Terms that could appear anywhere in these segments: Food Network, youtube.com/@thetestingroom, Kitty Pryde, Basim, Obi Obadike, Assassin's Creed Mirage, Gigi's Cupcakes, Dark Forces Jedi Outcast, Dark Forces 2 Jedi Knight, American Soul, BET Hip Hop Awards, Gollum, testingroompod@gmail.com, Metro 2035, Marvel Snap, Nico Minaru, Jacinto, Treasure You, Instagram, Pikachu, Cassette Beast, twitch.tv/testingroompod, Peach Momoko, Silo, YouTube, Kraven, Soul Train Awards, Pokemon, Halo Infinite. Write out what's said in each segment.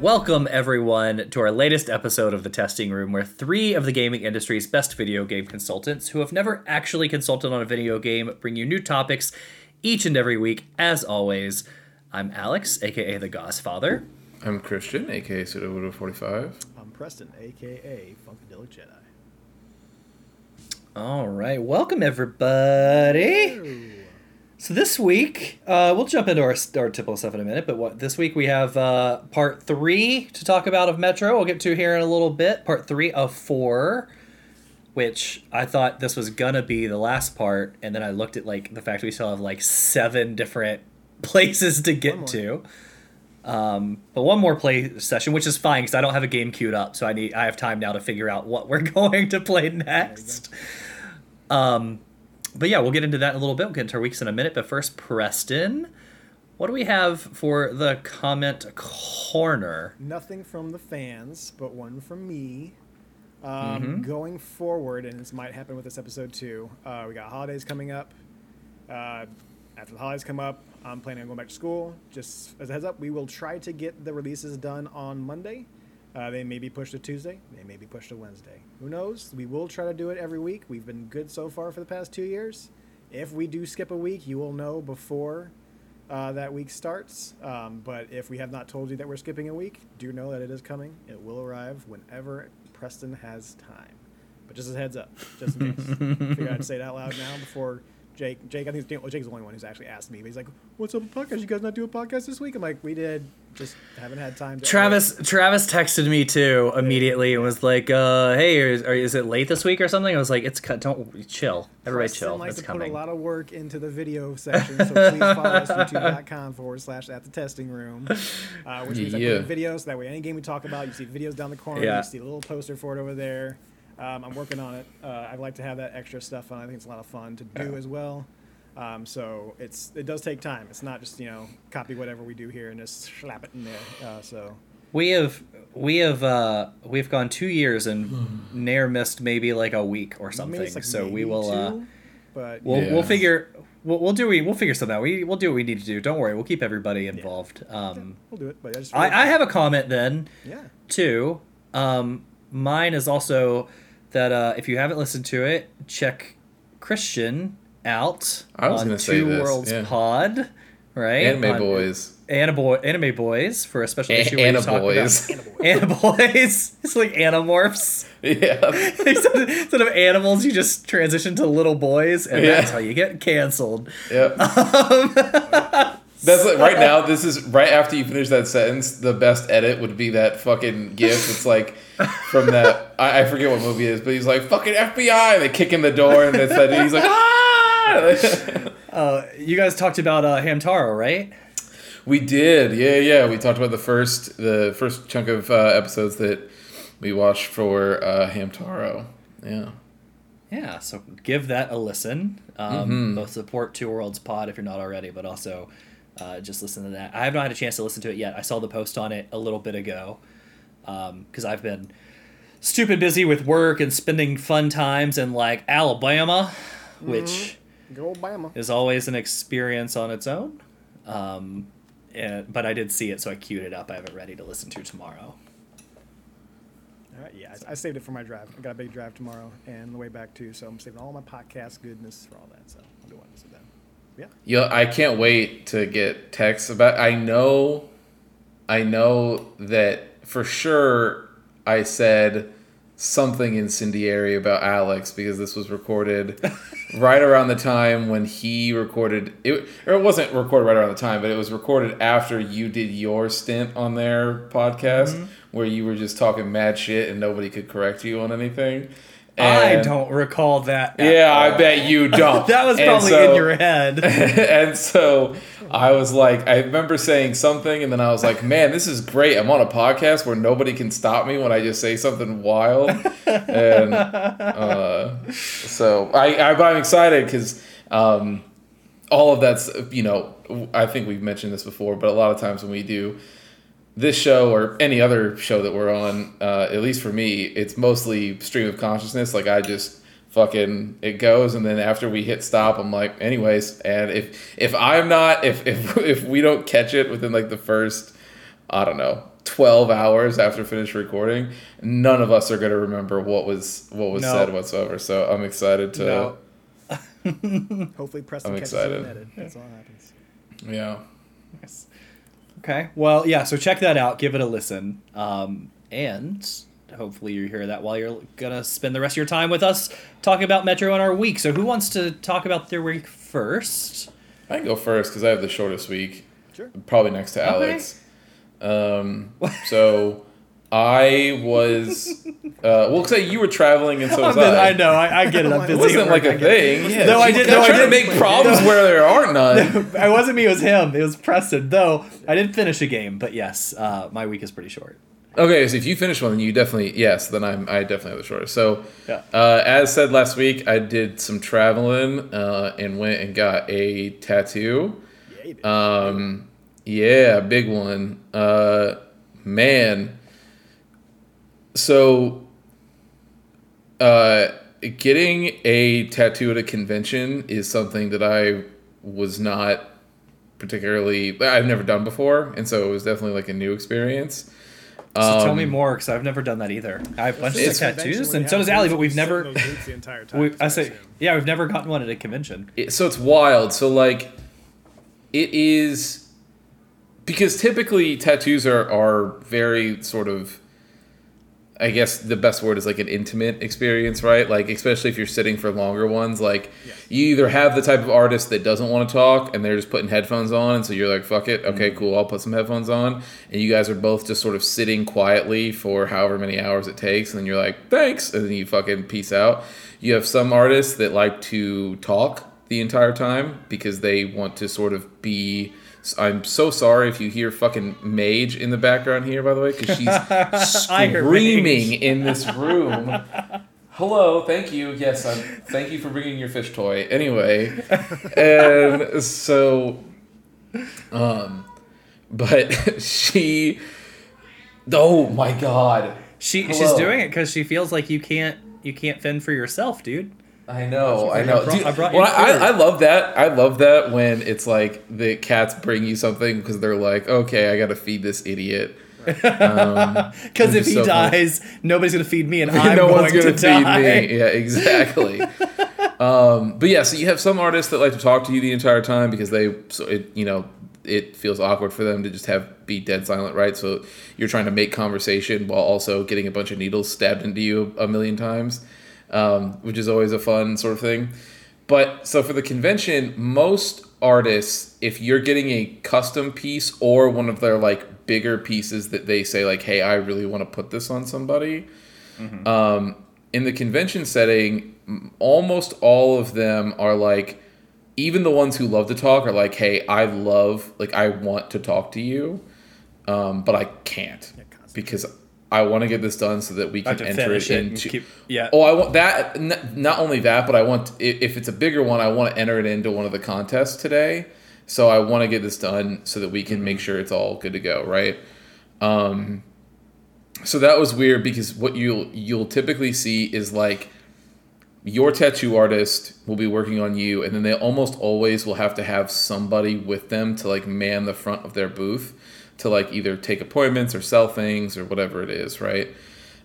Welcome, everyone, to our latest episode of The Testing Room, where three of the gaming industry's best video game consultants who have never actually consulted on a video game bring you new topics each and every week, as always. I'm Alex, a.k.a. The Goss Father. I'm Christian, a.k.a. Pseudo45. I'm Preston, a.k.a. Funkadelic Jedi. All right. Welcome, everybody. Hello. So this week, we'll jump into our typical stuff in a minute, but this week we have part 3 to talk about of Metro. We'll get to here in a little bit. Part 3 of 4, which I thought this was going to be the last part, and then I looked at like the fact we still have like 7 different places to get to. But one more play session, which is fine because I don't have a game queued up, so I have time now to figure out what we're going to play next. But yeah, we'll get into that in a little bit. We'll get into our weeks in a minute. But first, Preston, what do we have for the comment corner? Nothing from the fans, but one from me. Going forward, and this might happen with this episode too, we got holidays coming up. After the holidays come up, I'm planning on going back to school. Just as a heads up, we will try to get the releases done on Monday. They may be pushed to Tuesday. They may be pushed to Wednesday. Who knows? We will try to do it every week. We've been good so far for the past 2 years. If we do skip a week, you will know before that week starts. But if we have not told you that we're skipping a week, do know that it is coming. It will arrive whenever Preston has time. But just as a heads up, just in case. Figure I'd say it out loud now before Jake, I think Jake's the only one who's actually asked me. But he's like, "What's up with podcast? You guys not do a podcast this week?" I'm like, "We did, just haven't had time." To Travis texted me too immediately and was like, "Hey, is it late this week or something?" I was like, "It's don't chill, everybody chill. It's coming." Put a lot of work into the video section, so please follow us youtube.com/@thetestingroom, which means I put videos. So that way, any game we talk about, you see videos down the corner. Yeah. You see a little poster for it over there. I'm working on it. I'd like to have that extra stuff on. I think it's a lot of fun to do as well. So it does take time. It's not just, copy whatever we do here and just slap it in there. So we've gone 2 years and near missed maybe like a week or something. So we will we'll figure something out. We'll do what we need to do. Don't worry. We'll keep everybody involved. We'll do it. But I have a comment then. Yeah. Too. Mine is also that if you haven't listened to it, check Christian out on Two Worlds Pod, right? Anime Boys for a special issue. Anime Boys. It's like Animorphs. Yeah. Instead of animals, you just transition to little boys, and that's how you get canceled. Yep. That's like, right now, this is right after you finish that sentence, the best edit would be that fucking gif. It's like from that, I forget what movie it is, but he's like, "Fucking FBI!" They kick in the door and that's that. He's like, "Ah!" You guys talked about Hamtaro, right? We did. Yeah. We talked about the first chunk of episodes that we watched for Hamtaro. Yeah. Yeah, so give that a listen. Both support Two Worlds Pod if you're not already, but also... just listen to that. I have not had a chance to listen to it yet. I saw the post on it a little bit ago because I've been stupid busy with work and spending fun times in like Alabama, which is always an experience on its own. But I did see it, so I queued it up. I have it ready to listen to tomorrow. All right, yeah, I saved it for my drive. I got a big drive tomorrow and the way back too, so I'm saving all my podcast goodness for all that. So I'll do one to sit down. Yeah. I can't wait to get texts about. I know that for sure. I said something incendiary about Alex because this was recorded right around the time when he recorded it. Or it wasn't recorded right around the time, but it was recorded after you did your stint on their podcast, where you were just talking mad shit and nobody could correct you on anything. And I don't recall that. Yeah, all. I bet you don't. That was probably in your head. And so I was like, I remember saying something, and then I was like, man, this is great. I'm on a podcast where nobody can stop me when I just say something wild. And so I'm excited because all of that's, I think we've mentioned this before, but a lot of times when we do this show or any other show that we're on, at least for me, it's mostly stream of consciousness. Like I just it goes, and then after we hit stop, I'm like, anyways. And if I'm not, if we don't catch it within like the first, I don't know, 12 hours after finished recording, none of us are going to remember what was said whatsoever. So I'm excited to... No. Hopefully Preston catches it and edit. That's all that happens. Yeah. Nice. Okay. Well, yeah, so check that out. Give it a listen. And hopefully you hear that while you're going to spend the rest of your time with us talking about Metro in our week. So who wants to talk about their week first? I can go first because I have the shortest week. Sure. Probably next to Alex. Okay. So I was, well, because you were traveling and so was I. I know, I get it. I'm busy. It wasn't like a thing. Yeah, no, I didn't make problems where there are none. No, it wasn't me, it was him. It was Preston. Though I didn't finish a game, but yes, my week is pretty short. Okay, so if you finish one, then you definitely, yes, then I definitely have the shortest. So, yeah. As said last week, I did some traveling, and went and got a tattoo. Yeah, you did. Yeah, big one. Man. So, getting a tattoo at a convention is something that I was not particularly... I've never done before, and so it was definitely like a new experience. So tell me more, because I've never done that either. I have bunches of tattoos, and so does Allie, but we've never... the entire time, we've never gotten one at a convention. So it's wild. So, like, it is... Because typically tattoos are very sort of, I guess the best word is like an intimate experience, right? Like, especially if you're sitting for longer ones, like you either have the type of artist that doesn't want to talk and they're just putting headphones on. And so you're like, fuck it. Okay, cool. I'll put some headphones on. And you guys are both just sort of sitting quietly for however many hours it takes. And then you're like, thanks. And then you fucking peace out. You have some artists that like to talk the entire time because they want to sort of be... I'm so sorry if you hear fucking Mage in the background here, by the way, because she's screaming in this room. Hello, thank you. Yes, thank you for bringing your fish toy. Anyway, and so, but she, oh my God, she's doing it because she feels like you can't fend for yourself, dude. I know. Dude, I love that. I love that when it's like the cats bring you something because they're like, okay, I got to feed this idiot. Because if he dies, nobody's going to feed me and I'm going to die. Me. Yeah, exactly. But yeah, so you have some artists that like to talk to you the entire time because it feels awkward for them to just be dead silent, right? So you're trying to make conversation while also getting a bunch of needles stabbed into you a million times. Which is always a fun sort of thing. But so for the convention, most artists, if you're getting a custom piece or one of their like bigger pieces that they say like, hey, I really want to put this on somebody. Mm-hmm. In the convention setting, almost all of them are like, even the ones who love to talk are like, hey, I want to talk to you, but I can't because I want to get this done so that we can enter it into... I want that... Not only that, but I want... If it's a bigger one, I want to enter it into one of the contests today. So I want to get this done so that we can make sure it's all good to go, right? So that was weird because what you'll typically see is like your tattoo artist will be working on you and then they almost always will have to have somebody with them to like man the front of their booth. To like either take appointments or sell things or whatever it is, right?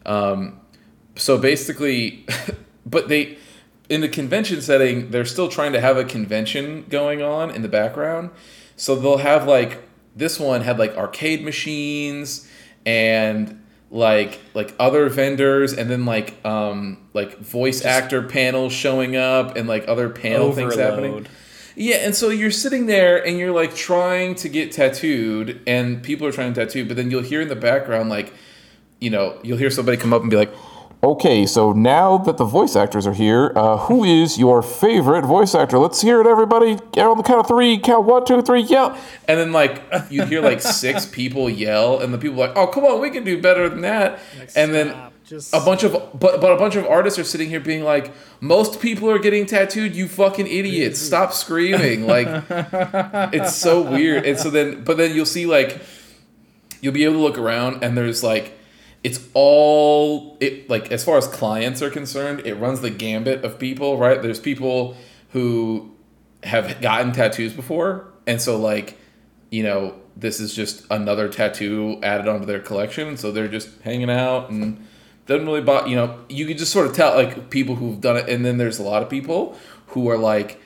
So basically, but they, in the convention setting, they're still trying to have a convention going on in the background. So they'll have like, this one had like arcade machines and like other vendors and then like voice actor panels showing up and like other panel overload. Things happening. Yeah, and so you're sitting there and you're like trying to get tattooed and people are trying to tattoo, but then you'll hear in the background like, you know, you'll hear somebody come up and be like, okay, so now that the voice actors are here, who is your favorite voice actor? Let's hear it, everybody. On the count of three, count 1, 2, 3, yell. And then like you hear like 6 people yell and the people are like, oh, come on, we can do better than that. And then... But a bunch of artists are sitting here being like, most people are getting tattooed, you fucking idiots, stop screaming. Like, it's so weird. And so then, but then you'll see like, you'll be able to look around and there's like, like as far as clients are concerned, it runs the gambit of people, right? There's people who have gotten tattoos before. And so like, you know, this is just another tattoo added onto their collection, so they're just hanging out and doesn't really bother, you know, you can just sort of tell, like, people who've done it, and then there's a lot of people who are like,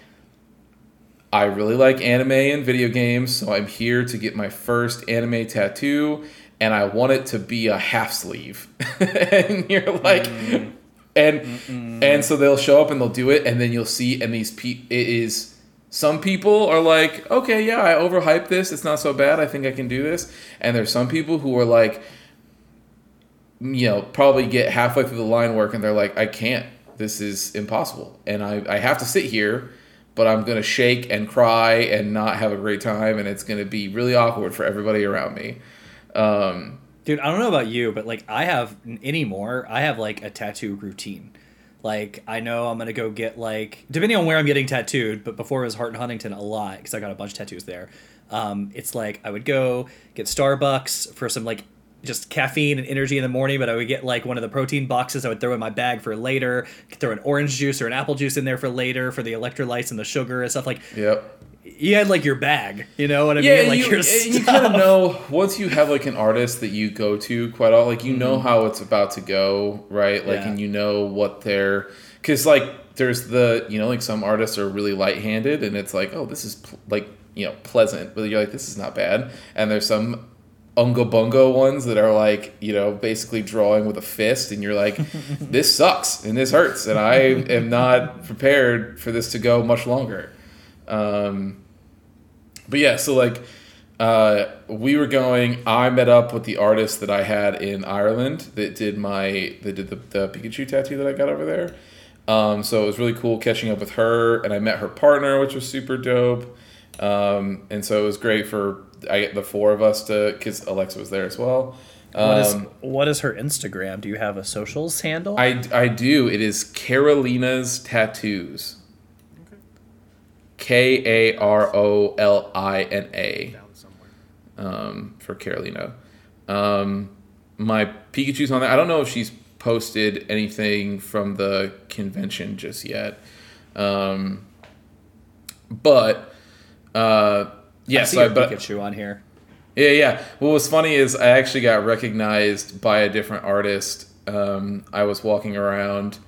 I really like anime and video games, so I'm here to get my first anime tattoo, and I want it to be a half sleeve. And you're like... Mm. And and so they'll show up and they'll do it, and then you'll see, and these some people are like, okay, yeah, I overhyped this, it's not so bad, I think I can do this. And there's some people who are like, you know, probably get halfway through the line work and they're like, I can't, this is impossible, and I have to sit here, but I'm going to shake and cry and not have a great time, and it's going to be really awkward for everybody around me. Dude, I don't know about you, but, like, I have, like, a tattoo routine. Like, I know I'm going to go get, like, depending on where I'm getting tattooed, but before it was Hart and Huntington a lot, because I got a bunch of tattoos there. It's, like, I would go get Starbucks for some, like, just caffeine and energy in the morning, but I would get, like, one of the protein boxes I would throw in my bag for later, throw an orange juice or an apple juice in there for later, for the electrolytes and the sugar and stuff, like... Yep. You had, like, your bag, you know what I mean? Like, your stuff. You kind of know, once you have, like, an artist that you go to quite often, like, you know how it's about to go, right? Like, and you know what they're... Because, like, there's the, you know, like, some artists are really light-handed, and it's like, oh, this is, like, you know, pleasant. But you're like, this is not bad. And there's some ungo bungo ones that are, like, you know, basically drawing with a fist, and you're like, this sucks, and this hurts, and I am not prepared for this to go much longer. But yeah, so like, we were going, I met up with the artist that I had in Ireland that did the Pikachu tattoo that I got over there. So it was really cool catching up with her, and I met her partner, which was super dope. And so it was great for the four of us to, cause Alexa was there as well. What is her Instagram? Do you have a socials handle? I do. It is Karolina's Tattoos. Karolina for Carolina. My Pikachu's on there. I don't know if she's posted anything from the convention just yet. I see Pikachu on here. Yeah. What was funny is I actually got recognized by a different artist. I was walking around.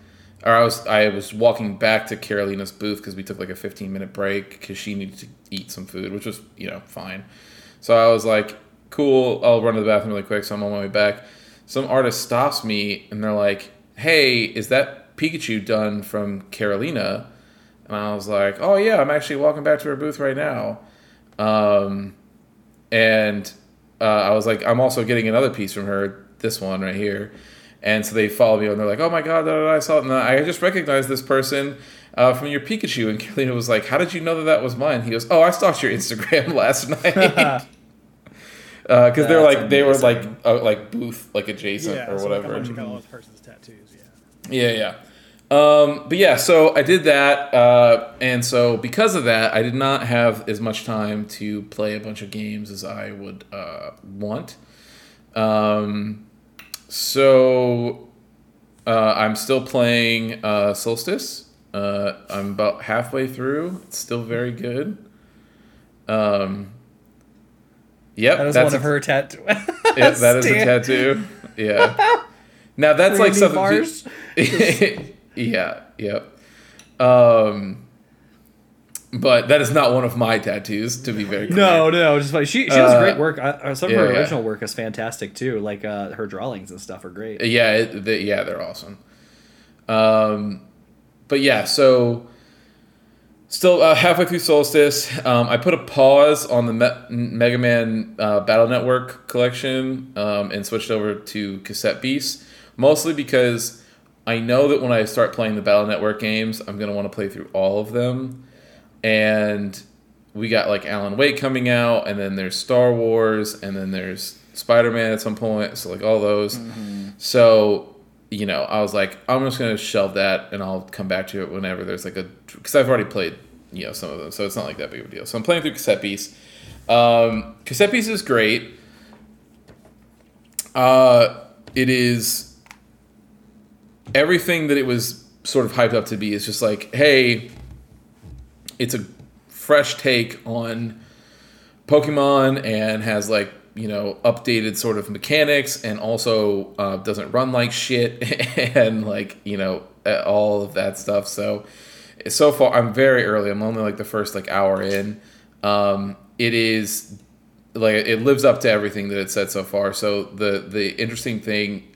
I was walking back to Carolina's booth because we took like a 15-minute break because she needed to eat some food, which was, you know, fine. So I was like, cool, I'll run to the bathroom really quick, so I'm on my way back. Some artist stops me, and they're like, hey, is that Pikachu done from Karolina? And I was like, oh, yeah, I'm actually walking back to her booth right now. I was like, I'm also getting another piece from her, this one right here. And so they follow me, and they're like, oh, my God, I saw it. And I just recognized this person from your Pikachu. And Karolina was like, how did you know that was mine? He goes, oh, I stalked your Instagram last night. Because they were booth, like, adjacent or whatever. Like, got all this person's tattoos, Yeah. But, yeah, so I did that. And so because of that, I did not have as much time to play a bunch of games as I would want. So I'm still playing Solstice. I'm about halfway through. It's still very good. Yep, that's one of her tattoos. Yeah, that is a tattoo. Yeah. Now that's like something. Yeah. Yep. But that is not one of my tattoos, to be very clear. No, just funny. She does great work. Some of her original work is fantastic too. Like her drawings and stuff are great. Yeah, they're awesome. But yeah, so still halfway through Solstice, I put a pause on the Mega Man Battle Network collection and switched over to Cassette Beast, mostly because I know that when I start playing the Battle Network games, I'm going to want to play through all of them. And we got, like, Alan Wake coming out, and then there's Star Wars, and then there's Spider-Man at some point, so, like, all those. Mm-hmm. So, you know, I was like, I'm just going to shelve that, and I'll come back to it whenever there's, like, because I've already played, you know, some of them, so it's not, like, that big of a deal. So I'm playing through Cassette Beast. Cassette Beast is great. It is everything that it was sort of hyped up to be. Is just like, hey... It's a fresh take on Pokemon and has, like, you know, updated sort of mechanics, and also doesn't run like shit and, like, you know, all of that stuff. So far, I'm very early. I'm only, like, the first, like, hour in. It is, like, it lives up to everything that it said so far. So the interesting thing,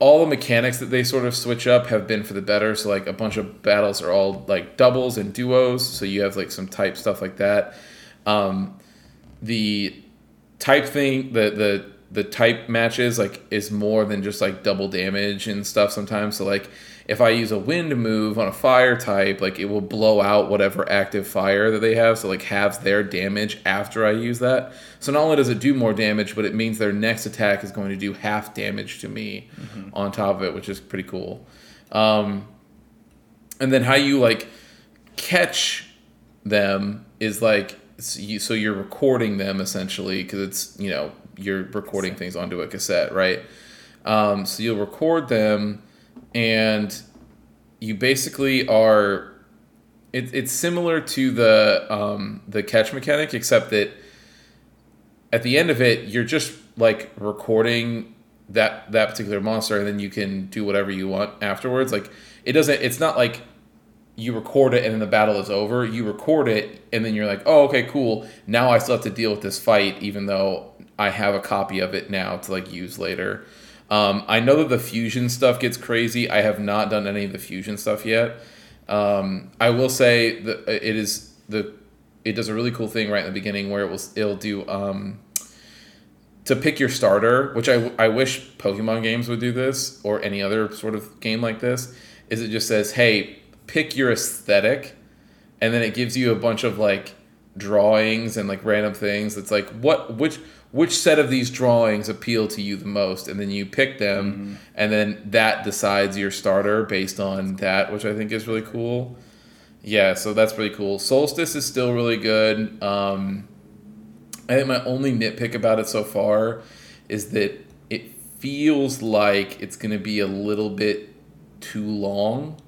all the mechanics that they sort of switch up have been for the better. So, like, a bunch of battles are all, like, doubles and duos. So you have, like, some type stuff like that. The type thing, the type matches, like, is more than just, like, double damage and stuff sometimes. So, like, if I use a wind move on a fire type, like, it will blow out whatever active fire that they have. So, like, halves their damage after I use that. So not only does it do more damage, but it means their next attack is going to do half damage to me on top of it, which is pretty cool. And then how you, like, catch them is, like, so you're recording them, essentially, because it's, you know, you're recording things onto a cassette, right? So you'll record them, and you basically are... It's similar to the catch mechanic, except that at the end of it, you're just, like, recording that particular monster, and then you can do whatever you want afterwards. Like, it doesn't... It's not like... You record it and then the battle is over. You record it and then you're like, oh, okay, cool. Now I still have to deal with this fight, even though I have a copy of it now to, like, use later. I know that the fusion stuff gets crazy. I have not done any of the fusion stuff yet. I will say that it does a really cool thing right in the beginning where it'll do to pick your starter, which I wish Pokemon games would do this, or any other sort of game like this. Is it just says, hey, pick your aesthetic, and then it gives you a bunch of, like, drawings and, like, random things. It's like, which set of these drawings appeal to you the most, and then you pick them, and then that decides your starter based on that, which I think is really cool. Yeah, so that's pretty cool. Solstice is still really good. I think my only nitpick about it so far is that it feels like it's going to be a little bit too long.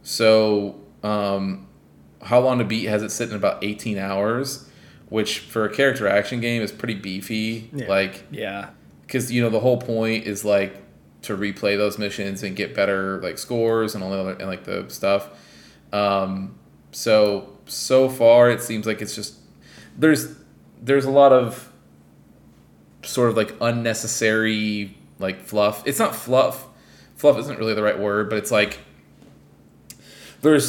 So, How Long to Beat has it sitting about 18 hours, which for a character action game is pretty beefy. Yeah. Like, yeah, because, you know, the whole point is, like, to replay those missions and get better, like, scores and all the other, and, like, the stuff. So far it seems like it's just there's a lot of sort of, like, unnecessary, like, fluff. It's not fluff. Fluff isn't really the right word, but it's like. There's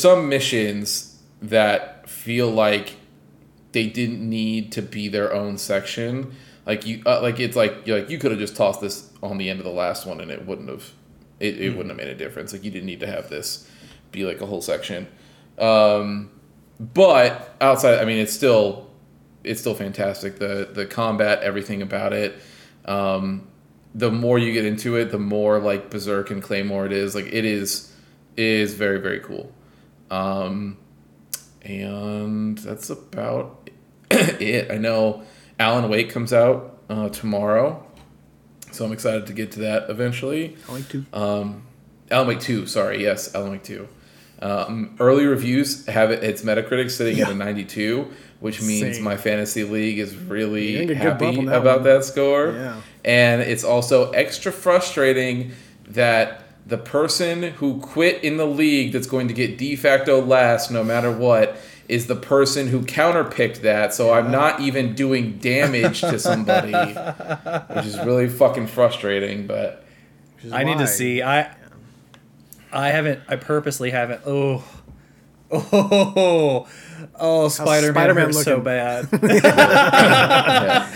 some missions that feel like they didn't need to be their own section. Like, you could have just tossed this on the end of the last one and it wouldn't have made a difference. Like, you didn't need to have this be, like, a whole section. But outside, I mean, it's still fantastic. The combat, everything about it. The more you get into it, the more, like, berserk and claymore it is. Like, it is very, very cool. And that's about it. I know Alan Wake comes out tomorrow, so I'm excited to get to that eventually. Alan Wake 2. Early reviews have its Metacritic sitting at a 92, which means my fantasy league is really happy about that score. Yeah. And it's also extra frustrating that the person who quit in the league that's going to get de facto last no matter what is the person who counterpicked that, so I'm not even doing damage to somebody, which is really fucking frustrating. But I need to see. I purposely haven't. Oh, Spider-Man looks so bad. Yeah.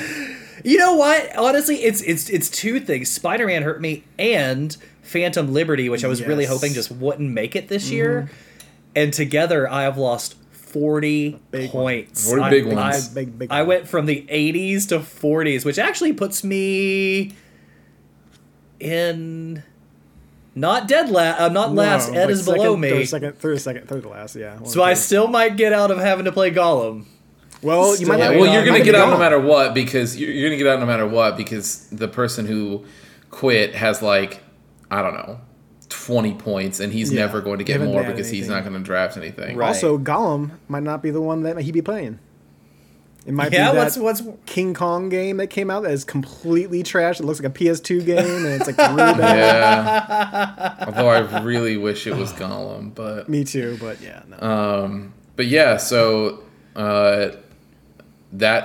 You know what? Honestly, it's two things. Spider-Man hurt me, and Phantom Liberty, which I was really hoping just wouldn't make it this year. And together, I have lost 40 points. 40 big ones. I went from the 80s to 40s, which actually puts me in... Not dead last. I'm not last. Ed, like, is second, below me. Third to last. Yeah. So I still might get out of having to play Gollum. Well, you might. Not, well, you're gonna get out no matter what, because you're gonna get out no matter what, because the person who quit has, like, I don't know, 20 points, and he's never going to get more because he's not going to draft anything. Right. Also, Gollum might not be the one that he'd be playing. It might be that what's King Kong game that came out that is completely trash. It looks like a PS2 game, and it's like really bad. Yeah. Although I really wish it was Gollum, but me too. But yeah. No. But yeah, so that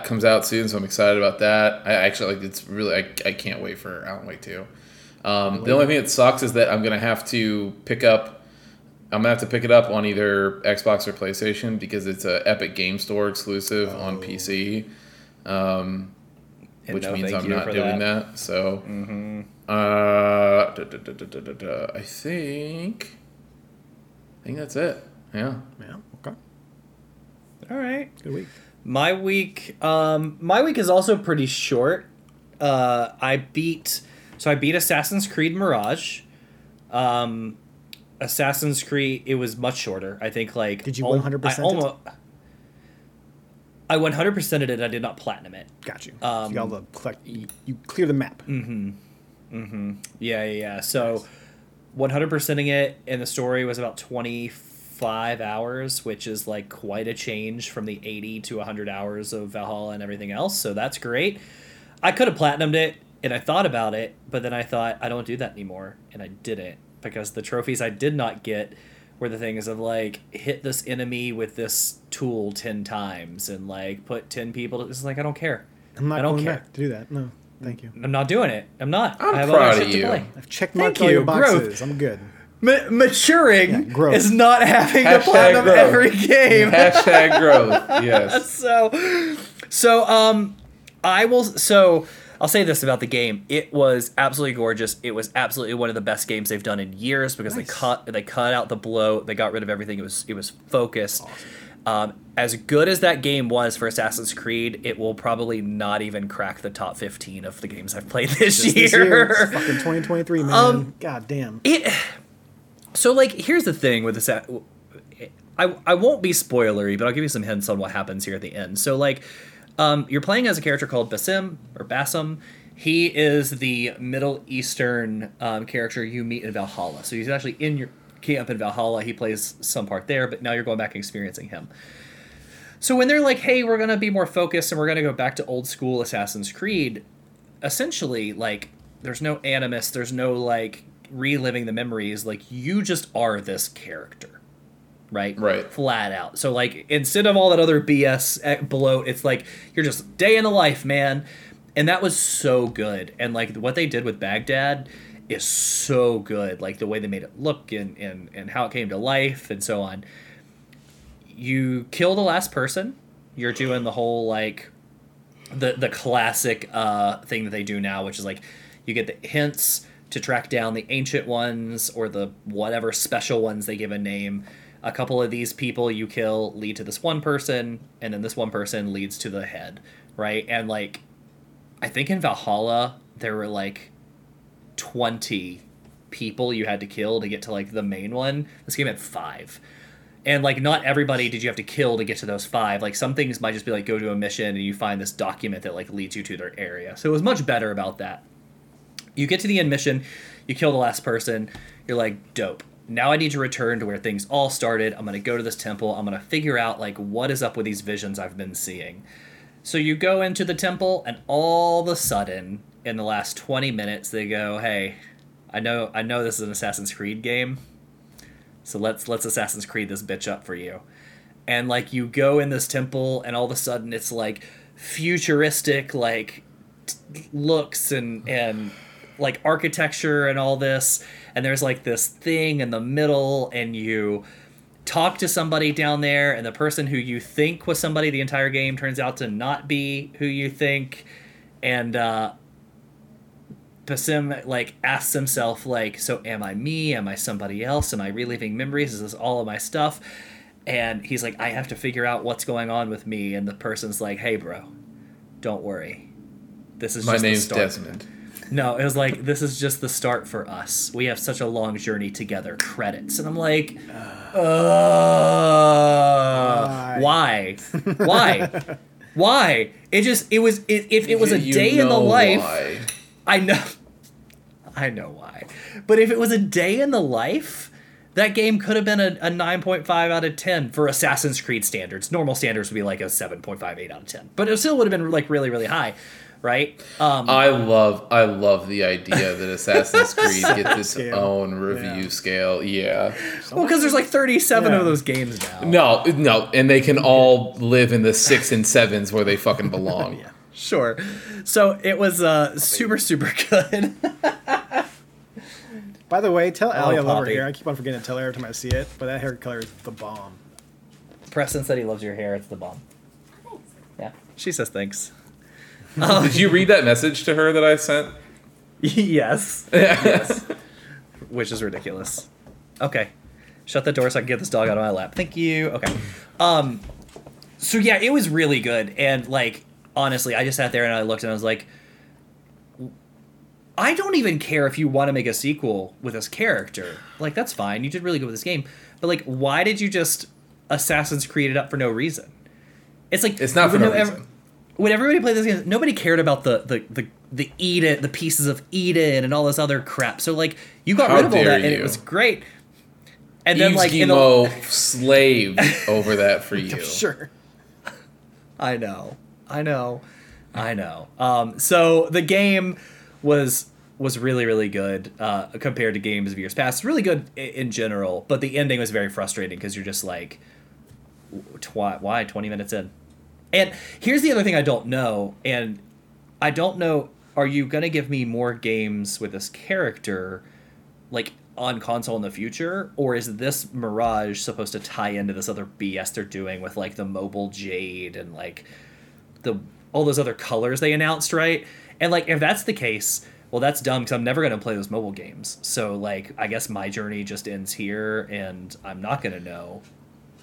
comes out soon, so I'm excited about that. I actually like. It's really I can't wait for Alan Wake 2. The only thing that sucks is that I'm gonna have to pick up. I'm gonna have to pick it up on either Xbox or PlayStation because it's a Epic Game Store exclusive on PC, which means I'm not doing that. So, I think that's it. Yeah. Yeah. Okay. All right. Good week. My week is also pretty short. I beat Assassin's Creed Mirage. Assassin's Creed, it was much shorter. I think, like... Did you 100% it? I 100%ed it. I did not platinum it. Got you. So you gotta collect... You clear the map. Mm-hmm. Mm-hmm. Yeah. So, nice. 100%ing it, and the story was about 25 hours, which is, like, quite a change from the 80 to 100 hours of Valhalla and everything else, so that's great. I could have platinumed it, and I thought about it, but then I thought, I don't do that anymore, and I didn't. Because the trophies I did not get were the things of, like, hit this enemy with this tool 10 times and, like, put 10 people. It's like, I don't care. I'm not going back to do that. No, thank you. I'm not doing it. I'm not. I'm I have proud of you. I've checked my player boxes. Growth. I'm good. Maturing is not having to platinum every game. Hashtag growth. Yes. I'll say this about the game. It was absolutely gorgeous. It was absolutely one of the best games they've done in years because they cut out the bloat. They got rid of everything. It was focused. Awesome. As good as that game was for Assassin's Creed, it will probably not even crack the top 15 of the games I've played this year. It's fucking 2023, man. God damn. So, like, here's the thing with this. I won't be spoilery, but I'll give you some hints on what happens here at the end. So, like... you're playing as a character called Basim. He is the Middle Eastern character you meet in Valhalla. So he's actually in your camp in Valhalla. He plays some part there, but now you're going back and experiencing him. So when they're like, hey, we're going to be more focused and we're going to go back to old school Assassin's Creed, essentially, like, there's no animus. There's no, like, reliving the memories. Like, you just are this character. Right. Flat out. So, like, instead of all that other BS bloat, it's like, you're just day in the life, man. And that was so good. And, like, what they did with Baghdad is so good. Like, the way they made it look and how it came to life and so on. You kill the last person. You're doing the whole, like, the classic thing that they do now, which is, like, you get the hints to track down the ancient ones or the whatever special ones they give a name. A couple of these people you kill lead to this one person, and then this one person leads to the head, right? And, like, I think in Valhalla, there were, like, 20 people you had to kill to get to, like, the main one. This game had 5. And, like, not everybody did you have to kill to get to those 5. Like, some things might just be, like, go to a mission, and you find this document that, like, leads you to their area. So it was much better about that. You get to the end mission, you kill the last person, you're like, dope. Now I need to return to where things all started. I'm going to go to this temple. I'm going to figure out, like, what is up with these visions I've been seeing. So you go into the temple, and all of a sudden, in the last 20 minutes, they go, hey, I know this is an Assassin's Creed game, so let's Assassin's Creed this bitch up for you. And, like, you go in this temple, and all of a sudden it's, like, futuristic, like, looks and like, architecture and all this, and there's, like, this thing in the middle, and you talk to somebody down there, and the person who you think was somebody the entire game turns out to not be who you think, and Basim, like, asks himself, like, so am I me? Am I somebody else? Am I reliving memories? Is this all of my stuff? And he's like, I have to figure out what's going on with me, and the person's like, hey, bro, don't worry. This is just the start. My name's Desmond. No, it was like, this is just the start for us. We have such a long journey together. Credits. And I'm like, why? Why? It was a day in the life. Why? I know. I know why. But if it was a day in the life, that game could have been a 9.5 out of 10 for Assassin's Creed standards. Normal standards would be like a 7.5, 8 out of 10. But it still would have been like really, really high, right? I love the idea that Assassin's Creed gets its own review scale. Yeah. Well, because there's like 37 of those games now. No, and they can all live in the 6 and 7s where they fucking belong. Yeah. Sure. So it was super, super good. By the way, tell Allie I love her hair. I keep on forgetting to tell her every time I see it, but that hair color is the bomb. Preston said he loves your hair. It's the bomb. Yeah. She says thanks. Did you read that message to her that I sent? Yes. Yes. Which is ridiculous. Okay. Shut the door so I can get this dog out of my lap. Thank you. Okay. So, yeah, it was really good. And, like, honestly, I just sat there and I looked and I was like, I don't even care if you want to make a sequel with this character. Like, that's fine. You did really good with this game. But, like, why did you just Assassin's Creed it up for no reason? It's like... It's not for no reason. When everybody played this game, nobody cared about the Eden, the pieces of Eden and all this other crap. So, like, you got rid of all that, and it was great. And then, like... Eskimo slaved over that for you. Sure. I know. So, the game... was really, really good compared to games of years past. It's really good in general, but the ending was very frustrating because you're just like, why 20 minutes in? And here's the other thing I don't know, are you going to give me more games with this character, like, on console in the future? Or is this Mirage supposed to tie into this other BS they're doing with, like, the mobile Jade and, like, all those other colors they announced, right? And, like, if that's the case, well, that's dumb because I'm never going to play those mobile games. So, like, I guess my journey just ends here, and I'm not going to know.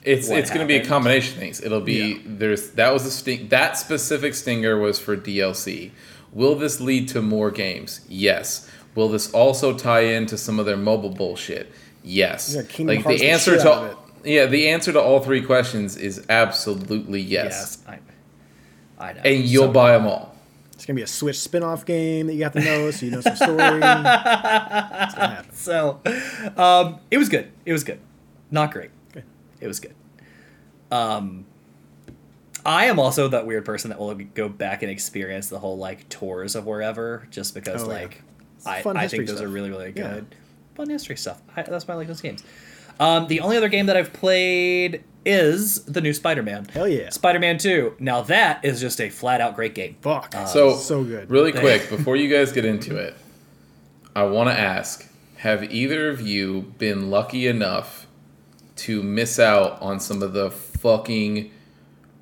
It's going to be a combination of things. It'll be that specific stinger was for DLC. Will this lead to more games? Yes. Will this also tie into some of their mobile bullshit? Yes. Yeah, like the answer to all three questions is absolutely yes. Yes, I know. And you'll buy them all. It's going to be a Switch spin-off game that you have to know, so you know some story. It's going to happen. So, it was good. It was good. Not great. Okay. It was good. I am also that weird person that will go back and experience the whole, like, tours of wherever, just because, I think those are really, really good. Yeah. Fun history stuff. That's why I like those games. The only other game that I've played is the new Spider-Man. Hell yeah. Spider-Man 2. Now that is just a flat-out great game. Fuck. So good. Really quick, before you guys get into it, I want to ask, have either of you been lucky enough to miss out on some of the fucking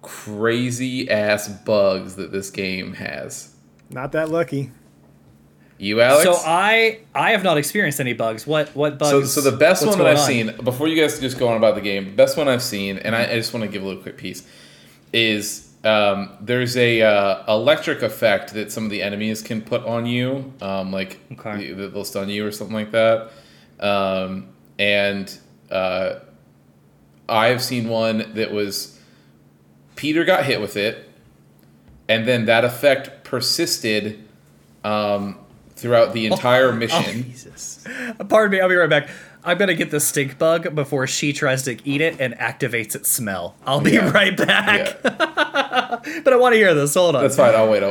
crazy-ass bugs that this game has? Not that lucky. You, Alex? So I have not experienced any bugs. What bugs? So the best one that I've seen, before you guys just go on about the game, the best one I've seen, and I just want to give a little quick piece, is there's a electric effect that some of the enemies can put on you, they'll stun you or something like that. And I've seen one that was Peter got hit with it, and then that effect persisted throughout the entire mission. Oh, Jesus. Pardon me, I'll be right back. I'm going to get the stink bug before she tries to eat it and activates its smell. I'll be right back. Yeah. But I want to hear this. Hold on. That's fine. I'll wait.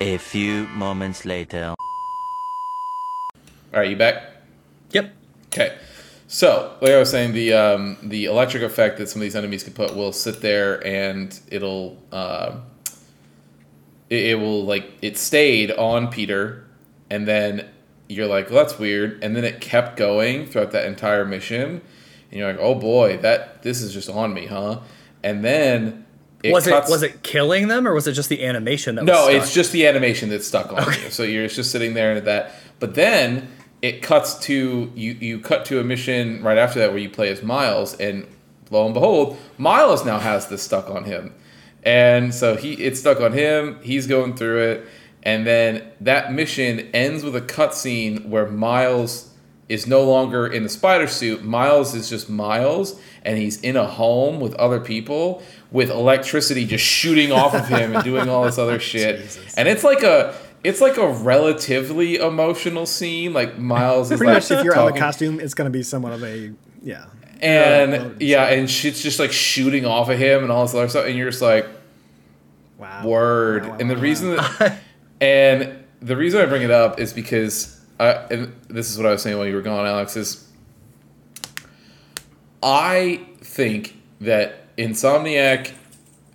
A few moments later. All right, you back? Yep. Okay. So, like I was saying, the electric effect that some of these enemies can put will sit there and it'll... It stayed on Peter... And then you're like, well, that's weird. And then it kept going throughout that entire mission. And you're like, oh boy, this is just on me, huh? And then was it killing them, or was it just the animation that was stuck? No, it's just the animation that's stuck on you. So you're just sitting there and that. But then it cuts to you cut to a mission right after that where you play as Miles, and lo and behold, Miles now has this stuck on him. And so it's stuck on him, he's going through it. And then that mission ends with a cutscene where Miles is no longer in the spider suit. Miles is just Miles, and he's in a home with other people with electricity just shooting off of him and doing all this other shit. Jesus. And it's like a It's like a relatively emotional scene. Like Miles is pretty much if you're talking. Out of the costume, it's going to be somewhat of a and shit's just like shooting off of him and all this other stuff, and you're just like, wow, word. Wow, wow, and the reason that, and the reason I bring it up is because and this is what I was saying while you were gone, Alex, is I think that Insomniac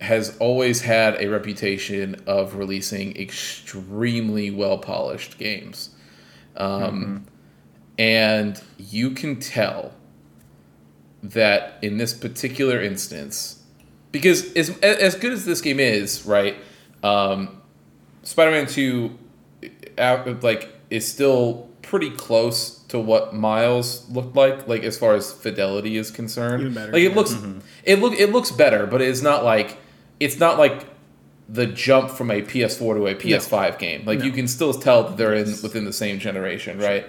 has always had a reputation of releasing extremely well-polished games. And you can tell that in this particular instance, because as good as this game is, right, Spider-Man 2 like is still pretty close to what Miles looked like as far as fidelity is concerned. Even better, like it looks it looks better, but it's not like the jump from a PS4 to a PS5 game. Like you can still tell that they're in within the same generation, right?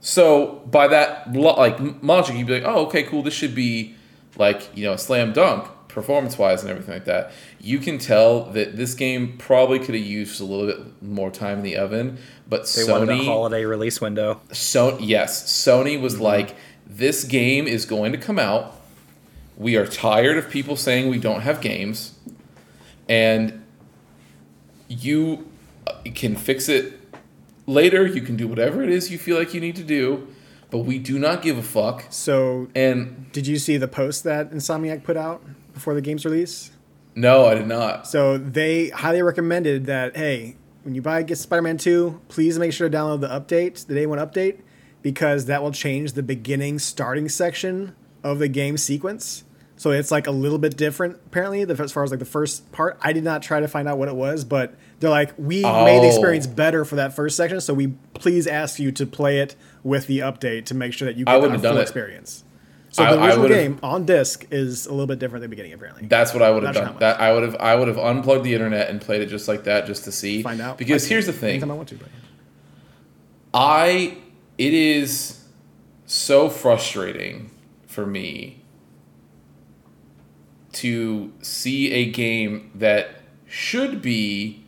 So by that like logic, you'd be like, oh, okay, cool. This should be like, you know, a slam dunk performance wise and everything like that. You can tell that this game probably could have used a little bit more time in the oven, but they wanted a holiday release window. So Sony was like, this game is going to come out. We are tired of people saying we don't have games, and you can fix it later. You can do whatever it is you feel like you need to do, but we do not give a fuck. So, and did you see the post that Insomniac put out before the game's release? No, I did not. So they highly recommended that, hey, when you buy Spider-Man 2, please make sure to download the update, the day one update, because that will change the beginning starting section of the game sequence. So it's like a little bit different, apparently, as far as like the first part. I did not try to find out what it was, but they're like, we made the experience better for that first section, so we please ask you to play it with the update to make sure that you get the full experience. So the original game on disc is a little bit different than the beginning, apparently. That's what I would have done. That I would have unplugged the internet and played it just like that, just to see. Find out. Because here's the thing. Anytime I want to, it is so frustrating for me to see a game that should be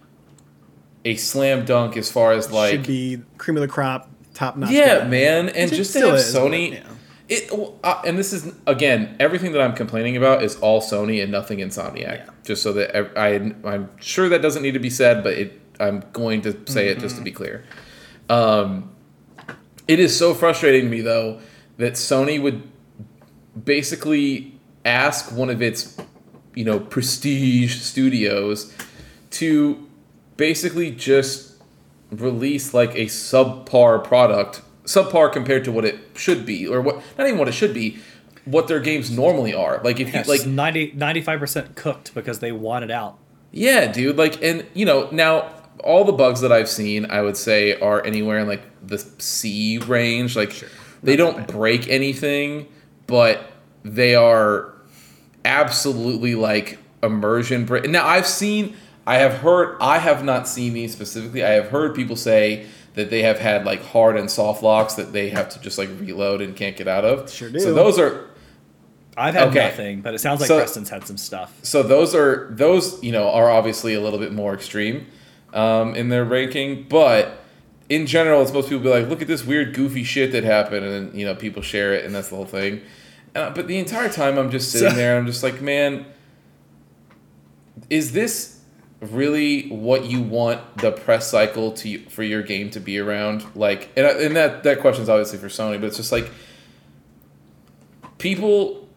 a slam dunk as far as like should be cream of the crop, top notch. Yeah, game. Man, and it just to have is, Sony. But, yeah. And this is again everything that I'm complaining about is all Sony and nothing Insomniac. Yeah. Just so that I'm sure that doesn't need to be said, but I'm going to say it just to be clear. It is so frustrating to me though that Sony would basically ask one of its, you know, prestige studios to basically just release like a subpar product, subpar compared to what it should be, or what not even what it should be, what their games normally are. Like if you like 95% cooked because they want it out. Yeah, dude. Like, and you know, now all the bugs that I've seen, I would say are anywhere in like the C range. Like they don't break anything, but they are absolutely like immersion. Now I have not seen these specifically. I have heard people say that they have had like hard and soft locks that they have to just like reload and can't get out of. Sure do. So those are. I've had nothing, but it sounds like Preston's had some stuff. So those you know are obviously a little bit more extreme in their ranking, but. In general, it's most people be like, look at this weird, goofy shit that happened, and then, you know, people share it, and that's the whole thing. But the entire time, I'm just sitting there, I'm just like, man, is this really what you want the press cycle for your game to be around? Like, and that question's obviously for Sony, but it's just like, people,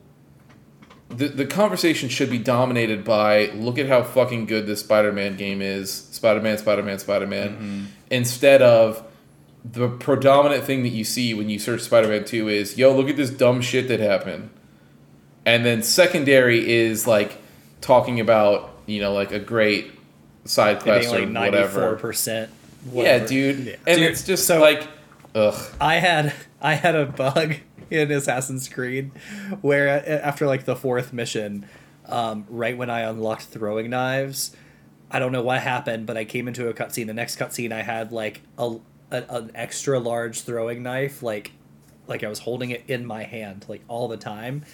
the conversation should be dominated by, look at how fucking good this Spider-Man game is, Spider-Man. Mm-hmm. Instead of the predominant thing that you see when you search Spider-Man 2 is, yo, look at this dumb shit that happened. And then secondary is, like, talking about, you know, like, a great side quest or like whatever. 94%. Whatever. Yeah, dude. Yeah. And dude, it's just so like, ugh. I had a bug in Assassin's Creed where after, like, the fourth mission, right when I unlocked throwing knives, I don't know what happened, but I came into a cutscene. The next cutscene, I had like an extra large throwing knife, like I was holding it in my hand, like all the time,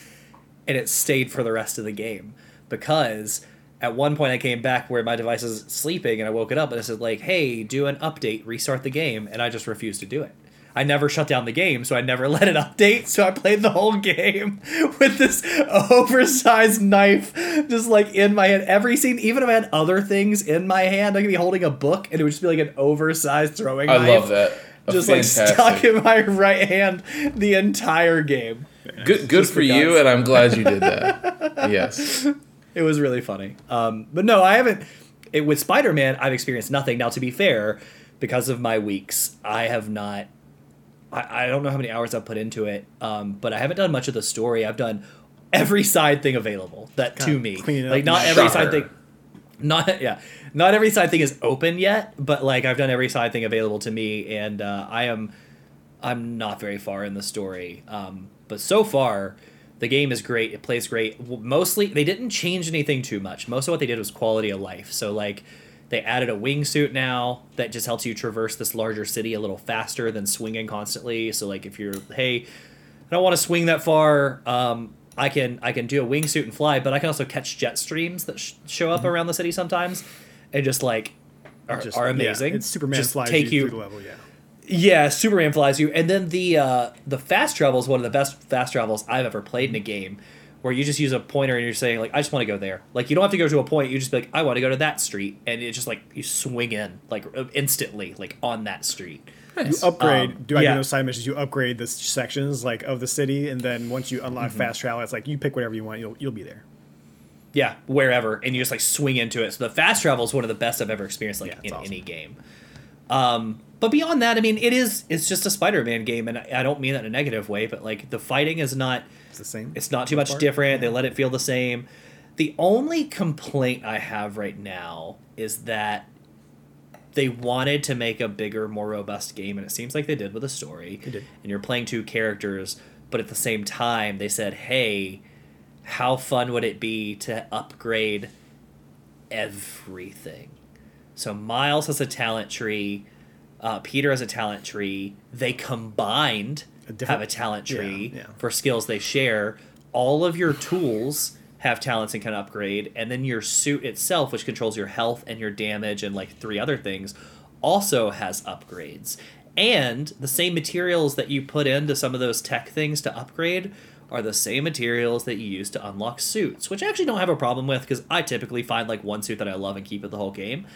and it stayed for the rest of the game because At one point, I came back where my device is sleeping, and I woke it up, and I said, like, hey, do an update, restart the game, and I just refused to do it. I never shut down the game, so I never let it update, so I played the whole game with this oversized knife just, like, in my hand. Every scene, even if I had other things in my hand, I could be holding a book, and it would just be, like, an oversized throwing knife. I love that. Just, fantastic. Like, stuck in my right hand the entire game. Good for you, and I'm glad you did that. Yes. It was really funny. But no, I haven't... With Spider-Man, I've experienced nothing. Now, to be fair, because of my weeks, I have not... I don't know how many hours I've put into it, but I haven't done much of the story. I've done every side thing available that God, to me. Like, not every side thing... Not every side thing is open yet, but, like, I've done every side thing available to me, and I'm not very far in the story. But so far... The game is great. It plays great. Mostly, they didn't change anything too much. Most of what they did was quality of life. So, like, they added a wingsuit now that just helps you traverse this larger city a little faster than swinging constantly. So, like, if you're, hey, I don't want to swing that far, I can do a wingsuit and fly, but I can also catch jet streams that show up around the city sometimes and just, like, are amazing. Yeah, it's Superman just flies take you through the level, yeah. Yeah, Superman flies you. And then the fast travel is one of the best fast travels I've ever played in a game, where you just use a pointer and you're saying, like, I just want to go there. Like, you don't have to go to a point. You just be like, I want to go to that street. And it's just, like, you swing in, like, instantly, like, on that street. Nice. You upgrade. Do those side missions? You upgrade the sections, like, of the city. And then once you unlock fast travel, it's like you pick whatever you want. You'll be there. Yeah, wherever. And you just, like, swing into it. So the fast travel is one of the best I've ever experienced, like, in awesome. Any game. But beyond that, I mean, it's just a Spider-Man game, and I don't mean that in a negative way, but, like, the fighting is not... It's the same. It's not too much different. Yeah. They let it feel the same. The only complaint I have right now is that they wanted to make a bigger, more robust game, and it seems like they did with a story. They did. And you're playing two characters, but at the same time, they said, hey, how fun would it be to upgrade everything? So Miles has a talent tree... Peter has a talent tree. They combined have a talent tree for skills they share. All of your tools have talents and can upgrade. And then your suit itself, which controls your health and your damage and, like, three other things, also has upgrades. And the same materials that you put into some of those tech things to upgrade are the same materials that you use to unlock suits, which I actually don't have a problem with because I typically find, like, one suit that I love and keep it the whole game.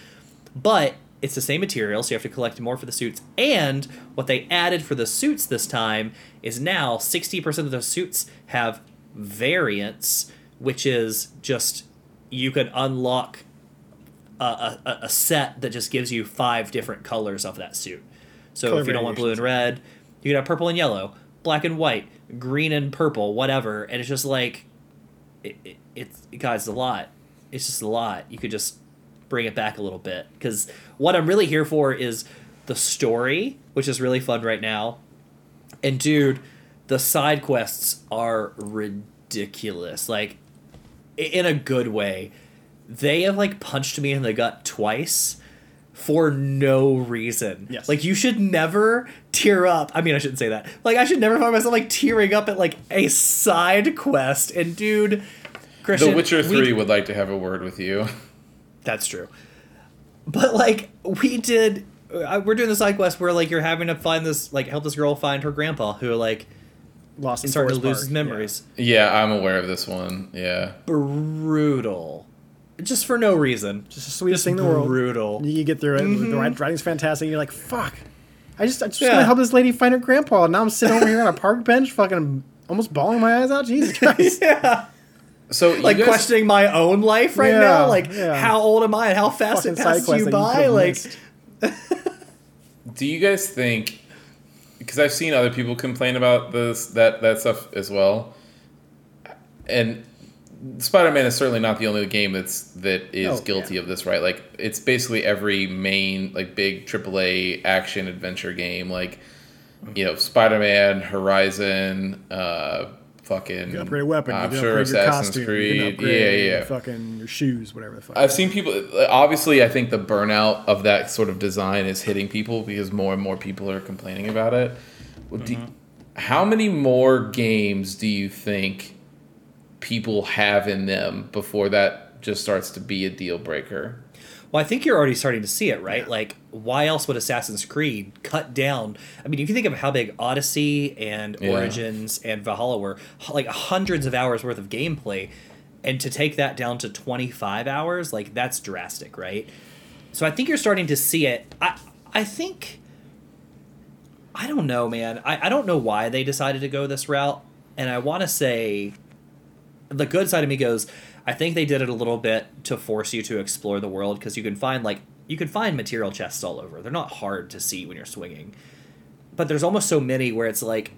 But... it's the same material, so you have to collect more for the suits. And what they added for the suits this time is now 60% of the suits have variants, which is just you can unlock a set that just gives you 5 different colors of that suit. So color if you don't want blue and red, you can have purple and yellow, black and white, green and purple, whatever. And it's just like, it's a lot. It's just a lot. You could just... bring it back a little bit, because what I'm really here for is the story, which is really fun right now. And dude, the side quests are ridiculous, like, in a good way. They have, like, punched me in the gut twice for no reason. Yes. Like, you should never tear up. I mean, I shouldn't say that. Like, I should never find myself, like, tearing up at, like, a side quest. And dude, Christian, The Witcher 3 would like to have a word with you. That's true. But, like, we're doing the side quest where, like, you're having to find this, like, help this girl find her grandpa who, like, lost and started to lose his memories. Yeah, I'm aware of this one. Yeah. Brutal. Just for no reason. Just the sweetest thing in the world. Brutal. You get through it. Mm-hmm. The writing's fantastic. And you're like, fuck. I'm just going to help this lady find her grandpa. And now I'm sitting over here on a park bench fucking almost bawling my eyes out. Jesus Christ. Yeah. So like, questioning my own life right now? Like, how old am I and how fast it passes you by? Do you guys think... Because I've seen other people complain about this that stuff as well. And Spider-Man is certainly not the only game that is guilty of this, right? Like, it's basically every main, like, big AAA action-adventure game. Like, you know, Spider-Man, Horizon... fucking, you can upgrade a weapon. I'm sure Assassin's Creed. Yeah. Fucking your shoes, whatever the fuck. I've seen people. Obviously, I think the burnout of that sort of design is hitting people because more and more people are complaining about it. Mm-hmm. How many more games do you think people have in them before that just starts to be a deal breaker. Well, I think you're already starting to see it, right? Yeah. Like, why else would Assassin's Creed cut down? I mean, if you think of how big Odyssey and Origins and Valhalla were, like hundreds of hours worth of gameplay, and to take that down to 25 hours, like, that's drastic, right? So I think you're starting to see it. I think... I don't know, man. I don't know why they decided to go this route, and I want to say... The good side of me goes... I think they did it a little bit to force you to explore the world, because you can find material chests all over. They're not hard to see when you're swinging, but there's almost so many where it's like,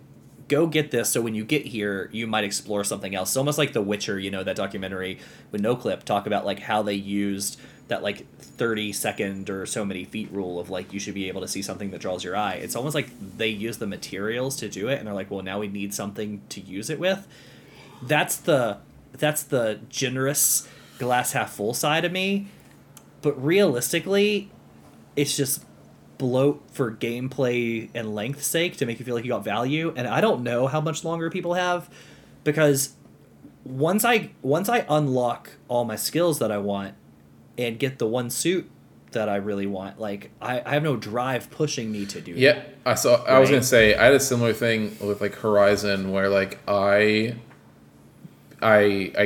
go get this, so when you get here, you might explore something else. It's almost like The Witcher, you know, that documentary with Noclip talk about like how they used that like 30-second or so many feet rule of like you should be able to see something that draws your eye. It's almost like they use the materials to do it, and they're like, well, now we need something to use it with. That's the generous glass half full side of me, but realistically it's just bloat for gameplay and length's sake to make you feel like you got value. And I don't know how much longer people have, because once I unlock all my skills that I want and get the one suit that I really want, like I have no drive pushing me to do that. Yeah, I was gonna say I had a similar thing with like Horizon, where like I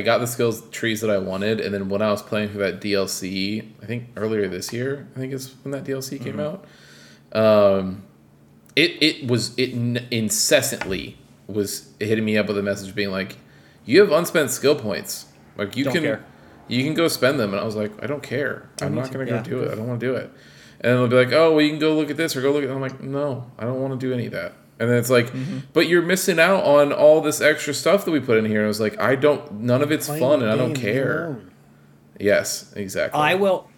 got the skills trees that I wanted, and then when I was playing for that DLC, I think earlier this year, I think is when that DLC came out, it incessantly was hitting me up with a message being like, you have unspent skill points, like you can go spend them. And I was like, I don't care, I'm not gonna go do it, I don't want to do it. And they'll be like, oh well, you can go look at this or go look at, and I'm like, no, I don't want to do any of that. And then it's like, but you're missing out on all this extra stuff that we put in here. And I was like, none of it's fun, and I don't care. Alone. Yes, exactly. I will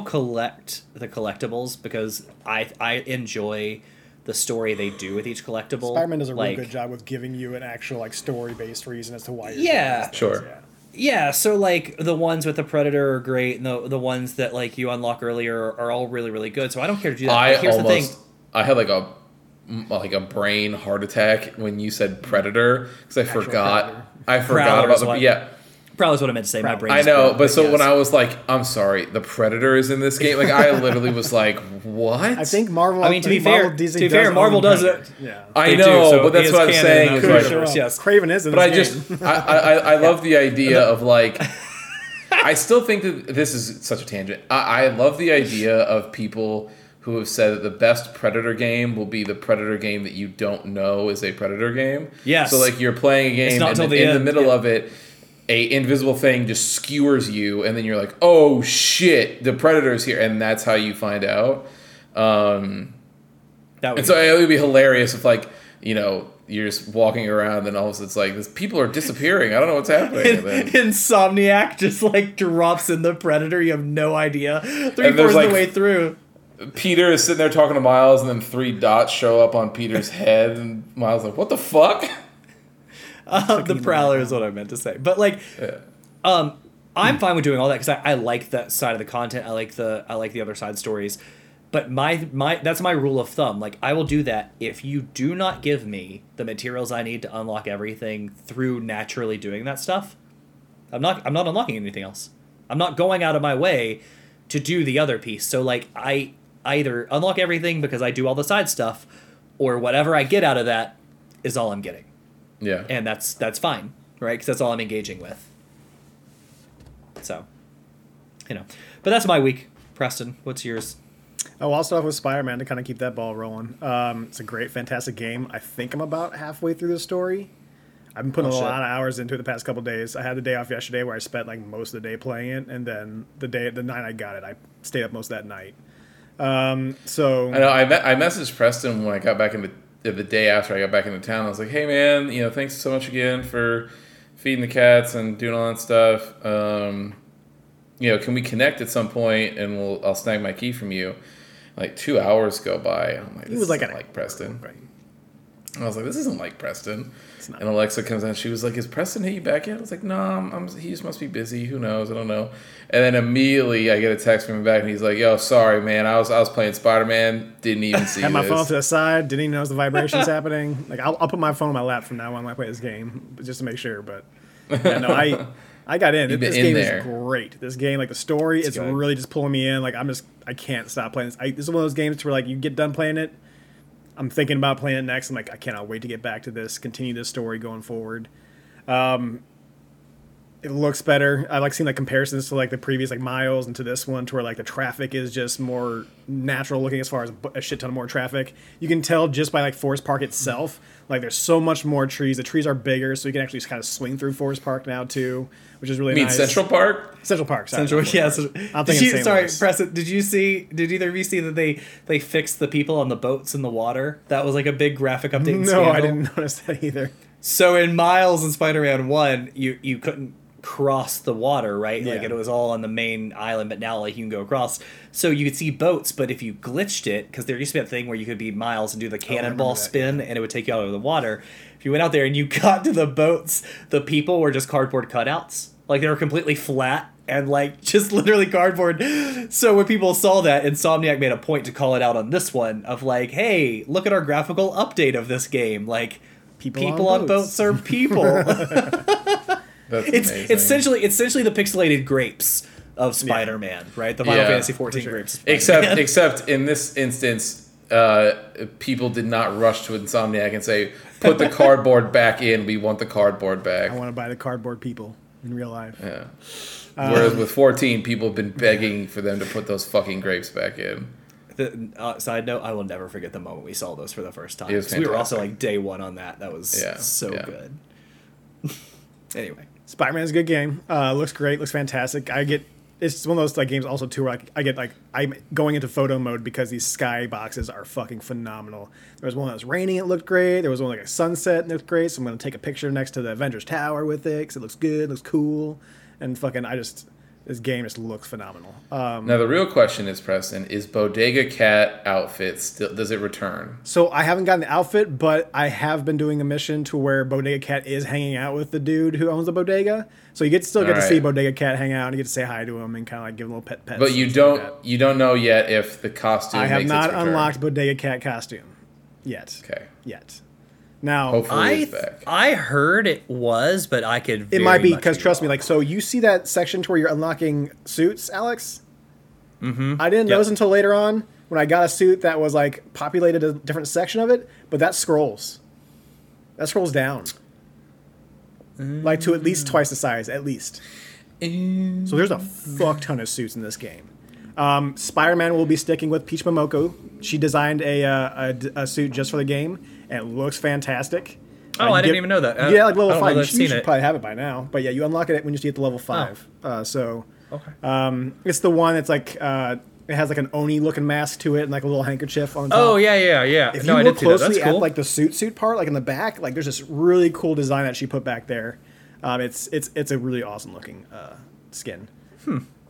collect the collectibles, because I enjoy the story they do with each collectible. Spider-Man does a real good job with giving you an actual like story-based reason as to why you're doing these things. Yeah, so like the ones with the Predator are great, and the ones that like you unlock earlier are all really, really good. So I don't care to do that. I had like a brain heart attack when you said Predator, because I forgot about the... Yeah. Prowler's what I meant to say. My brain... I know, but so yes. When I was like, I'm sorry, the Predator is in this game, like I literally was like, what? I think Marvel... I mean, Marvel does it. Yeah. I know, do, so but that's what I'm saying. Is like, sure. Yes. Kraven is in but this game. But I love the idea of like... I still think that this is such a tangent. I love the idea of people... who have said that the best Predator game will be the Predator game that you don't know is a Predator game. Yes. So, like, you're playing a game, and in the middle of it, a invisible thing just skewers you, and then you're like, oh, shit, the Predator's here, and that's how you find out. It would be hilarious if, like, you know... You're just walking around, and all of a sudden it's like, people are disappearing. I don't know what's happening. Insomniac just, like, drops in the Predator. You have no idea. 3/4 of the way through. Peter is sitting there talking to Miles, and then 3 dots show up on Peter's head, and Miles is like, what the fuck? The Prowler is what I meant to say. But, like, I'm fine with doing all that, because I like that side of the content. I like the other side stories. But that's my rule of thumb. Like, I will do that if you do not give me the materials I need to unlock everything through naturally doing that stuff. I'm not unlocking anything else. I'm not going out of my way to do the other piece. So, like, I either unlock everything because I do all the side stuff, or whatever I get out of that is all I'm getting. Yeah. And that's fine, right? Because that's all I'm engaging with. So, you know. But that's my week. Preston, what's yours? Oh, I'll start off with Spider-Man to kind of keep that ball rolling. It's a great, fantastic game. I think I'm about halfway through the story. I've been putting a lot of hours into it the past couple of days. I had the day off yesterday where I spent like most of the day playing it, and then the night I got it, I stayed up most of that night. So I know I messaged Preston when I got back into the day after I got back into town. I was like, "Hey man, you know, thanks so much again for feeding the cats and doing all that stuff. You know, can we connect at some point? And I'll snag my key from you." Like 2 hours go by. I'm like, this isn't like Preston. Right. I was like, this isn't like Preston. And Alexa comes in. She was like, is Preston hit you back yet? I was like, no, he just must be busy. Who knows? I don't know. And then immediately I get a text from him back, and he's like, yo, sorry, man. I was playing Spider-Man. Didn't even see this. Had my phone to the side. Didn't even notice the vibrations happening. Like, I'll put my phone on my lap from now on when I play this game, just to make sure. But yeah, no, I I got in. This game is great. This game, like the story, it's really just pulling me in. Like I can't stop playing this. This is one of those games where like you get done playing it, I'm thinking about playing it next. I'm like, I cannot wait to get back to this, continue this story going forward. It looks better. I like seeing like comparisons to like the previous like Miles and to this one, to where like the traffic is just more natural looking as far as a shit ton more traffic. You can tell just by like Forest Park itself. Like there's so much more trees. The trees are bigger, so you can actually just kind of swing through Forest Park now too, which is really nice. You mean Central Park? Central Park. Did either of you see that they fixed the people on the boats in the water? That was like a big graphic update. No, scandal. I didn't notice that either. So in Miles and Spider-Man 1, you couldn't cross the water, right? Yeah. Like it was all on the main island, but now like you can go across. So you could see boats, but if you glitched it, because there used to be a thing where you could be Miles and do the cannonball spin, yeah, and it would take you out over the water. If you went out there and you got to the boats, the people were just cardboard cutouts. Like they were completely flat and like just literally cardboard. So when people saw that, Insomniac made a point to call it out on this one of like, hey, look at our graphical update of this game. Like people on boats are people. That's amazing. Essentially the pixelated grapes of Spider-Man, right? The Final Fantasy 14 grapes. Except in this instance, people did not rush to Insomniac and say, "Put the cardboard back in. We want the cardboard back. I want to buy the cardboard people in real life." Yeah. Whereas with 14, people have been begging for them to put those fucking grapes back in. Side note: I will never forget the moment we saw those for the first time. We were also like day one on that. That was so good. Anyway. Spider-Man's a good game. Looks great. Looks fantastic. It's one of those like games also too where I get like I'm going into photo mode because these sky boxes are fucking phenomenal. There was one that was raining. It looked great. There was one like a sunset. It looked great. So I'm gonna take a picture next to the Avengers Tower with it because it looks good. It looks cool. And fucking this game just looks phenomenal. Now the real question is, Preston, is Bodega Cat outfit still? Does it return? So I haven't gotten the outfit, but I have been doing a mission to where Bodega Cat is hanging out with the dude who owns the bodega. So you get to see Bodega Cat hang out and you get to say hi to him and kind of like give him a little pet. But you don't know yet if the costume. I have not unlocked Bodega Cat costume yet. Okay. Yet. Now, I heard it was, but I could. It might be because trust me, like so. You see that section to where you're unlocking suits, Alex? Mm-hmm. I didn't notice until later on when I got a suit that was like populated a different section of it, but that scrolls. That scrolls down, like to at least twice the size, at least. So there's a fuck ton of suits in this game. Spider-Man will be sticking with Peach Momoko. She designed a suit just for the game. And it looks fantastic. I didn't even know that. Like level 5. You should probably have it by now. But yeah, you unlock it when you get to level 5. It's the one that's like, it has like an Oni-looking mask to it and like a little handkerchief on top. Oh, yeah. If you look closely at like the suit part, like in the back, like there's this really cool design that she put back there. It's a really awesome looking skin.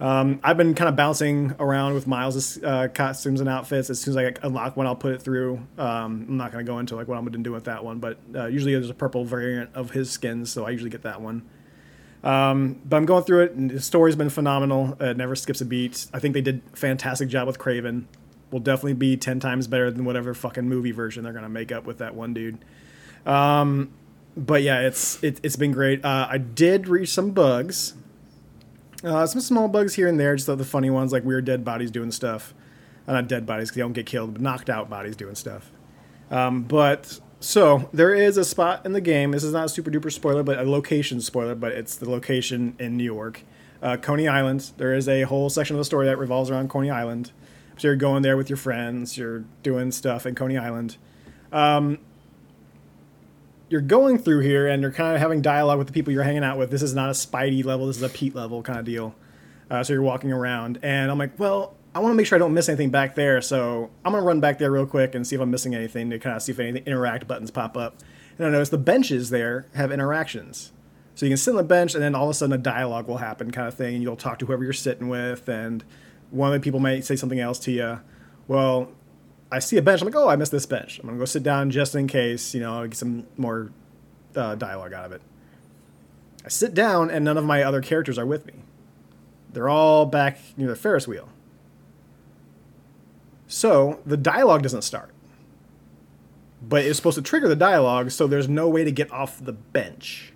I've been kind of bouncing around with Miles' costumes and outfits. As soon as I unlock one, I'll put it through. I'm not going to go into like what I'm going to do with that one, but usually there's a purple variant of his skins, so I usually get that one. But I'm going through it, and the story's been phenomenal. It never skips a beat. I think they did a fantastic job with Kraven. Will definitely be 10 times better than whatever fucking movie version they're going to make up with that one dude. But yeah, it's been great. I did reach some bugs. Some small bugs here and there, just the funny ones, like weird dead bodies doing stuff. Not dead bodies because they don't get killed, but knocked out bodies doing stuff. So there is a spot in the game. This is not a super duper spoiler, but a location spoiler, but it's the location in New York. Coney Island. There is a whole section of the story that revolves around Coney Island. So you're going there with your friends. You're doing stuff in Coney Island. You're going through here and you're kind of having dialogue with the people you're hanging out with. This is not a Spidey level. This is a Pete level kind of deal. So you're walking around and I'm like, well, I want to make sure I don't miss anything back there. So I'm going to run back there real quick and see if I'm missing anything to kind of see if any interact buttons pop up. And I notice the benches there have interactions. So you can sit on the bench and then all of a sudden a dialogue will happen kind of thing. And you'll talk to whoever you're sitting with. And one of the people might say something else to you. Well, I see a bench. I'm like, oh, I missed this bench. I'm going to go sit down just in case, I get some more dialogue out of it. I sit down, and none of my other characters are with me. They're all back near the Ferris wheel. So the dialogue doesn't start. But it's supposed to trigger the dialogue, so there's no way to get off the bench.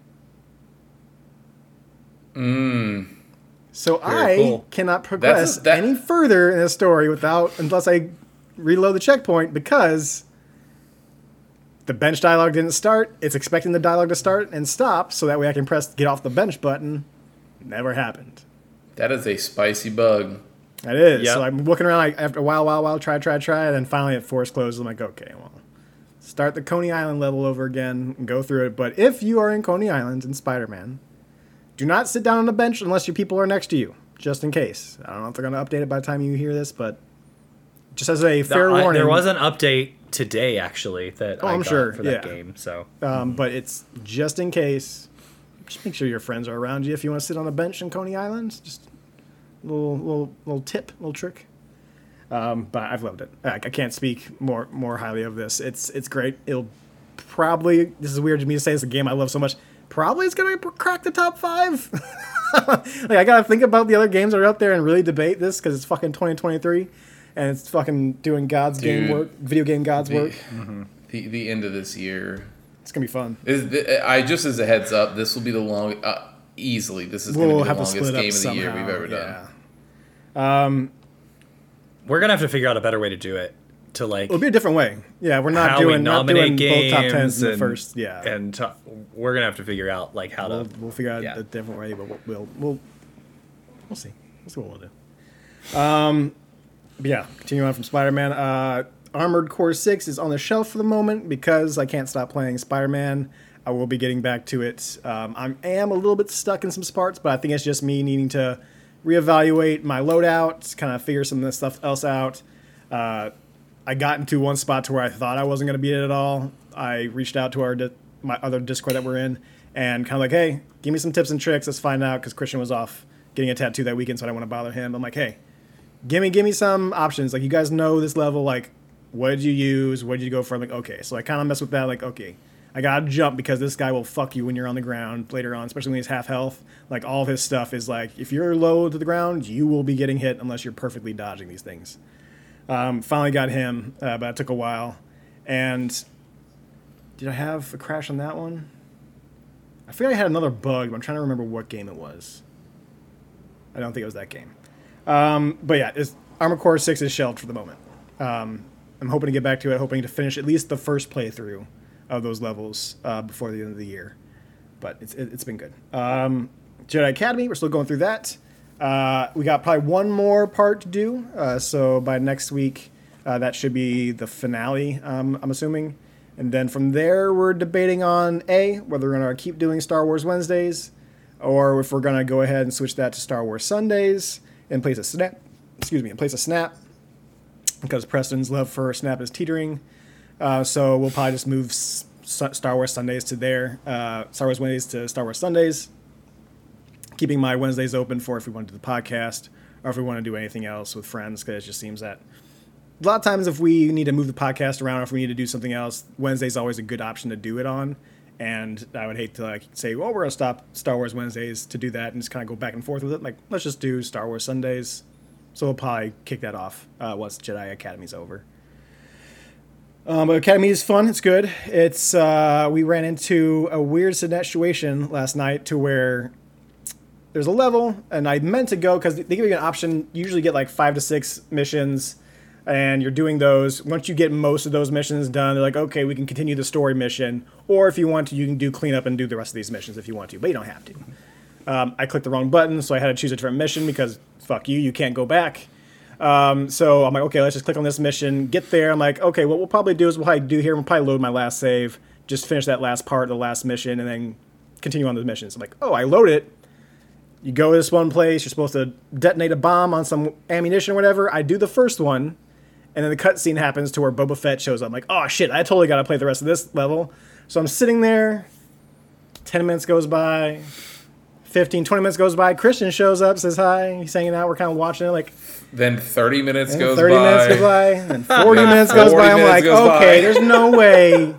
So very cool. Cannot progress any further in a story unless I reload the checkpoint, because the bench dialogue didn't start. It's expecting the dialogue to start and stop, so that way I can press get off the bench button. Never happened. That is a spicy bug. It is. Yep. So I'm looking around after a while, try, and then finally it force closes. I'm like, okay, well, start the Coney Island level over again and go through it. But if you are in Coney Island in Spider-Man, do not sit down on a bench unless your people are next to you, just in case. I don't know if they're going to update it by the time you hear this, but just as a fair warning. There was an update today, actually, that for that game. So, but it's just in case. Just make sure your friends are around you if you want to sit on a bench in Coney Island. Just a little tip, little trick. But I've loved it. I can't speak more highly of this. It's great. It'll probably, this is weird to me to say, it's a game I love so much. Probably it's going to crack the top 5. I got to think about the other games that are out there and really debate this, because it's fucking 2023 and it's fucking doing God's game work, video game God's work. Mm-hmm. The end of this year. It's going to be fun. Just as a heads up, this will be the longest, easily, this is going to be the longest game of the year we've ever done. Yeah. We're going to have to figure out a better way to do it. To it'll be a different way. Yeah, we're not doing both top 10s in the first. Yeah. And we're going to have to figure out how to. We'll figure out a different way, but we'll see. We'll see what we'll do. Continuing on from Spider-Man. Armored Core 6 is on the shelf for the moment because I can't stop playing Spider-Man. I will be getting back to it. I am a little bit stuck in some parts, but I think it's just me needing to reevaluate my loadout, kind of figure some of this stuff else out. I got into one spot to where I thought I wasn't going to beat it at all. I reached out to my other Discord that we're in and kind of hey, give me some tips and tricks. Let's find out, because Christian was off getting a tattoo that weekend, so I didn't want to bother him. I'm like, hey, give me some options. You guys know this level, what did you use? What did you go for? I'm like, okay. So I kind of mess with that. Okay, I got to jump because this guy will fuck you when you're on the ground later on, especially when he's half health. All of his stuff is if you're low to the ground, you will be getting hit unless you're perfectly dodging these things. Finally got him, but it took a while. And did I have a crash on that one? I feel I had another bug, but I'm trying to remember what game it was. I don't think it was that game. Armored Core 6 is shelved for the moment. I'm hoping to get back to it, hoping to finish at least the first playthrough of those levels before the end of the year. But it's been good. Jedi Academy, we're still going through that. We got probably one more part to do, so by next week that should be the finale, I'm assuming. And then from there, we're debating on whether we're going to keep doing Star Wars Wednesdays or if we're going to go ahead and switch that to Star Wars Sundays in place of Snap, because Preston's love for Snap is teetering. So we'll probably just move Star Wars Wednesdays to Star Wars Sundays, keeping my Wednesdays open for if we want to do the podcast or if we want to do anything else with friends, because it just seems that a lot of times if we need to move the podcast around or if we need to do something else, Wednesday's always a good option to do it on. And I would hate to say, well, we're going to stop Star Wars Wednesdays to do that and just kind of go back and forth with it. Let's just do Star Wars Sundays. So we'll probably kick that off once Jedi Academy's over. Academy is fun. It's good. It's we ran into a weird situation last night to where there's a level, and I meant to go, because they give you an option. You usually get 5 to 6 missions, and you're doing those. Once you get most of those missions done, they're like, okay, we can continue the story mission, or if you want to, you can do cleanup and do the rest of these missions if you want to, but you don't have to. I clicked the wrong button, so I had to choose a different mission because fuck you can't go back. So I'm like, okay, let's just click on this mission, get there. I'm like, okay, what we'll probably do is we'll probably load my last save, just finish that last part of the last mission, and then continue on the missions. I'm like, oh, I load it. You go to this one place, you're supposed to detonate a bomb on some ammunition or whatever. I do the first one, and then the cutscene happens to where Boba Fett shows up. I'm like, oh shit, I totally got to play the rest of this level. So I'm sitting there, 10 minutes goes by, 15, 20 minutes goes by, Christian shows up, says hi, he's hanging out, we're kind of watching it. Then 30 minutes goes by. 30 minutes goes by, and 40 minutes goes by. I'm like, okay, there's no way.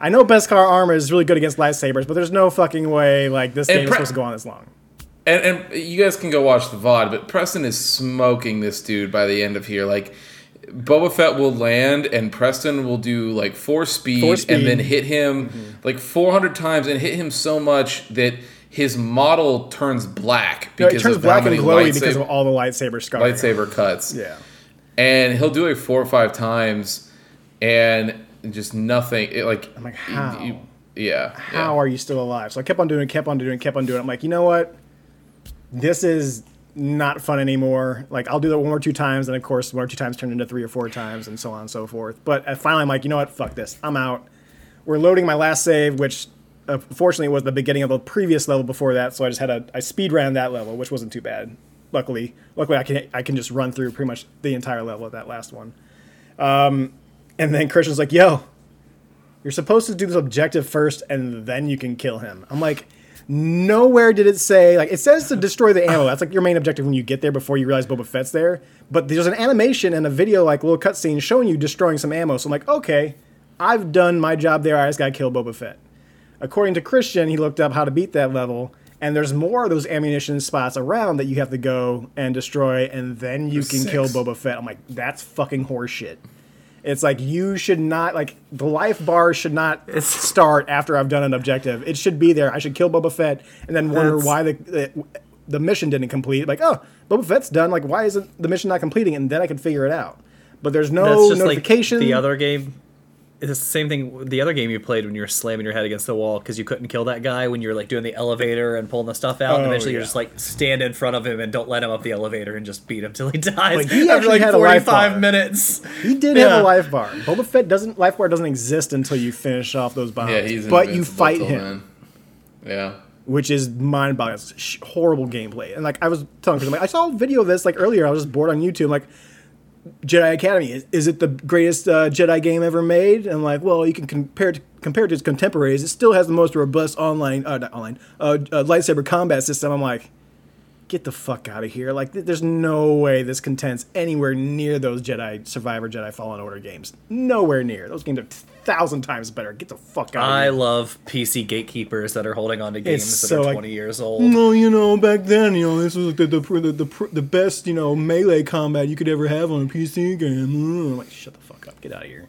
I know Beskar armor is really good against lightsabers, but there's no fucking way this game is supposed to go on this long. And you guys can go watch the VOD, but Preston is smoking this dude by the end of here. Boba Fett will land, and Preston will do, 4 speed, and then hit him, 400 times, and hit him so much that his model turns black because it turns black and glowy because of all the lightsaber scarring. Lightsaber cuts. Yeah. And he'll do it 4 or 5 times and just nothing. I'm like, how? How are you still alive? So I kept on doing it. I'm like, you know what? This is not fun anymore. Like, I'll do that 1 or 2 times, and of course 1 or 2 times turned into 3 or 4 times, and so on and so forth. But finally I'm like, you know what? Fuck this. I'm out. We're loading my last save, which fortunately was the beginning of the previous level before that, so I just had I speed ran that level, which wasn't too bad. Luckily I can just run through pretty much the entire level of that last one. And then Christian's like, yo, you're supposed to do this objective first and then you can kill him. I'm like, nowhere did it say, like, it says to destroy the ammo. That's like your main objective when you get there before you realize Boba Fett's there. But there's an animation and a video, like little cutscene showing you destroying some ammo. So I'm like, okay, I've done my job there. I just got to kill Boba Fett. According to Christian, he looked up how to beat that level. And there's more of those ammunition spots around that you have to go and destroy. And then you can kill Boba Fett. I'm like, that's fucking horseshit. It's like, you should not, like, the life bar should not start after I've done an objective. It should be there. I should kill Boba Fett and then wonder why the mission didn't complete. Like, oh, Boba Fett's done. Like, why isn't the mission not completing? And then I can figure it out. But there's no notification. Like the other game, it's the same thing. The other game you played when you were slamming your head against the wall because you couldn't kill that guy when you were, like, doing the elevator and pulling the stuff out. And eventually you're just, like, stand in front of him and don't let him up the elevator and just beat him till he dies. Like, he actually had 45 minutes. He did have a life bar. Boba Fett life bar doesn't exist until you finish off those bombs. Yeah, he's but you fight him. Then. Yeah. Which is mind-boggling. It's horrible gameplay. And, like, I was telling Chris, I'm like, I saw a video of this, like, earlier. I was just bored on YouTube. I'm like, Jedi Academy, is it the greatest Jedi game ever made? And like, well, you can compare it to its contemporaries. It still has the most robust lightsaber combat system. I'm like, get the fuck out of here. Like, there's no way this contends anywhere near those Jedi Survivor, Jedi Fallen Order games. Nowhere near. Those games are 1,000 times better. Get the fuck out of here. I love PC gatekeepers that are holding on to games that are 20 years old. No, you know, back then, you know, this was the best, you know, melee combat you could ever have on a PC game. I'm like, shut the fuck up. Get out of here.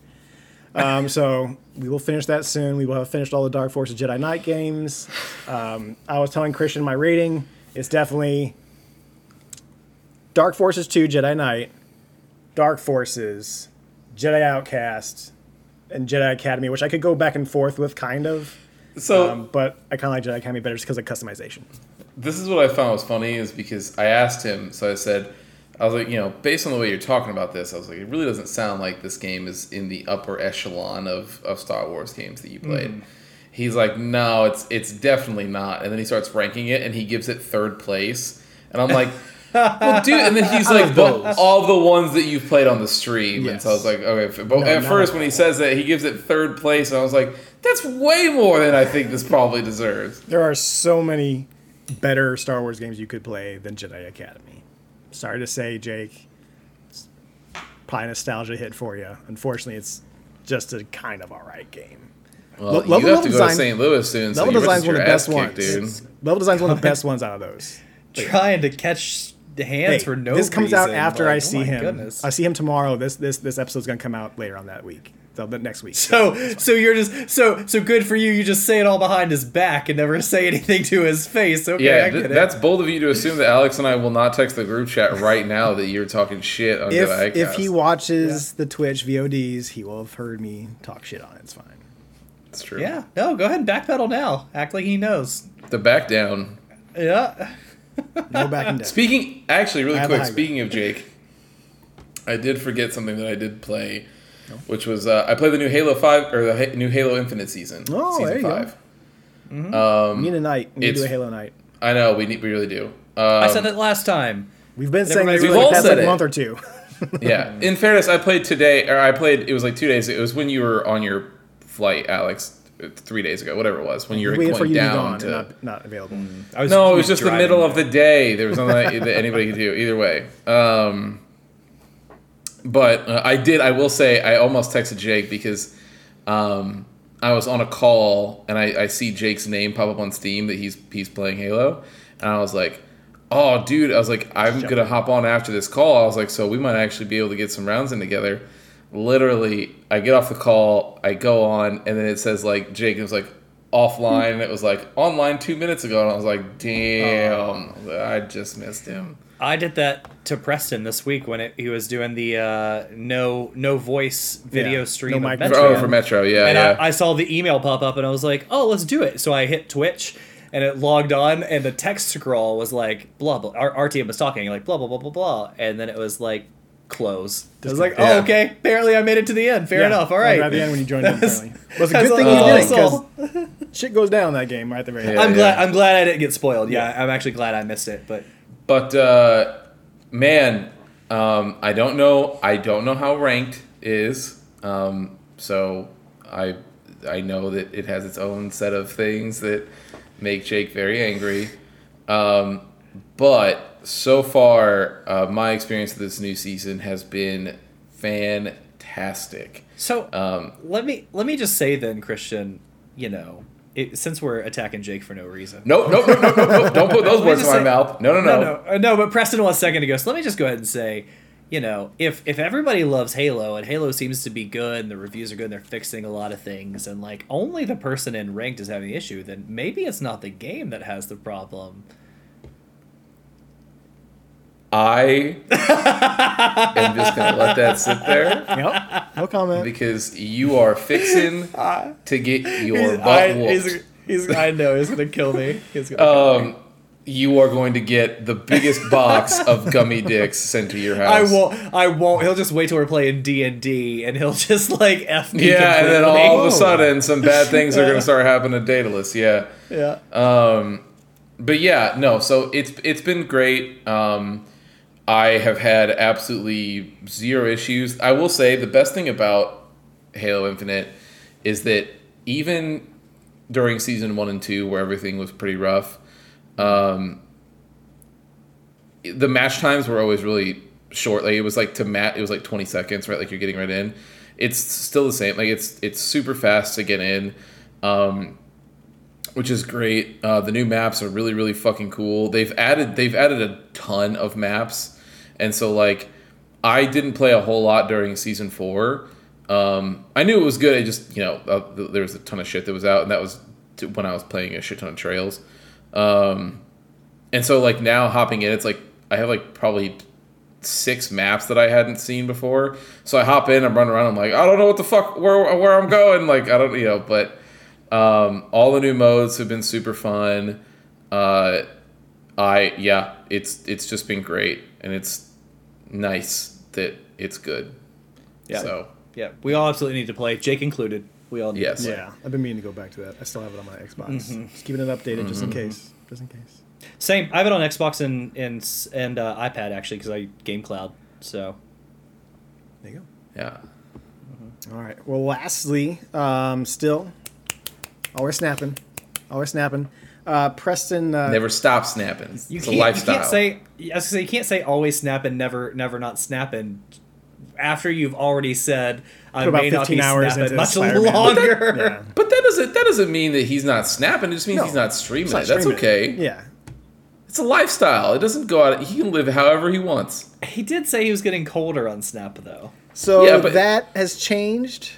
So we will finish that soon. We will have finished all the Dark Forces Jedi Knight games. I was telling Christian my rating. It's definitely Dark Forces 2 Jedi Knight, Dark Forces, Jedi Outcast, and Jedi Academy, which I could go back and forth with, kind of. So, but I kind of like Jedi Academy better just because of customization. This is what I found was funny is because I asked him, so I said, I was like, you know, based on the way you're talking about this, I was like, it really doesn't sound like this game is in the upper echelon of Star Wars games that you played. Mm. He's like, no, it's definitely not. And then he starts ranking it, and he gives it 3rd place. And I'm like, well, dude. And then he's like, but all the ones that you've played on the stream. Yes. And so I was like, okay. But at first, when he says that, he gives it 3rd place. And I was like, that's way more than I think this probably deserves. There are so many better Star Wars games you could play than Jedi Academy. Sorry to say, Jake. It's probably a nostalgia hit for you. Unfortunately, it's just a kind of all right game. Well, you have to go to St. Louis soon. Level design's one of the best ones. Level design's one of the best ones out of those. Trying to catch the hands for no reason. This comes out after I see him. Goodness. I see him tomorrow. This episode's gonna come out later on that week. So the next week. So you're just so good for you. You just say it all behind his back and never say anything to his face. Okay, yeah, that's bold of you to assume that Alex and I will not text the group chat right now that you're talking shit on the iCast. If he watches the Twitch VODs, he will have heard me talk shit on it. It's fine. It's true. Yeah. No, go ahead and backpedal now. Act like he knows. The back down. Yeah. No backing down. Speaking of Jake, I did forget something that I did play, which was I played the new Halo 5 or the new Halo Infinite season. Oh, season there you 5. Go. Mm-hmm. We need a night. We need to do a Halo night. I know. We really do. I said it last time. We've been saying it for a month or two. Yeah. In fairness, I played today, or it was like 2 days. It was when you were on your flight, Alex, 3 days ago, whatever it was, when you were going down to not available. It was just the middle of the day. There was nothing that anybody could do either way. I will say I almost texted Jake because I was on a call and I see Jake's name pop up on Steam that he's playing Halo, and I was like, oh dude, I was like, I'm gonna hop on after this call. I was like, so we might actually be able to get some rounds in together. Literally, I get off the call, I go on, and then it says, like, Jacob's like, offline that was like online 2 minutes ago, and I was like, damn, I just missed him. I did that to Preston this week when he was doing the no voice video stream of Metro. For Metro, And I saw the email pop up, and I was like, oh, let's do it. So I hit Twitch, and it logged on, and the text scroll was like, blah, blah. RTM was talking, like, blah, blah, blah, blah, blah. And then it was like, close. I was like, oh, okay. Apparently I made it to the end. Fair enough. All right. Right at the end when you joined in, apparently. It was a good thing you did, because shit goes down that game right at the very end. I'm glad I didn't get spoiled. Yeah, I'm actually glad I missed it, but... But, I don't know how ranked is, so I know that it has its own set of things that make Jake very angry, but so far, my experience of this new season has been fantastic. So, let me just say then, Christian, you know... since we're attacking Jake for no reason. No. Don't put those words in my mouth. No, but Preston was a second ago, so let me just go ahead and say, you know, if everybody loves Halo, and Halo seems to be good, and the reviews are good, and they're fixing a lot of things, and, like, only the person in ranked is having the issue, then maybe it's not the game that has the problem. I am just going to let that sit there. Yep. No comment. Because you are fixing to get your butt whooped. I know. He's going to kill me. He's gonna kill me. You are going to get the biggest box of gummy dicks sent to your house. I won't. He'll just wait till we're playing D&D, and he'll just, like, F me. Yeah, completely. And then all of a sudden, some bad things are going to start happening to Daedalus. Yeah. Yeah. But, yeah, no. So, it's been great. I have had absolutely zero issues. I will say the best thing about Halo Infinite is that even during Season 1 and 2, where everything was pretty rough, the match times were always really short. Like, it was like 20 seconds, right? Like, you're getting right in. It's still the same. Like, it's super fast to get in, which is great. The new maps are really, really fucking cool. They've added a ton of maps. And so, like, I didn't play a whole lot during Season 4. I knew it was good. I just, you know, there was a ton of shit that was out. And that was when I was playing a shit ton of Trails. And so, like, now hopping in, it's like I have, like, probably 6 maps that I hadn't seen before. So I hop in, I'm running around, I'm like, I don't know what the fuck, where I'm going. Like, I don't, you know, but... all the new modes have been super fun. It's just been great, and it's nice that it's good. Yeah. So yeah, we all absolutely need to play, Jake included. We all need to play. Yeah. I've been meaning to go back to that. I still have it on my Xbox. Mm-hmm. Just keeping it updated, just in case. Just in case. Same. I have it on Xbox and iPad actually, because I game cloud. So there you go. Yeah. Mm-hmm. All right. Well, lastly, still. Always snapping. Preston never stop snapping. It's a lifestyle. You can't say always snapping, never not snapping. After you've already said, I may not be snapping much longer. But that doesn't mean that he's not snapping. It just means he's not streaming. That's okay. Yeah, it's a lifestyle. It doesn't go out. He can live however he wants. He did say he was getting colder on Snap though. So that has changed.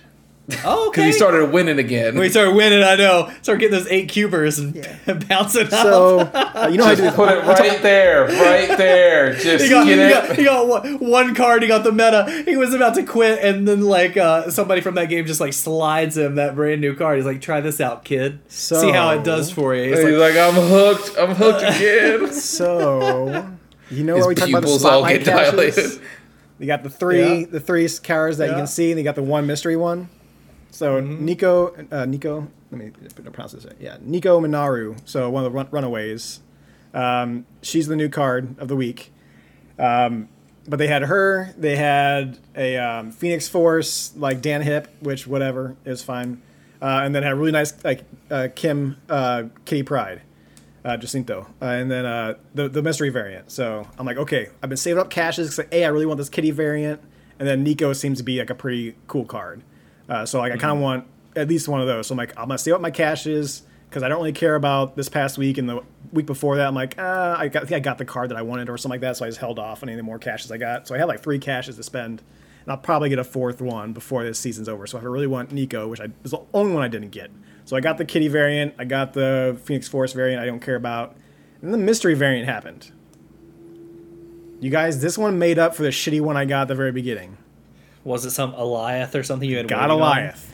Oh, okay. Because we started winning again. I know. Started getting those 8 cubers and bouncing up. So, you know, just put it right there. Just he got one card. He got the meta. He was about to quit, and then like somebody from that game just like slides him that brand new card. He's like, "Try this out, kid. So, see how it does for you." He's like, "I'm hooked. I'm hooked again." So, you know, his pupils all get dilated. They got the three cards that you can see, and they got the one mystery one. So Nico, let me pronounce this right. Yeah, Nico Minaru. So one of the runaways. She's the new card of the week. But they had her. They had a Phoenix Force, like Dan Hip, which whatever is fine. And then had a really nice like Kim Kitty Pryde, Jacinto, and then the mystery variant. So I'm like, okay, I've been saving up caches because I really want this Kitty variant. And then Nico seems to be like a pretty cool card. So like I kind of want at least one of those. So I'm like, I'm going to save up my caches because I don't really care about this past week and the week before that. I'm like, I think I got the card that I wanted or something like that. So I just held off on any more caches I got. So I had like 3 caches to spend, and I'll probably get a 4th one before this season's over. So if I really want Nico, which is the only one I didn't get. So I got the Kitty variant. I got the Phoenix Force variant I don't care about. And the mystery variant happened. You guys, this one made up for the shitty one I got at the very beginning. Was it some Eliath or something you had got Eliath.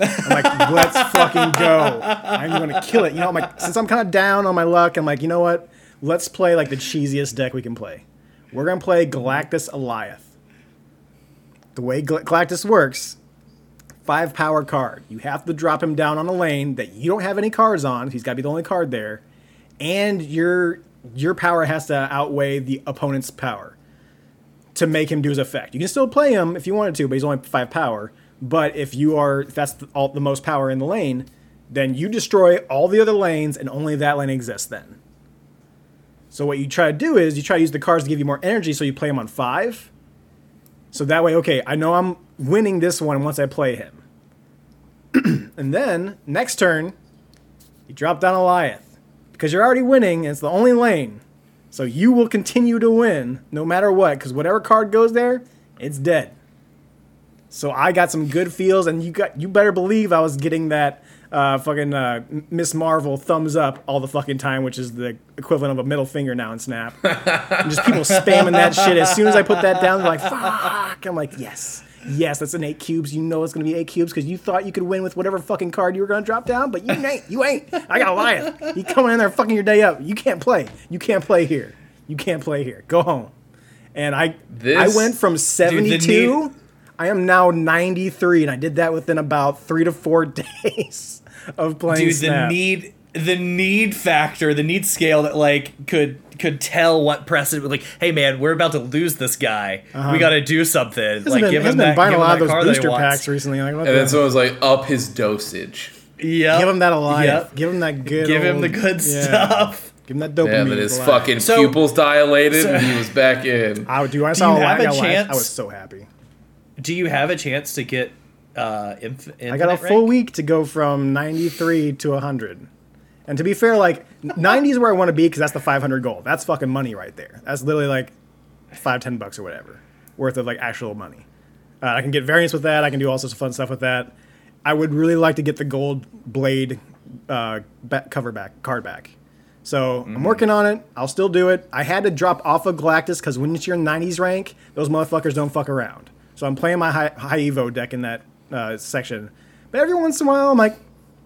I'm like, let's fucking go. I'm going to kill it. You know, I'm like, since I'm kind of down on my luck, I'm like, you know what? Let's play like the cheesiest deck we can play. We're going to play Galactus Eliath. The way Galactus works, 5-power card. You have to drop him down on a lane that you don't have any cards on. He's got to be the only card there. And your power has to outweigh the opponent's power to make him do his effect. You can still play him if you wanted to, but he's only 5-power. But if that's the most power in the lane, then you destroy all the other lanes and only that lane exists then. So what you try to do is you try to use the cards to give you more energy, so you play him on 5. So that way, okay, I know I'm winning this one once I play him. And then, next turn, you drop down Eliath. Because you're already winning, and it's the only lane. So you will continue to win no matter what, because whatever card goes there, it's dead. So I got some good feels, and you better believe I was getting that fucking Miss Marvel thumbs up all the fucking time, which is the equivalent of a middle finger now in Snap. And just people spamming that shit. As soon as I put that down, they're like, fuck. I'm like, yes. Yes, that's an 8 cubes. You know it's going to be 8 cubes because you thought you could win with whatever fucking card you were going to drop down, but you ain't. I got Eliath. You coming in there fucking your day up. You can't play. You can't play here. Go home. And I went from 72... I am now 93, and I did that within about 3 to 4 days of playing Snap. The need factor, the need scale that like could tell what precedent. Like, hey man, we're about to lose this guy. Uh-huh. We got to do something. Like, give him that. He's been buying a lot of those booster packs recently. Like, and then so I was like, up his dosage. Yeah. Give him that Eliath. Yep. Give him that good. Give him the good stuff. Give him that dopamine. Yeah, but his fucking pupils dilated, and he was back in. I saw Eliath. I was so happy. Do you have a chance to get infinite? I got a full week to go from 93 to 100. And to be fair, like, 90 is where I want to be because that's the 500 goal. That's fucking money right there. That's literally like $5-10 or whatever worth of like actual money. I can get variants with that. I can do all sorts of fun stuff with that. I would really like to get the gold blade card back. So I'm working on it. I'll still do it. I had to drop off of Galactus because when it's your 90s rank, those motherfuckers don't fuck around. So I'm playing my high Evo deck in that section, but every once in a while I'm like,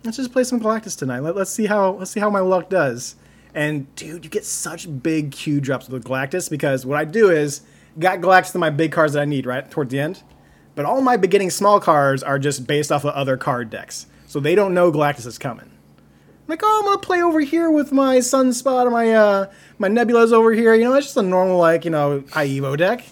let's just play some Galactus tonight. Let's see how my luck does. And dude, you get such big Q drops with Galactus because what I do is got Galactus to my big cards that I need right toward the end, but all my beginning small cards are just based off of other card decks, so they don't know Galactus is coming. I'm like, oh, I'm gonna play over here with my Sunspot or my Nebulas over here. You know, it's just a normal like high Evo deck.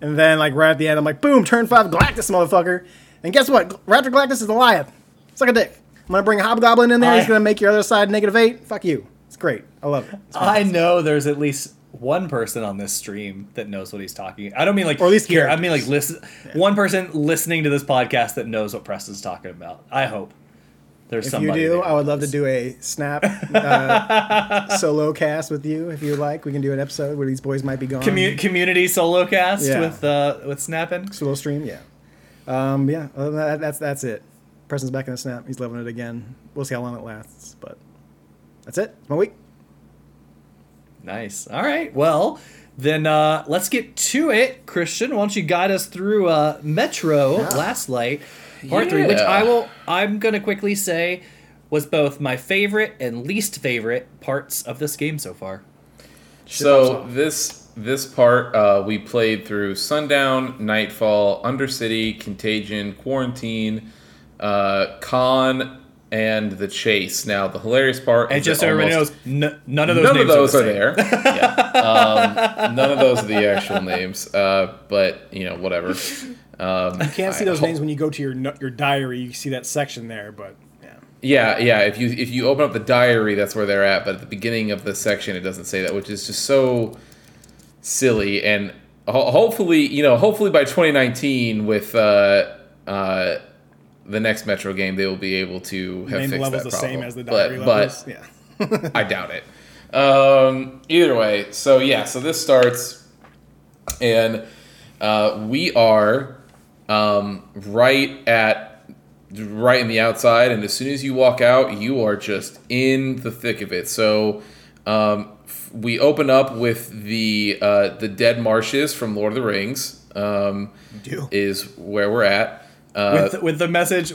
And then, like, right at the end, I'm like, boom, turn 5, Galactus, motherfucker. And guess what? Raptor Galactus is Eliath. Suck a dick. I'm going to bring a Hobgoblin in there. He's going to make your other side -8. Fuck you. It's great. I love it. I know there's at least one person on this stream that knows what he's talking about. I don't mean, like, or at least here. Characters. I mean, like, one person listening to this podcast that knows what Preston's talking about. I hope there's somebody. If you do, I would love to do a Snap solo cast with you if you like. We can do an episode where these boys might be gone. Community solo cast with Snappin'. Solo stream, yeah. Other than that, that's it. Preston's back in the Snap. He's loving it again. We'll see how long it lasts, but that's it. It's my week. Nice. All right. Well, then let's get to it. Christian, why don't you guide us through Metro Last Light. Part 3, which I'm gonna quickly say was both my favorite and least favorite parts of this game so far. So this part we played through Sundown, Nightfall, Undercity, Contagion, Quarantine, Con, and the Chase. Now the hilarious part, and just so everybody knows, none of those names are there. Yeah. None of those are the actual names, but whatever. You can't see those names when you go to your diary. You see that section there, but yeah. If you open up the diary, that's where they're at. But at the beginning of the section, it doesn't say that, which is just so silly. And hopefully by 2019 with the next Metro game, they will be able to have fixed that problem. Name levels the same as the diary levels. But yeah, I doubt it. Either way, so this starts, and we are right at right in the outside, and as soon as you walk out, you are just in the thick of it. So we open up with the Dead Marshes from Lord of the Rings. Is where we're at with the message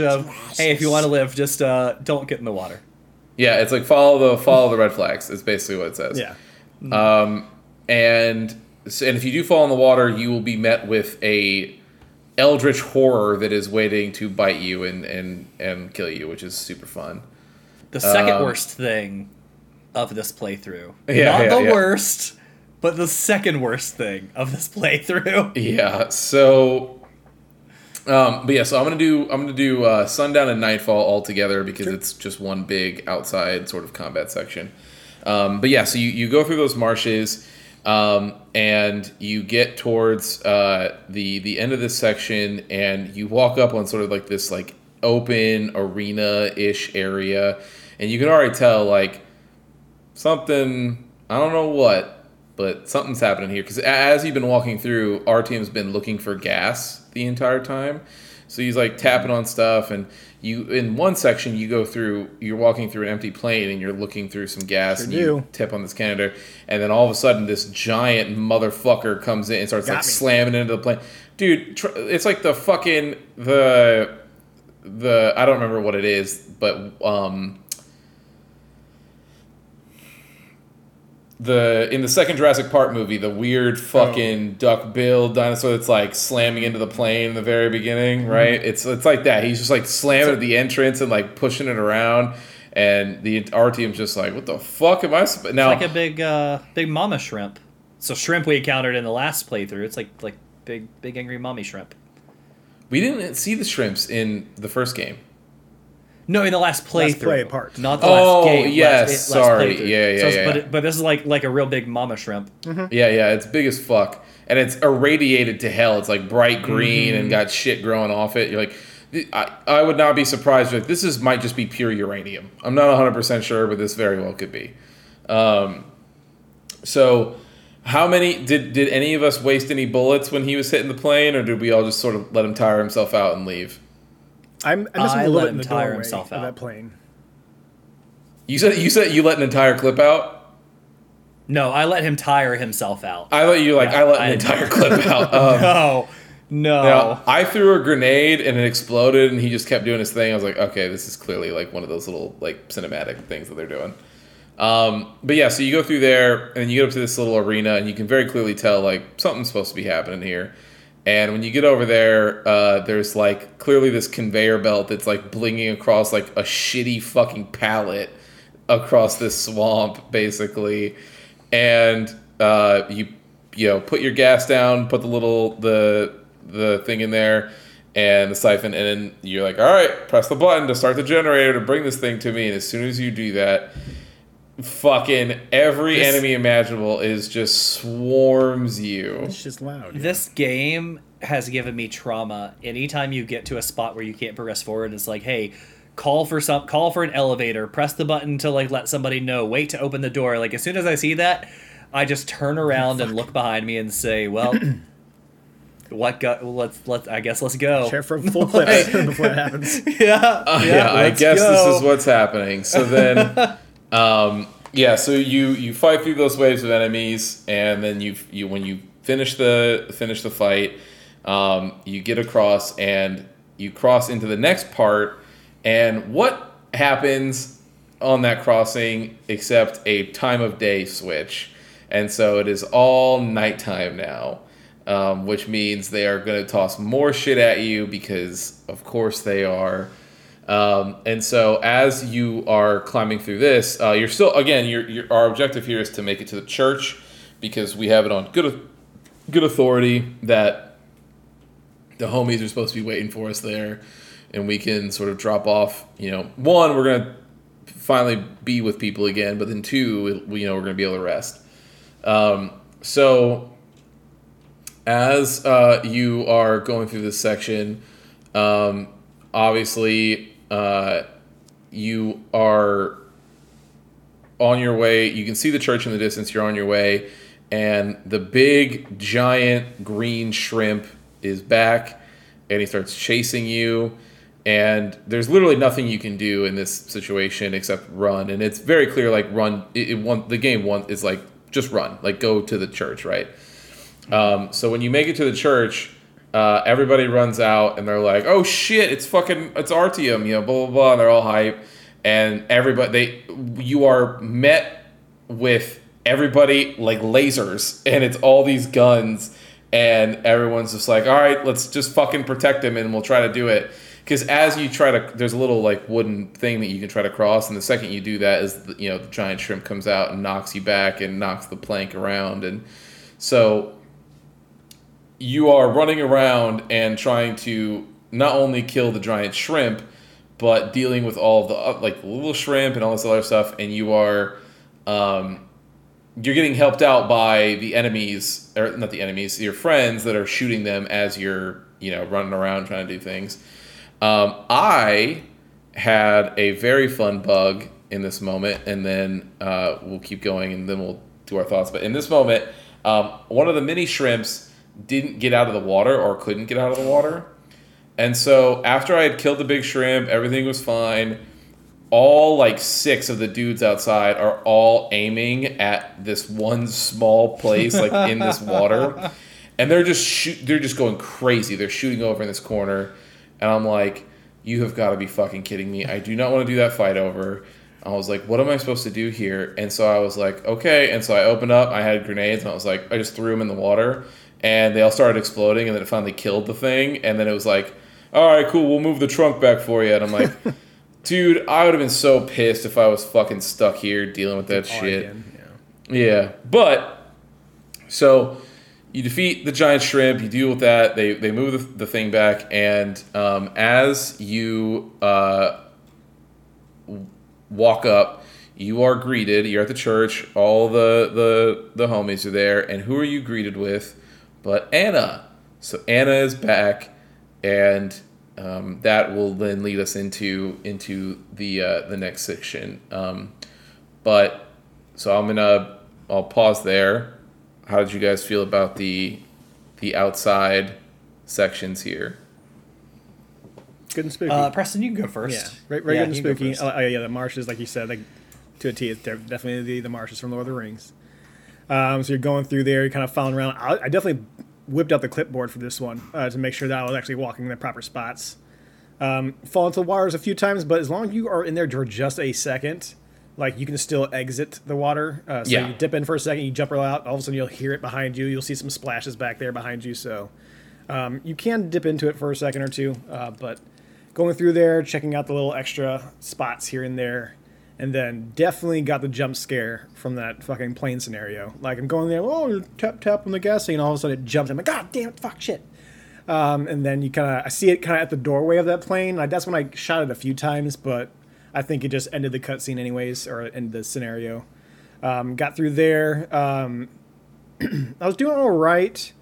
of, hey, if you want to live, just don't get in the water. Yeah, it's like follow the red flags. It's basically what it says. Yeah. And if you do fall in the water, you will be met with a eldritch horror that is waiting to bite you and kill you, which is super fun. The second worst thing of this playthrough. Not the worst, but the second worst thing of this playthrough. Yeah. So. So I'm gonna do sundown and nightfall all together because it's just one big outside sort of combat section. So you go through those marshes, and you get towards the end of this section, and you walk up on sort of like this like open arena-ish area, and you can already tell like something, I don't know what, but something's happening here because as you've been walking through, our team's been looking for gas the entire time. So he's like tapping on stuff, and you in one section you're walking through an empty plane and you're looking through some gas you tip on this canister, and then all of a sudden this giant motherfucker comes in and starts slamming into the plane. Dude, it's like the fucking the I don't remember what it is, but in the second Jurassic Park movie, the weird fucking duck-billed dinosaur that's like slamming into the plane in the very beginning, right? Mm-hmm. It's like that. He's just like slamming at the entrance and like pushing it around, and our team's just like, what the fuck am I? It's like a big big mama shrimp. It's a shrimp we encountered in the last playthrough. It's like big angry mommy shrimp. We didn't see the shrimps in the first game. No, in the last playthrough. Last play part. Not the last game. Oh, yes. Sorry. Yeah. But this is like a real big mama shrimp. Mm-hmm. Yeah. It's big as fuck. And it's irradiated to hell. It's like bright green and got shit growing off it. You're like, I would not be surprised. Like, this might just be pure uranium. I'm not 100% sure, but this very well could be. So how many... Did any of us waste any bullets when he was hitting the plane, or did we all just sort of let him tire himself out and leave? I'm missing a little bit in the doorway himself out. That plane. You said you let an entire clip out? No, I let him tire himself out. I let you clip out. No. Now, I threw a grenade and it exploded and he just kept doing his thing. I was like, okay, this is clearly like one of those little like cinematic things that they're doing. So you go through there and you get up to this little arena and you can very clearly tell like something's supposed to be happening here. And when you get over there, there's like clearly this conveyor belt that's like blinging across like a shitty fucking pallet across this swamp, basically. And you put your gas down, put the thing in there, and the siphon, and then you're like, all right, press the button to start the generator to bring this thing to me. And as soon as you do that, fucking every enemy imaginable is just swarms you. It's just loud. Yeah. This game has given me trauma. Anytime you get to a spot where you can't progress forward, it's like, hey, call for an elevator, press the button to like let somebody know, wait to open the door. Like as soon as I see that, I just turn around and look behind me and say, well, let's go. Share for full clip before it happens. I guess this is what's happening. So then. So you fight through those waves of enemies, and then you when you finish the fight, you get across and you cross into the next part. And what happens on that crossing except a time of day switch? And so it is all nighttime now, which means they are going to toss more shit at you because, of course, they are. And so as you are climbing through this, you're still, again, our objective here is to make it to the church because we have it on good authority that the homies are supposed to be waiting for us there, and we can sort of drop off, one, we're going to finally be with people again, but then two, we're going to be able to rest. So as, you are going through this section, obviously, you are on your way. You can see the church in the distance. You're on your way. And the big, giant green shrimp is back. And he starts chasing you. And there's literally nothing you can do in this situation except run. And it's very clear, like, run. The game is like, just run. Like, go to the church, right? So when you make it to the church, everybody runs out, and they're like, oh, shit, it's Artium, you know, blah, blah, blah. And they're all hype. And everybody, you are met with everybody, like, lasers. And it's all these guns. And everyone's just like, all right, let's just fucking protect him, and we'll try to do it. Because as you try to, there's a little like wooden thing that you can try to cross, and the second you do that, is the, you know, the giant shrimp comes out and knocks you back and knocks the plank around, and so you are running around and trying to not only kill the giant shrimp, but dealing with all the like little shrimp and all this other stuff, and you are you're getting helped out by the enemies, or not the enemies, your friends that are shooting them as you're, you know, running around trying to do things. I had a very fun bug in this moment, and then we'll keep going, and then we'll do our thoughts. But in this moment, one of the mini shrimps didn't get out of the water, or couldn't get out of the water. And so after I had killed the big shrimp, everything was fine. All like six of the dudes outside are all aiming at this one small place, like in this water. And they're just going crazy. They're shooting over in this corner. And I'm like, you have got to be fucking kidding me. I do not want to do that fight over. I was like, what am I supposed to do here? And so I was like, okay. And so I opened up. I had grenades. And I was like, I just threw them in the water. And they all started exploding. And then it finally killed the thing. And then it was like, all right, cool. We'll move the trunk back for you. And I'm like, dude, I would have been so pissed if I was fucking stuck here dealing with that shit. Yeah. But so... you defeat the giant shrimp. You deal with that. They move the thing back, and as you walk up, you are greeted. You're at the church. All the homies are there, and who are you greeted with? But Anna. So Anna is back, and that will then lead us into the next section. But so I'll pause there. How did you guys feel about the outside sections here? Good and spooky. Preston, you can go first. Yeah, very good and spooky. Oh yeah, the marshes, like you said, like to a T, it's definitely the marshes from Lord of the Rings. So you're going through there, you're kind of following around. I definitely whipped out the clipboard for this one to make sure that I was actually walking in the proper spots. Fall into the waters a few times, but as long as you are in there for just a second... like, you can still exit the water. You dip in for a second, you jump out, all of a sudden you'll hear it behind you. You'll see some splashes back there behind you. So you can dip into it for a second or two. But going through there, checking out the little extra spots here and there. And then definitely got the jump scare from that fucking plane scenario. Like, I'm going there, you're tap on the gas tank, and all of a sudden it jumps. I'm like, God damn it, fuck shit. And then I see it kind of at the doorway of that plane. That's when I shot it a few times, but... I think it just ended the cutscene anyways, or ended the scenario. Got through there. I was doing all right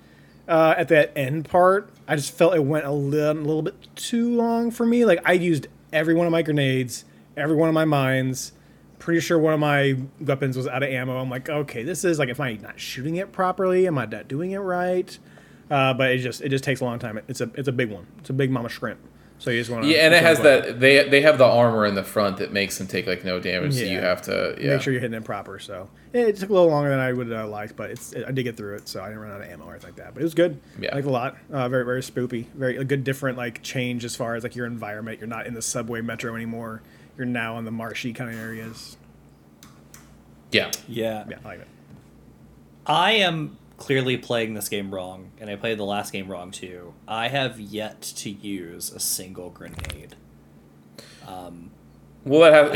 at that end part. I just felt it went a little bit too long for me. Like, I used every one of my grenades, every one of my mines. Pretty sure one of my weapons was out of ammo. I'm like, okay, this is like, am I not shooting it properly? Am I not doing it right? But it just takes a long time. It's a big one. It's a big mama shrimp. So you just want to... yeah, and it has that... They have the armor in the front that makes them take, like, no damage, so you have to... yeah. Make sure you're hitting it proper, so... it took a little longer than I would have liked, but I did get through it, so I didn't run out of ammo or anything like that. But it was good. Yeah. I liked it a lot. Very, very spoopy. Very a good different, like, change as far as, like, your environment. You're not in the subway metro anymore. You're now in the marshy kind of areas. Yeah. Yeah. Yeah, I like it. I am clearly playing this game wrong, and I played the last game wrong too. I have yet to use a single grenade. But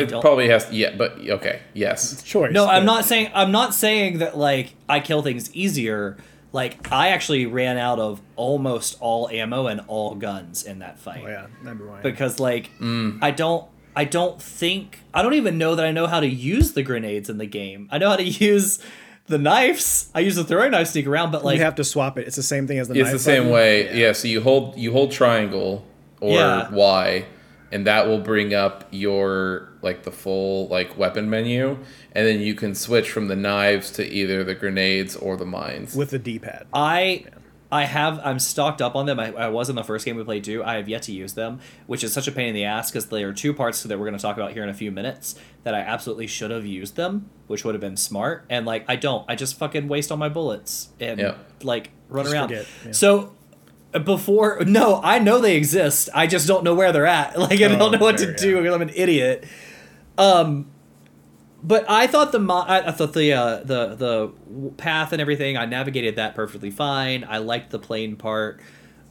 okay, yes, it's choice. No, I'm not saying that like I kill things easier. Like, I actually ran out of almost all ammo and all guns in that fight. Oh yeah, number one. Because like I don't even know that I know how to use the grenades in the game. I know how to use the knives. I use the throwing knife sneak around, but like... you have to swap it. It's the same thing as the knife. It's the same way. Yeah, so you hold triangle or Y, and that will bring up your, like, the full, like, weapon menu, and then you can switch from the knives to either the grenades or the mines. With the D-pad. I I'm stocked up on them. I was in the first game we played too. I have yet to use them, which is such a pain in the ass because there are two parts that we're going to talk about here in a few minutes that I absolutely should have used them, which would have been smart. And like, I don't. I just fucking waste all my bullets and like run just around. Forget. Yeah. So before, no, I know they exist. I just don't know where they're at. Like I don't know what to do because I'm an idiot. But I thought the path and everything, I navigated that perfectly fine. I liked the plane part.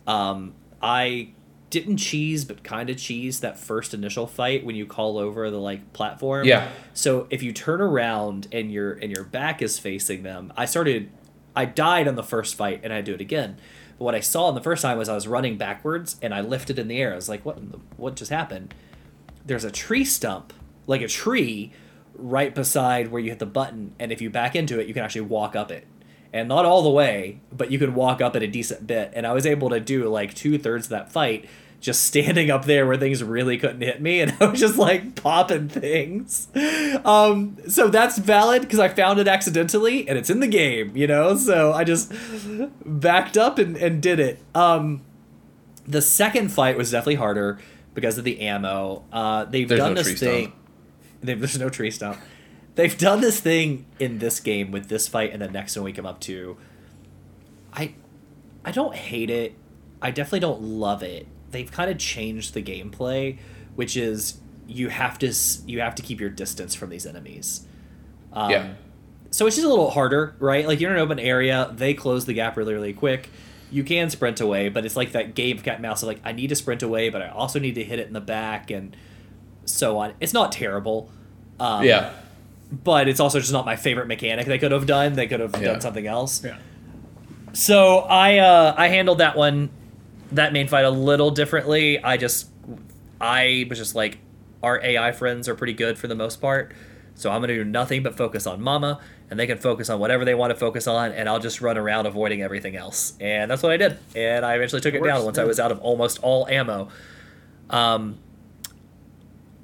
I didn't cheese, but kind of cheese that first initial fight when you call over the like platform. Yeah. So if you turn around and your back is facing them, I died on the first fight and I do it again. But what I saw in the first time was I was running backwards and I lifted in the air. I was like, what just happened? There's a tree stump, like a tree right beside where you hit the button, and if you back into it you can actually walk up it, and not all the way, but you can walk up it a decent bit. And I was able to do like 2/3 of that fight just standing up there where things really couldn't hit me, and I was just like popping things. So that's valid because I found it accidentally and it's in the game, you know, so I just backed up and did it. The second fight was definitely harder because of the ammo. There's no tree stump. They've done this thing in this game with this fight and the next one we come up to. I don't hate it. I definitely don't love it. They've kind of changed the gameplay, which is you have to keep your distance from these enemies. So it's just a little harder, right? Like you're in an open area. They close the gap really, really quick. You can sprint away, but it's like that game of cat and mouse. Of like, I need to sprint away, but I also need to hit it in the back and so on. It's not terrible. But it's also just not my favorite mechanic they could have done. They could have done something else. Yeah. So I handled that main fight a little differently. I was just like, our AI friends are pretty good for the most part. So I'm going to do nothing but focus on Mama, and they can focus on whatever they want to focus on, and I'll just run around avoiding everything else. And that's what I did. And I eventually took it down once I was out of almost all ammo.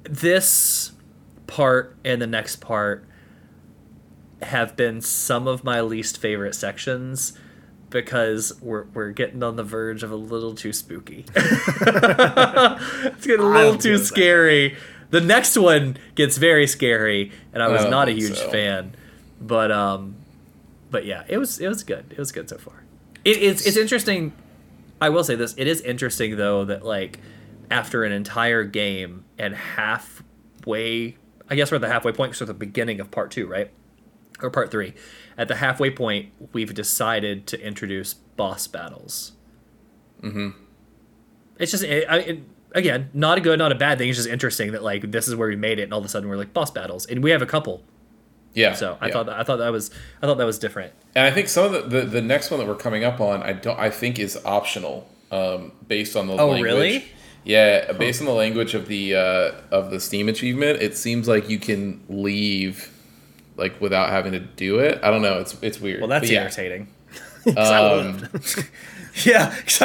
This part and the next part have been some of my least favorite sections because we're getting on the verge of a little too spooky. It's getting a little too scary. The next one gets very scary, and I was not a huge fan. But yeah, it was good. It was good so far. It's interesting. I will say this. It is interesting though that like after an entire game and halfway, I guess we're at the halfway point, so at the beginning of part 2, right? Or part 3. At the halfway point, we've decided to introduce boss battles. Mm-hmm. It's just, again, not a good, not a bad thing. It's just interesting that, like, this is where we made it, and all of a sudden we're like, boss battles. And we have a couple. Yeah. So I thought that was different. And I think some of the next one that we're coming up on, I think is optional, based on the language. Oh, really? Yeah, based on the language of the Steam achievement, it seems like you can leave, like, without having to do it. I don't know. It's weird. Well, that's irritating. Because I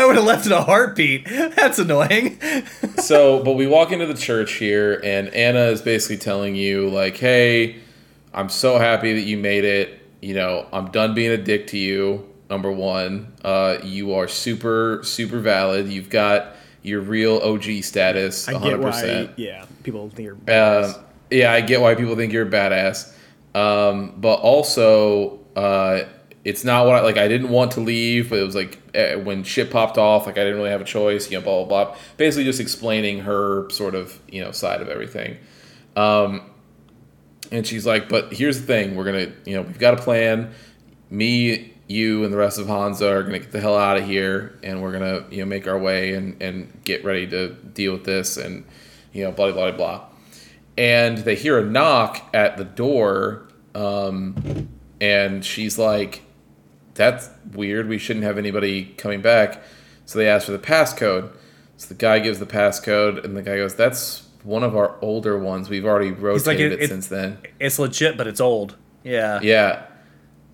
would have left in a heartbeat. That's annoying. So, but we walk into the church here, and Anna is basically telling you, like, hey, I'm so happy that you made it. You know, I'm done being a dick to you, number one. You are super, super valid. You've got your real OG status, 100%. I get why, people think you're badass. I get why people think you're a badass. But also, it's not what I didn't want to leave, but it was like when shit popped off, like I didn't really have a choice, you know, blah, blah, blah. Basically just explaining her sort of, you know, side of everything. And she's like, but here's the thing. We're going to, you know, we've got a plan. Me, you and the rest of Hanzo are gonna get the hell out of here, and we're gonna, you know, make our way and get ready to deal with this, and, you know, blah blah blah. And they hear a knock at the door, and she's like, "That's weird. We shouldn't have anybody coming back." So they ask for the passcode. So the guy gives the passcode, and the guy goes, "That's one of our older ones. We've already rotated it since then. It's legit, but it's old." Yeah. Yeah.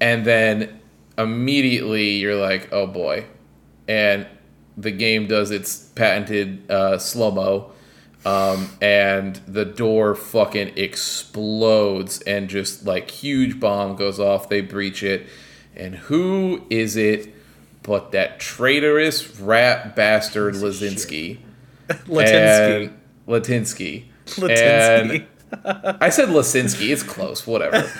And then immediately you're like, oh boy, and the game does its patented slow-mo, and the door fucking explodes, and just like huge bomb goes off. They breach it, and who is it but that traitorous rat bastard Latinsky. Latinsky. I said Latinsky. It's close. Whatever.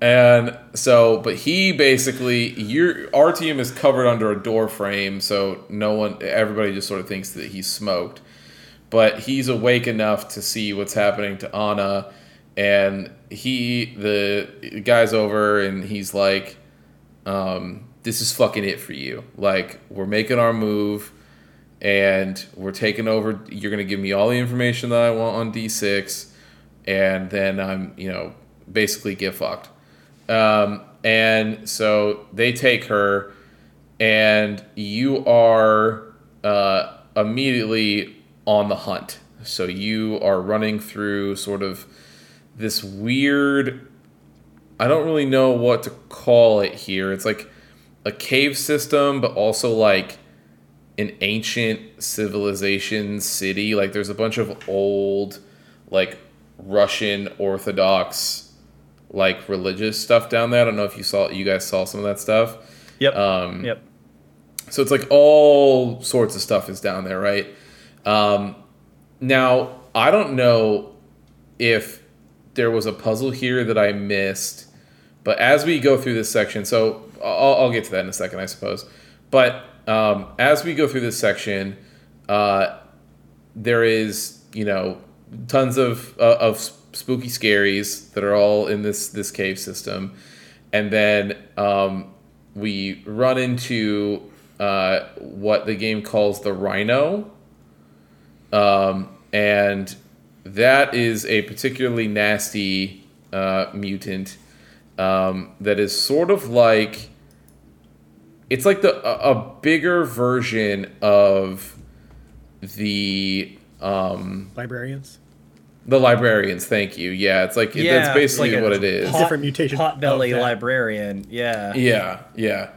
And so, but he basically, our team is covered under a door frame, so everybody just sort of thinks that he's smoked. But he's awake enough to see what's happening to Anna, and the guy's over, and he's like, this is fucking it for you. Like, we're making our move, and we're taking over. You're going to give me all the information that I want on D6, and then I'm, basically get fucked. And so they take her, and you are immediately on the hunt. So you are running through sort of this weird, I don't really know what to call it here. It's like a cave system, but also like an ancient civilization city. Like there's a bunch of old, like Russian Orthodox, like religious stuff down there. I don't know if you guys saw some of that stuff. Yep. So it's like all sorts of stuff is down there, right? Now I don't know if there was a puzzle here that I missed, but as we go through this section, so I'll get to that in a second, I suppose. But as we go through this section, there is tons of spooky scaries that are all in this cave system, and then we run into what the game calls the Rhino, and that is a particularly nasty mutant that is sort of like, it's like a bigger version of the librarians. The librarians, thank you. Yeah, it's like that's basically like what it is. Different mutation. Potbelly librarian. Yeah. Yeah, yeah.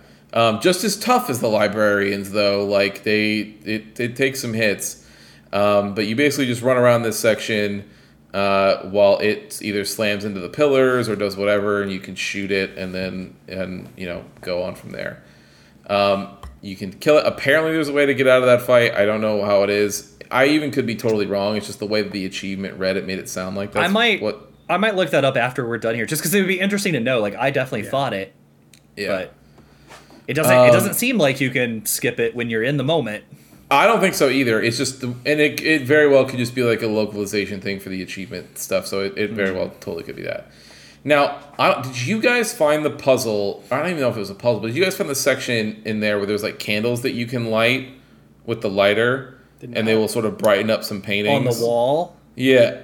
Just as tough as the librarians, though. Like it takes some hits, but you basically just run around this section while it either slams into the pillars or does whatever, and you can shoot it, and then go on from there. You can kill it. Apparently, there's a way to get out of that fight. I don't know how it is. I even could be totally wrong. It's just the way that the achievement read it made it sound like that. I might look that up after we're done here, just because it would be interesting to know. Like I definitely thought it, but it doesn't. It doesn't seem like you can skip it when you're in the moment. I don't think so either. It's just, it very well could just be like a localization thing for the achievement stuff. So it very well totally could be that. Now, did you guys find the puzzle? I don't even know if it was a puzzle, but did you guys find the section in there where there's like candles that you can light with the lighter? And they will sort of brighten up some paintings. On the wall? Yeah.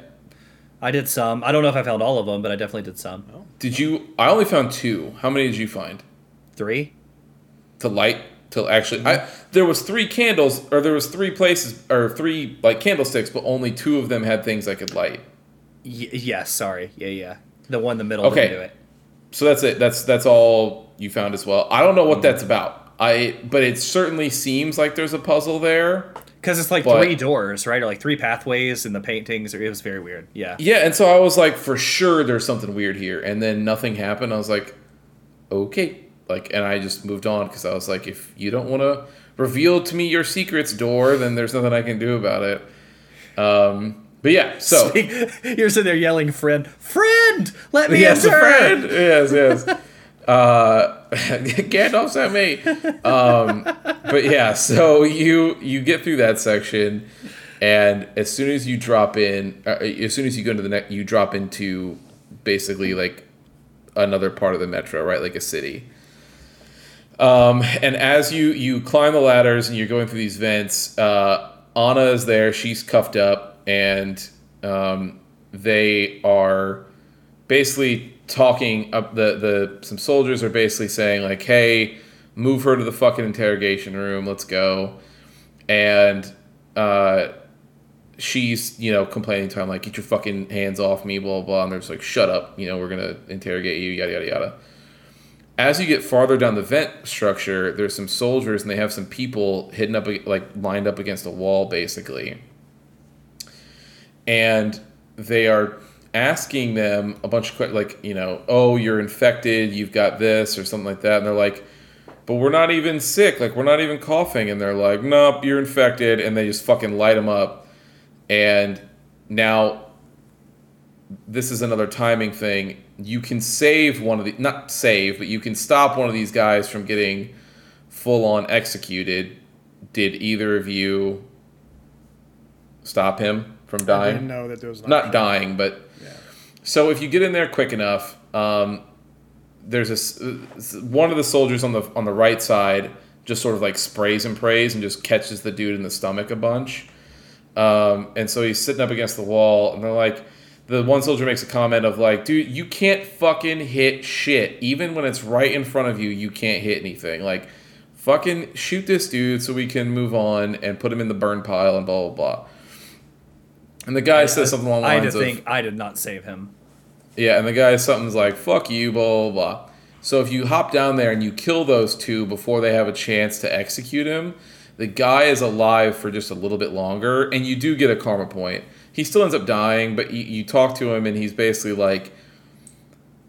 I did some. I don't know if I found all of them, but I definitely did some. Oh. Did you? I only found two. How many did you find? Three. There was three candles, or there was three places, or three, like, candlesticks, but only two of them had things I could light. Yeah. The one in the middle didn't do it. So that's it. That's all you found as well. I don't know what that's about. But it certainly seems like there's a puzzle there. Because it's like three doors, right? Or like three pathways in the paintings. It was very weird. Yeah. Yeah, and so I was like, for sure there's something weird here. And then nothing happened. I was like, okay. And I just moved on because I was like, if you don't want to reveal to me your secrets, door, then there's nothing I can do about it. But yeah, so. You're sitting there yelling, friend, let me enter. Friend. Yes. Gandalf's at me. But yeah, so you get through that section, and as soon as you drop in, as soon as you go into the next, you drop into basically like another part of the metro, right? Like a city. And as you climb the ladders and you're going through these vents, Anna is there. She's cuffed up, and they are basically talking up. Some soldiers are basically saying like, hey, move her to the fucking interrogation room, let's go. And she's complaining to him like, get your fucking hands off me, blah blah, and they're just like, shut up, we're gonna interrogate you, yada yada yada. As you get farther down the vent structure, there's some soldiers, and they have some people hidden up, like lined up against a wall basically, and they are asking them a bunch of questions, like, you know, oh, you're infected, you've got this, or something like that. And they're like, but we're not even sick. Like, we're not even coughing. And they're like, nope, you're infected. And they just fucking light them up. And now this is another timing thing. You can save one of the, not save, but you can stop one of these guys from getting full on executed. Did either of you stop him from dying? I didn't know that there was not dying, but yeah. So if you get in there quick enough, there's one of the soldiers on the right side just sort of like sprays and prays and just catches the dude in the stomach a bunch. And so he's sitting up against the wall, and they're like, the one soldier makes a comment of like, dude, you can't fucking hit shit. Even when it's right in front of you, you can't hit anything. Like, fucking shoot this dude so we can move on and put him in the burn pile and blah, blah, blah. And the guy says something along the lines of, I think I did not save him. Yeah, and the guy is something's like, fuck you, blah, blah, blah. So if you hop down there and you kill those two before they have a chance to execute him, the guy is alive for just a little bit longer, and you do get a karma point. He still ends up dying, but you talk to him, and he's basically like,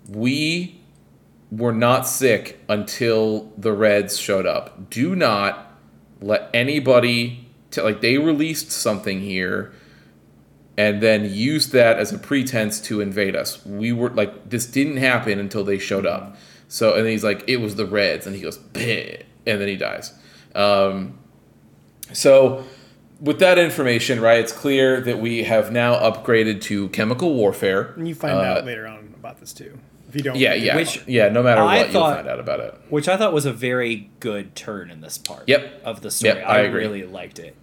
we were not sick until the Reds showed up. Do not let anybody... they released something here and then used that as a pretense to invade us. We were like, this didn't happen until they showed up. So, and then he's like, it was the Reds. And he goes, bleh, and then he dies. So with that information, right, it's clear that we have now upgraded to chemical warfare. And you find out later on about this too. If you don't. No matter what, you'll find out about it. Which I thought was a very good turn in this part of the story. Yep, I really liked it.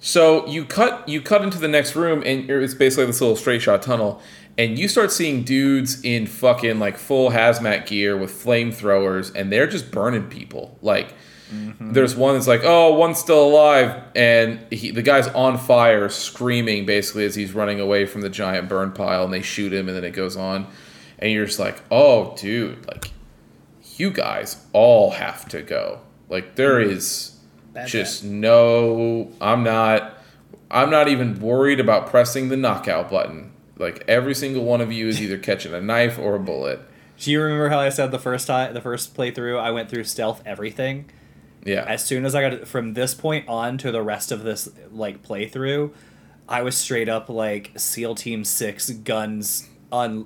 So you cut into the next room, and it's basically this little straight shot tunnel, and you start seeing dudes in fucking like full hazmat gear with flamethrowers, and they're just burning people. Like, mm-hmm. There's one that's like, oh, one's still alive, and the guy's on fire screaming basically as he's running away from the giant burn pile, and they shoot him, and then it goes on, and you're just like, oh, dude, like, you guys all have to go. Like, there mm-hmm. is. Just no, I'm not even worried about pressing the knockout button. Like, every single one of you is either catching a knife or a bullet. Do you remember how I said the first playthrough I went through stealth everything? Yeah. As soon as I got from this point on to the rest of this like playthrough, I was straight up like SEAL Team 6 guns on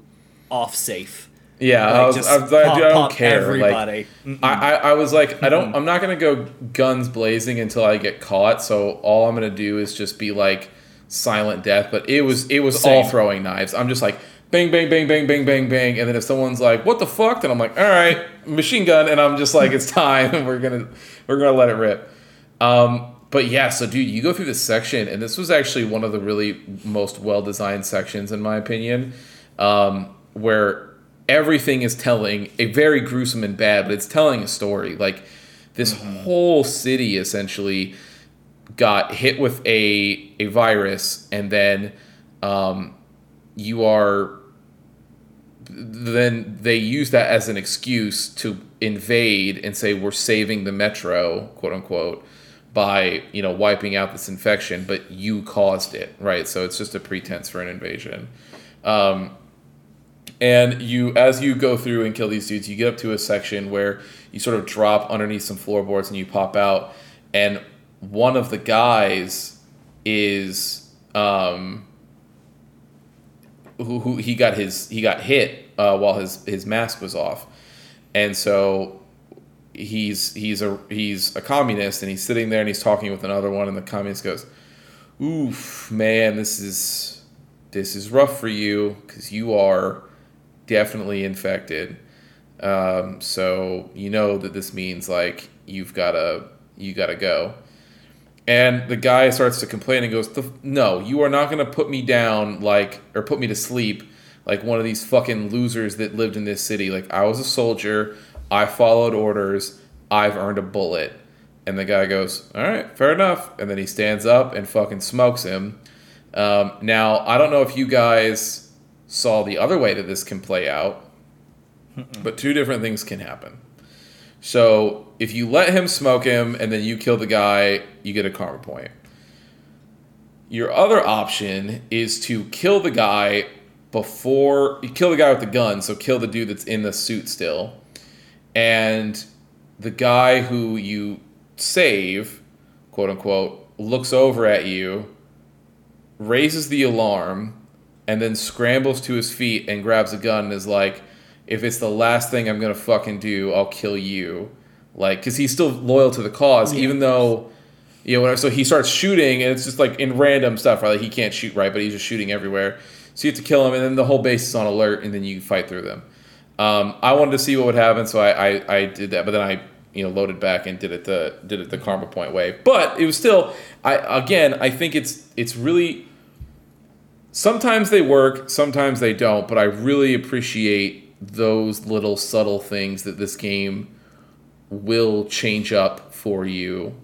off safe. Yeah, like, I don't care. Everybody. Like, I was like, I'm not gonna go guns blazing until I get caught. So all I'm gonna do is just be like silent death. But it was all throwing knives. I'm just like bang, bang, bang, bang, bang, bang, bang. And then if someone's like, what the fuck? Then I'm like, all right, machine gun. And I'm just like, it's time. And we're gonna let it rip. But yeah, so dude, you go through this section, and this was actually one of the really most well designed sections in my opinion, where everything is telling a very gruesome and bad, but it's telling a story. Like, this mm-hmm. whole city essentially got hit with a virus, and then then they use that as an excuse to invade and say, we're saving the Metro, quote unquote, by, you know, wiping out this infection, but you caused it, right? So it's just a pretense for an invasion. And you, as you go through and kill these dudes, you get up to a section where you sort of drop underneath some floorboards and you pop out. And one of the guys is who he got hit while his mask was off, and so he's a communist, and he's sitting there and he's talking with another one, and the communist goes, "Oof, man, this is rough for you because you are." Definitely infected, so you know that this means like you gotta go. And the guy starts to complain and goes, "No, you are not gonna put me down like or put me to sleep like one of these fucking losers that lived in this city. Like, I was a soldier, I followed orders, I've earned a bullet." And the guy goes, "All right, fair enough." And then he stands up and fucking smokes him. Now I don't know if you guys saw the other way that this can play out, but two different things can happen. So if you let him smoke him and then you kill the guy, you get a karma point. Your other option is to kill the guy before you kill the guy with the gun, so kill the dude that's in the suit still, and the guy who you save, quote unquote, looks over at you, raises the alarm, and then scrambles to his feet and grabs a gun and is like, if it's the last thing I'm gonna fucking do, I'll kill you. Like, cause he's still loyal to the cause, yeah, even though, you know, so he starts shooting, and it's just like in random stuff, right? Like, he can't shoot right, but he's just shooting everywhere. So you have to kill him, and then the whole base is on alert, and then you fight through them. I wanted to see what would happen, so I did that, but then I, you know, loaded back and did it the karma point way. But it was still, I think it's really, sometimes they work, sometimes they don't, but I really appreciate those little subtle things that this game will change up for you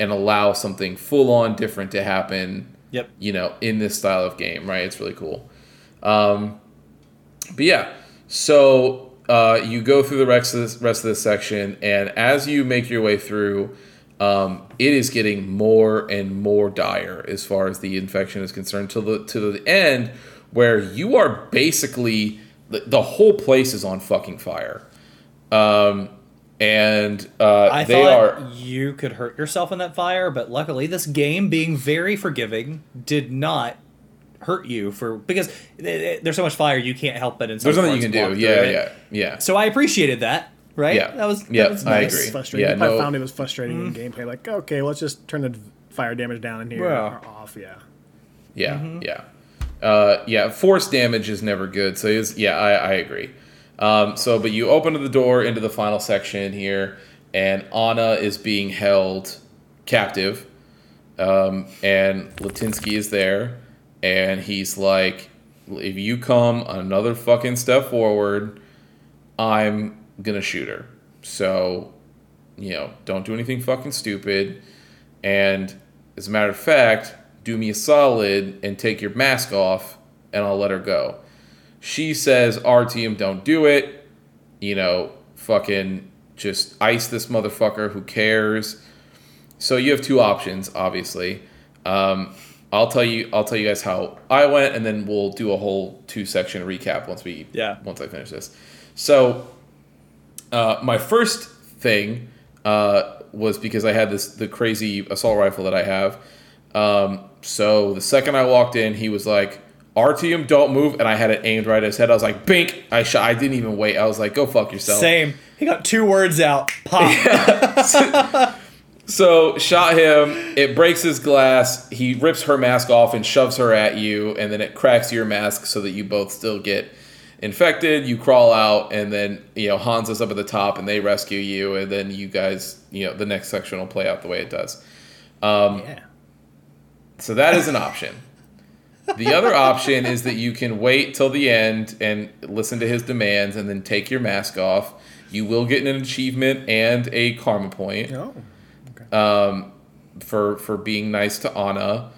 and allow something full-on different to happen. Yep. You know, in this style of game, right? It's really cool. But yeah, so you go through the rest of this section, and as you make your way through, it is getting more and more dire as far as the infection is concerned, to the end where you are basically the whole place is on fucking fire. And they are. I thought you could hurt yourself in that fire, but luckily this game, being very forgiving, did not hurt you because there's so much fire you can't help it. And there's nothing you can do. Yeah. So I appreciated that. Right? Yeah. That was nice. I agree. Frustrating. Yeah, I found it was frustrating in gameplay. Like, okay, let's just turn the fire damage down in here or off. Yeah. Yeah. Mm-hmm. Yeah. Yeah. Force damage is never good. So I agree. But you open the door into the final section here, and Anna is being held captive, and Latinsky is there, and he's like, if you come another fucking step forward, I'm gonna shoot her. So, you know, don't do anything fucking stupid, and as a matter of fact, do me a solid and take your mask off, and I'll let her go. She says, RTM, don't do it. You know, fucking just ice this motherfucker. Who cares? So you have two options, obviously. I'll tell you guys how I went, and then we'll do a whole two-section recap once I finish this. So my first thing was because I had the crazy assault rifle that I have. So the second I walked in, he was like, RTM, don't move, and I had it aimed right at his head. I was like, bink! I didn't even wait. I was like, go fuck yourself. Same. He got two words out. Pop. Yeah. So shot him. It breaks his glass. He rips her mask off and shoves her at you, and then it cracks your mask so that you both still get infected. You crawl out, and then, you know, Hanza's up at the top, and they rescue you, and then you guys, you know, the next section will play out the way it does. So that is an option. The other option is that you can wait till the end and listen to his demands and then take your mask off. You will get an achievement and a karma point. Oh, okay. For being nice to Anna.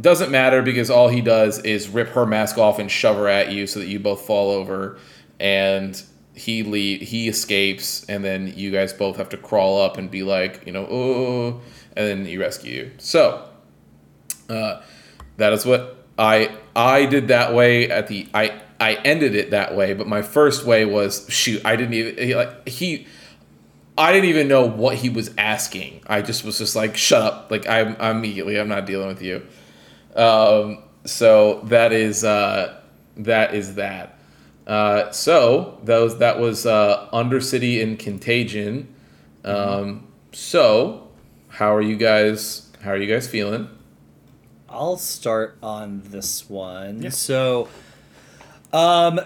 Doesn't matter because all he does is rip her mask off and shove her at you so that you both fall over, and he escapes, and then you guys both have to crawl up and be like, you know, oh, and then you rescue you. So, that is what I did that way at the I ended it that way, but my first way was I didn't even know what he was asking. I was just like, shut up, like I'm not dealing with you. So that is that. So that was Undercity and Contagion. So how are you guys feeling? I'll start on this one. Yeah. So, I'm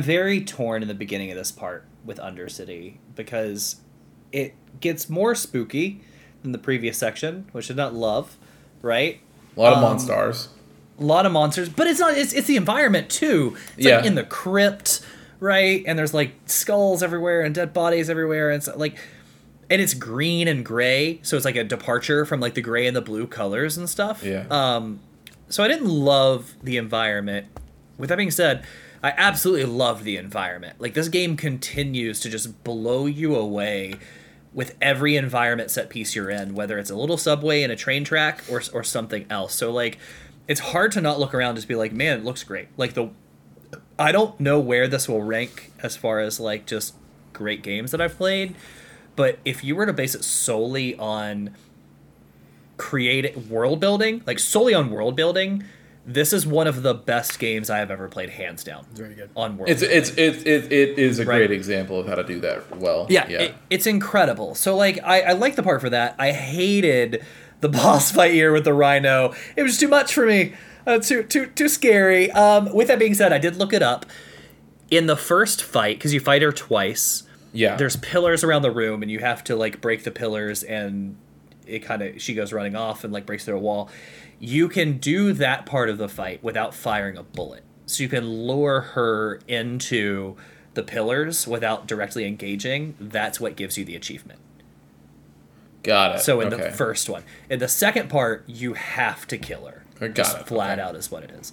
very torn in the beginning of this part with Undercity because it gets more spooky than the previous section, which I not love, right? A lot of monsters. A lot of monsters, but it's not. It's the environment too. It's like in the crypt, right? And there's like skulls everywhere and dead bodies everywhere, and so, like. And it's green and gray, so it's like a departure from like the gray and the blue colors and stuff. Yeah. So I didn't love the environment. With that being said, I absolutely loved the environment. Like, this game continues to just blow you away with every environment set piece you're in, whether it's a little subway and a train track or something else. So like it's hard to not look around and just be like, man, it looks great. Like, I don't know where this will rank as far as like just great games that I've played, but if you were to base it solely on creative world building, like solely on world building, this is one of the best games I have ever played, hands down. It's very good on world. It is a right? great example of how to do that well. Yeah. It's incredible. So like I like the part for that. I hated the boss fight here with the rhino. It was too much for me. Too scary. With that being said, I did look it up. In the first fight, because you fight her twice, yeah, there's pillars around the room, and you have to like break the pillars, and it kind of she goes running off and like breaks through a wall. You can do that part of the fight without firing a bullet, so you can lure her into the pillars without directly engaging. That's what gives you the achievement. Got it. So in the first one, in the second part, you have to kill her. Just flat out is what it is.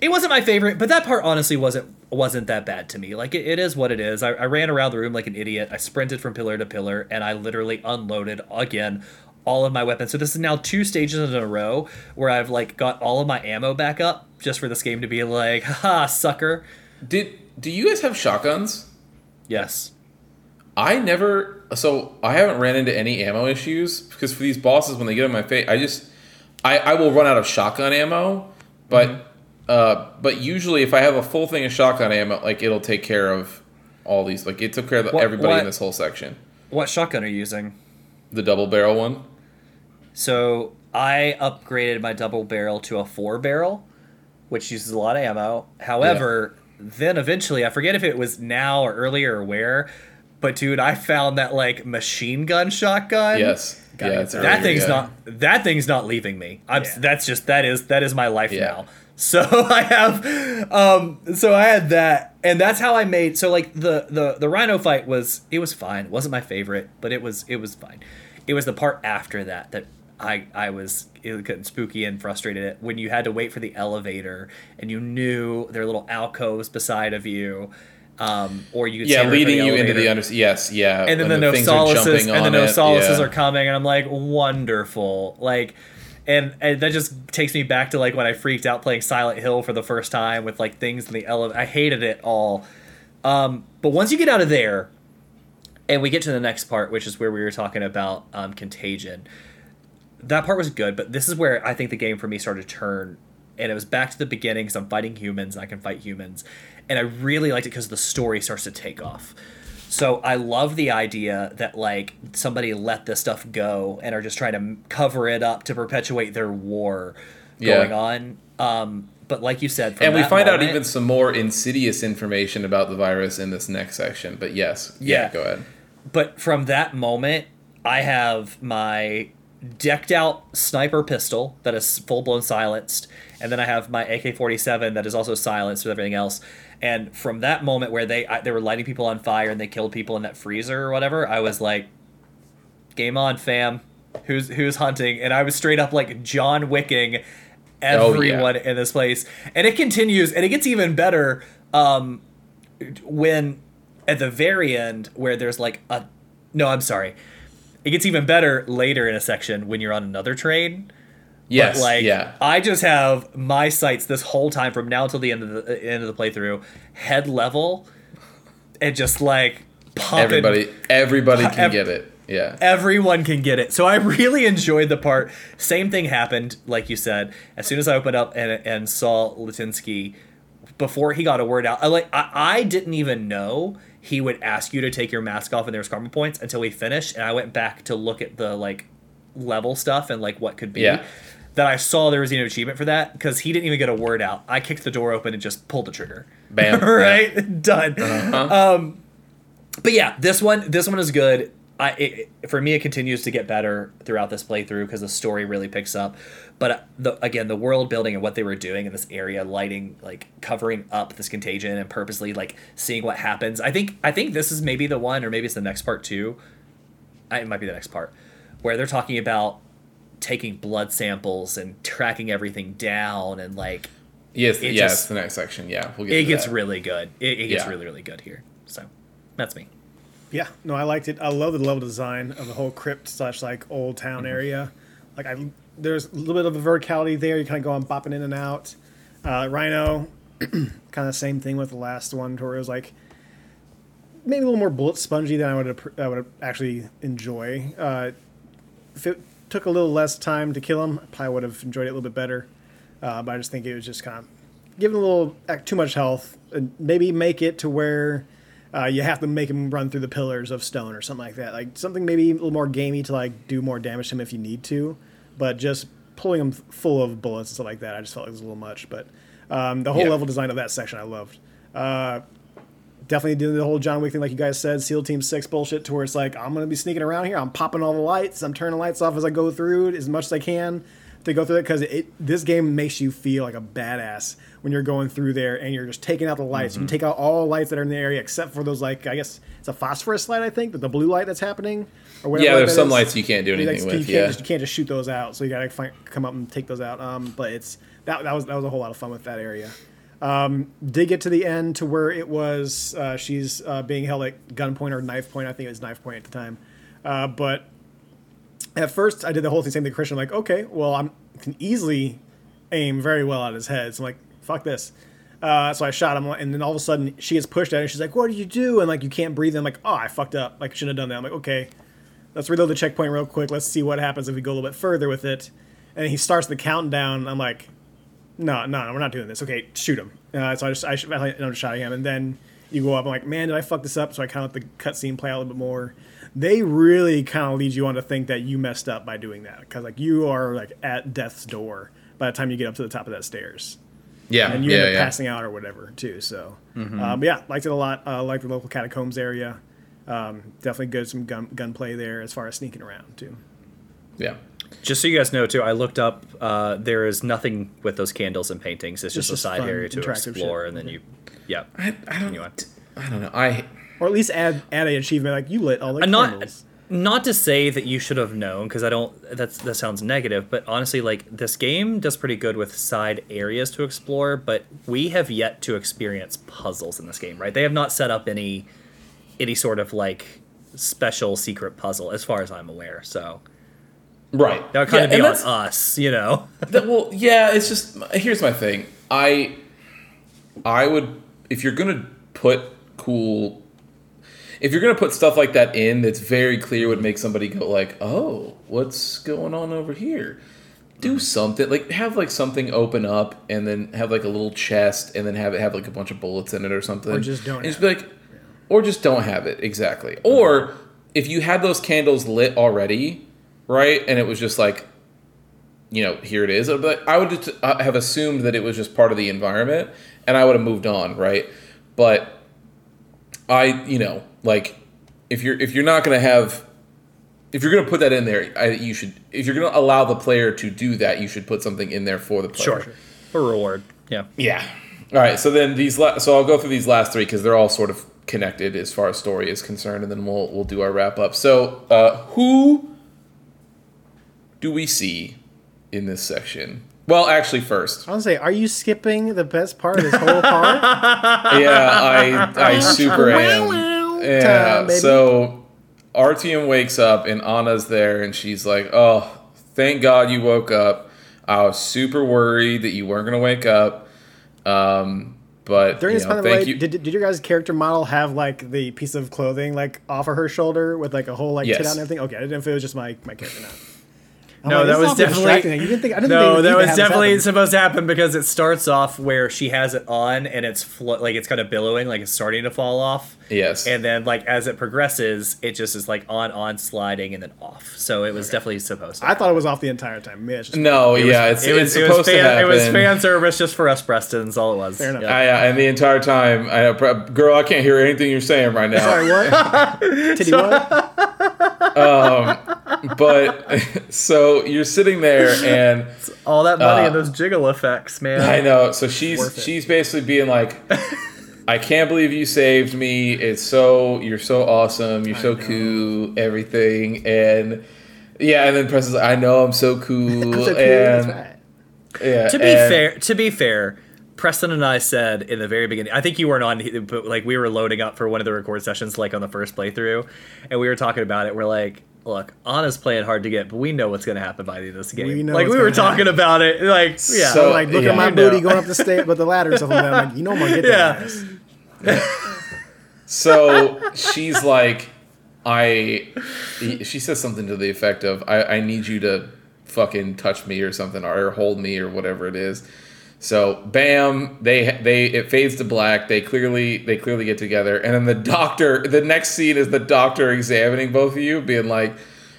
It wasn't my favorite, but that part honestly wasn't that bad to me. Like it is what it is. I ran around the room like an idiot. I sprinted from pillar to pillar, and I literally unloaded again all of my weapons. So this is now 2 stages in a row where I've like got all of my ammo back up just for this game to be like, ha, sucker. Do you guys have shotguns? Yes. I haven't ran into any ammo issues, because for these bosses, when they get in my face, I will run out of shotgun ammo, but usually if I have a full thing of shotgun ammo, like it'll take care of all these. Like it took care of everybody in this whole section. What shotgun are you using? The double barrel one. So I upgraded my double barrel to a 4-barrel, which uses a lot of ammo. However, then eventually, I forget if it was now or earlier or where, but dude, I found that like machine gun shotgun. Yes. That thing's not leaving me. That is my life now. So I have, I had that, and that's how I made. So like the rhino fight was fine. It wasn't my favorite, but it was fine. It was the part after that I was getting spooky and frustrated when you had to wait for the elevator and you knew there are little alcoves beside of you. Or you could leading you into the and then the no solaces are coming, and I'm like, wonderful, like, and that just takes me back to like when I freaked out playing Silent Hill for the first time with like things in the elevator. I hated it all, but once you get out of there, and we get to the next part, which is where we were talking about Contagion. That part was good, but this is where I think the game for me started to turn. And it was back to the beginning, because I'm fighting humans. And I can fight humans. And I really liked it because the story starts to take off. So I love the idea that, like, somebody let this stuff go and are just trying to cover it up to perpetuate their war going on. But like you said, and we find out even some more insidious information about the virus in this next section. But yes. Yeah, go ahead. But from that moment, I have my decked out sniper pistol that is full blown silenced, and then I have my AK-47 that is also silenced with everything else. And from that moment where they were lighting people on fire and they killed people in that freezer or whatever, I was like, game on, fam, who's hunting? And I was straight up like John Wicking everyone in this place. And it continues, and it gets even better when at the very end where there's like a it gets even better later in a section when you're on another train. Yes. But like, I just have my sights this whole time from now until the end of the playthrough, head level, and just like popping. Everybody can get it. Yeah. Everyone can get it. So I really enjoyed the part. Same thing happened, like you said. As soon as I opened up and saw Litinsky, before he got a word out, I didn't even know he would ask you to take your mask off, and there was karma points until we finished. And I went back to look at the like level stuff and like what could be that I saw there was an achievement for that, because he didn't even get a word out. I kicked the door open and just pulled the trigger. Bam. Right. Yeah. Done. Uh-huh. But yeah, this one is good. For me, it continues to get better throughout this playthrough because the story really picks up. But the world building and what they were doing in this area, lighting, like covering up this contagion and purposely like seeing what happens. I think this is maybe the one, or maybe it's the next part too. It might be the next part where they're talking about taking blood samples and tracking everything down and like. Yes, it's the next section. Yeah, we'll get to that. It gets really good. It gets really, really good here. So that's me. Yeah, no, I liked it. I love the level design of the whole crypt / like old town area. Like there's a little bit of a verticality there. You kind of go on bopping in and out. Rhino, kind of same thing with the last one. It was like maybe a little more bullet spongy than I would actually enjoy. If it took a little less time to kill him, I probably would have enjoyed it a little bit better. But I just think it was just kind of giving a little too much health, and maybe make it to where you have to make him run through the pillars of stone or something like that. Like something maybe a little more gamey to like do more damage to him if you need to, but just pulling him full of bullets and stuff like that, I just felt like it was a little much. But the whole level design of that section I loved. Definitely doing the whole John Wick thing, like you guys said, SEAL Team 6 bullshit, to where it's like, I'm going to be sneaking around here, I'm popping all the lights, I'm turning lights off as I go through it as much as I can to go through it, because this game makes you feel like a badass when you're going through there and you're just taking out the lights. Mm-hmm. You can take out all the lights that are in the area except for those, like, I guess it's a phosphorus light, I think, but the blue light that's happening. Or whatever. Yeah, there's some lights you can't do anything with. You can't just shoot those out, so you got to come up and take those out. But it's that was a whole lot of fun with that area. Did get to the end to where it was she's being held at gunpoint or knife point. I think it was knife point at the time. But at first I did the whole thing, same thing Christian. I'm like, okay, well, I can easily aim very well at his head. So I'm like, fuck this. So I shot him, and then all of a sudden she gets pushed at it. She's like, what did you do? And like, you can't breathe. And I'm like, oh, I fucked up. Like, I shouldn't have done that. I'm like, okay, let's reload the checkpoint real quick. Let's see what happens if we go a little bit further with it. And he starts the countdown. I'm like, No, we're not doing this. Okay, shoot him. So I shot him, and then you go up. I'm like, man, did I fuck this up? So I kind of let the cutscene play out a little bit more. They really kind of lead you on to think that you messed up by doing that, because like you are like at death's door by the time you get up to the top of that stairs. Yeah, and you end up passing out or whatever too. So, but yeah, liked it a lot. Liked the local catacombs area. Definitely good. Some gunplay there as far as sneaking around too. Yeah. Just so you guys know, too, I looked up, there is nothing with those candles and paintings. It's just a side area to explore, shit. And then I don't know. Or at least add an achievement, like you lit all the candles. Not to say that you should have known, because that sounds negative, but honestly, like, this game does pretty good with side areas to explore, but we have yet to experience puzzles in this game, right? They have not set up any sort of, like, special secret puzzle, as far as I'm aware, so... Right. That would kind of be on us, you know? It's just... Here's my thing. I would... If you're going to put cool... If you're going to put stuff like that in, that's very clear would make somebody go like, oh, what's going on over here? Do something. Like, have, like, something open up, and then have, like, a little chest, and then have it have, like, a bunch of bullets in it or something. Or just don't have it. Or just don't have it, exactly. Mm-hmm. Or if you had those candles lit already... Right, and it was just like, you know, here it is. But I would just have assumed that it was just part of the environment, and I would have moved on, right? But I, you know, like, if you're not gonna have, if you're gonna put that in there, you should. If you're gonna allow the player to do that, you should put something in there for the player. Sure, for reward. Yeah. All right. So then so I'll go through these last three because they're all sort of connected as far as story is concerned, and then we'll do our wrap up. So who do we see in this section? Well, actually, first. I was going to say, are you skipping the best part of this whole part? Yeah, I super am. Yeah, so RTM wakes up and Anna's there and she's like, oh, thank God you woke up. I was super worried that you weren't going to wake up. But during this time, did your guys' character model have like the piece of clothing like off of her shoulder with like a whole like tit out and everything? Okay, I didn't know if it was just my character now. No, that was definitely. That was definitely supposed to happen because it starts off where she has it on and it's like it's kind of billowing, like it's starting to fall off. Yes. And then, like as it progresses, it just is like on sliding and then off. So it was definitely supposed to happen. I thought it was off the entire time. It was supposed to happen. It was fan service just for us Prestons, all it was. Fair enough. Yeah, and the entire time, girl, I can't hear anything you're saying right now. Sorry, what? Titty what? But so you're sitting there and it's all that money and those jiggle effects, man. I know. So she's basically being like, I can't believe you saved me. You're so awesome. You're so cool. Everything. And yeah. And then Preston's like, I know I'm so cool. I'm so cool. And right. Yeah. To be fair, Preston and I said in the very beginning, I think you weren't on, but like we were loading up for one of the record sessions, like on the first playthrough, and we were talking about it. We're like, Look, Anna's playing hard to get, but we know what's going to happen by the end of this game. We were talking about it. Like, yeah. So, like, look at my booty going up the stairs, but the ladders up and down. Like, you know I'm going to get that ass. So she's like, she says something to the effect of, I need you to fucking touch me or something, or hold me or whatever it is. So bam, it fades to black. They clearly get together, and then the next scene is the doctor examining both of you, being like,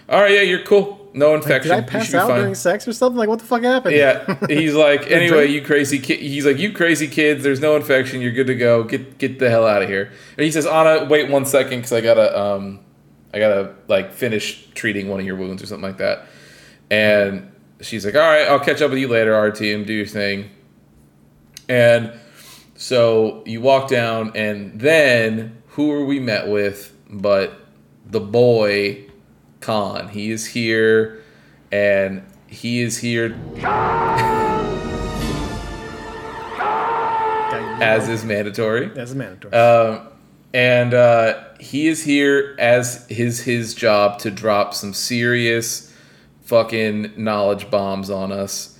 "All right, yeah, you're cool, no infection." Like, did I pass out during sex or something? Like, what the fuck happened? Yeah, he's like, anyway, you crazy kid. He's like, you crazy kids. There's no infection. You're good to go. Get the hell out of here. And he says, Anna, wait 1 second, because I gotta like finish treating one of your wounds or something like that. And she's like, all right, I'll catch up with you later, RT, and do your thing. And so you walk down, and then who are we met with but the boy, Khan. He is here, and he is here as is mandatory. As is mandatory. He is here as his job to drop some serious fucking knowledge bombs on us.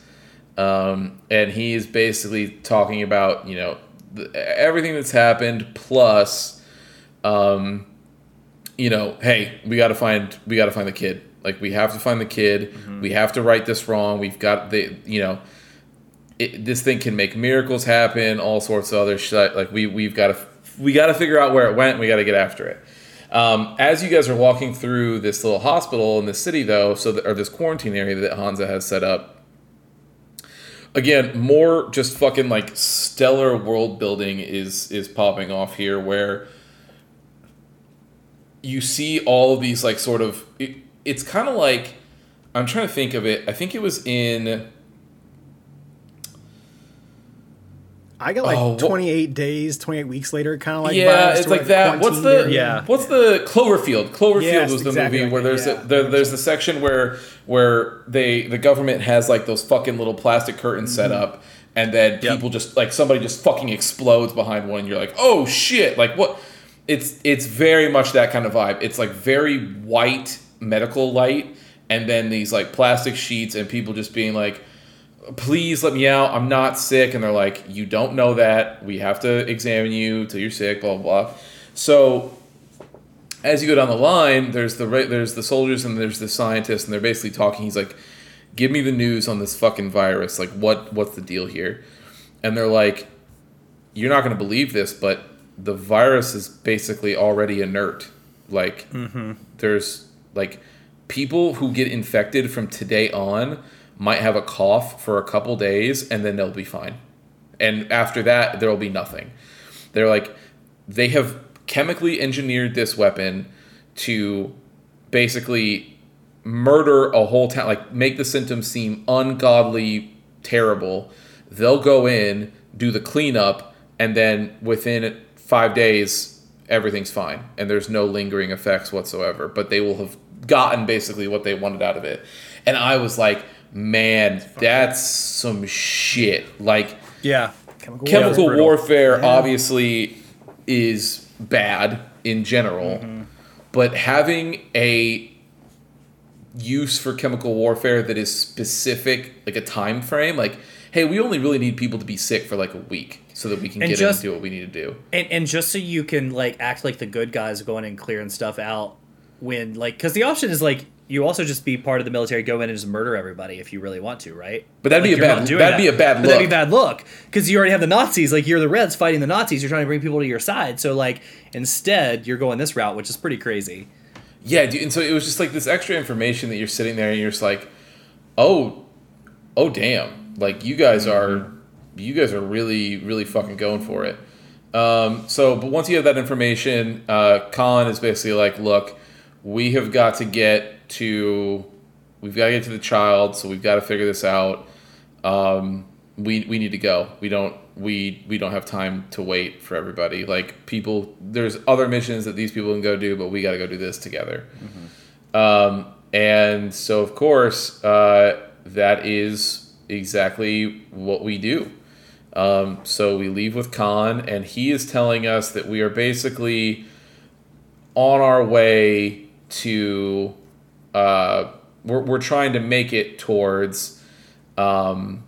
And he is basically talking about, you know, everything that's happened, plus, you know, hey, we got to find the kid. Like, we have to find the kid. Mm-hmm. We have to right this wrong. We've got this thing can make miracles happen, all sorts of other shit. Like, we got to figure out where it went. And we got to get after it. As you guys are walking through this little hospital in this city, though, or this quarantine area that Hansa has set up. Again, more just fucking like stellar world building is popping off here, where you see all of these like sort of it's kind of like, I'm trying to think of it. I think it was in. I got like 28 weeks later, kind of like it's like that. What's the Cloverfield? Cloverfield was the movie where there's the section where the government has like those fucking little plastic curtains set up, and then people just like somebody just fucking explodes behind one, and you're like, oh shit, like what? It's very much that kind of vibe. It's like very white medical light, and then these like plastic sheets, and people just being like, please let me out, I'm not sick. And they're like, you don't know that. We have to examine you till you're sick, blah, blah, blah. So as you go down the line, there's the soldiers and there's the scientists, and they're basically talking. He's like, give me the news on this fucking virus. Like, what's the deal here? And they're like, you're not going to believe this, but the virus is basically already inert. Like, there's, like, people who get infected from today on might have a cough for a couple days, and then they'll be fine. And after that, there'll be nothing. They're like, they have chemically engineered this weapon to basically murder a whole town, like make the symptoms seem ungodly terrible. They'll go in, do the cleanup, and then within 5 days, everything's fine. And there's no lingering effects whatsoever. But they will have gotten basically what they wanted out of it. And I was like, man, that's some shit. Like, yeah, chemical warfare obviously is bad in general, but having a use for chemical warfare that is specific, like a time frame, like, hey, we only really need people to be sick for like a week so that we can get in and do what we need to do. And just so you can like act like the good guys going in and clearing stuff out when like, because the option is like, you also just be part of the military, go in and just murder everybody if you really want to, right? But that'd like, be a bad. That'd be a bad look. But that'd be a bad look because you already have the Nazis. Like, you're the Reds fighting the Nazis. You're trying to bring people to your side. So like, instead, you're going this route, which is pretty crazy. Yeah, dude, and so it was just like this extra information that you're sitting there and you're just like, oh damn! Like, you guys are really, really fucking going for it. But once you have that information, Colin is basically like, look, we have got to get. We've got to get to the child, so we've got to figure this out. We need to go. We don't have time to wait for everybody. Like, people, there's other missions that these people can go do, but we got to go do this together. And so, of course, that is exactly what we do. So we leave with Khan, and he is telling us that we are basically on our way to we're trying to make it towards the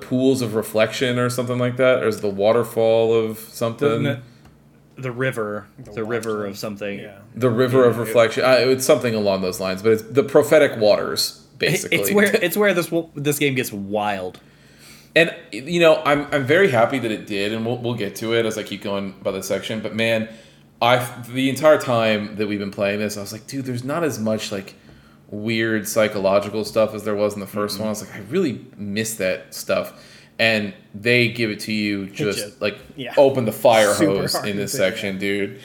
pools of reflection or something like that, or is the waterfall of something? The river of reflection. It's something along those lines, but it's the prophetic waters, basically. It's where this game gets wild. And you know, I'm very happy that it did, and we'll get to it as I keep going by this section. But man, the entire time that we've been playing this, I was like, dude, there's not as much like weird psychological stuff as there was in the first one. I was like, I really miss that stuff. And they give it to you just open the fire hose in this section, dude.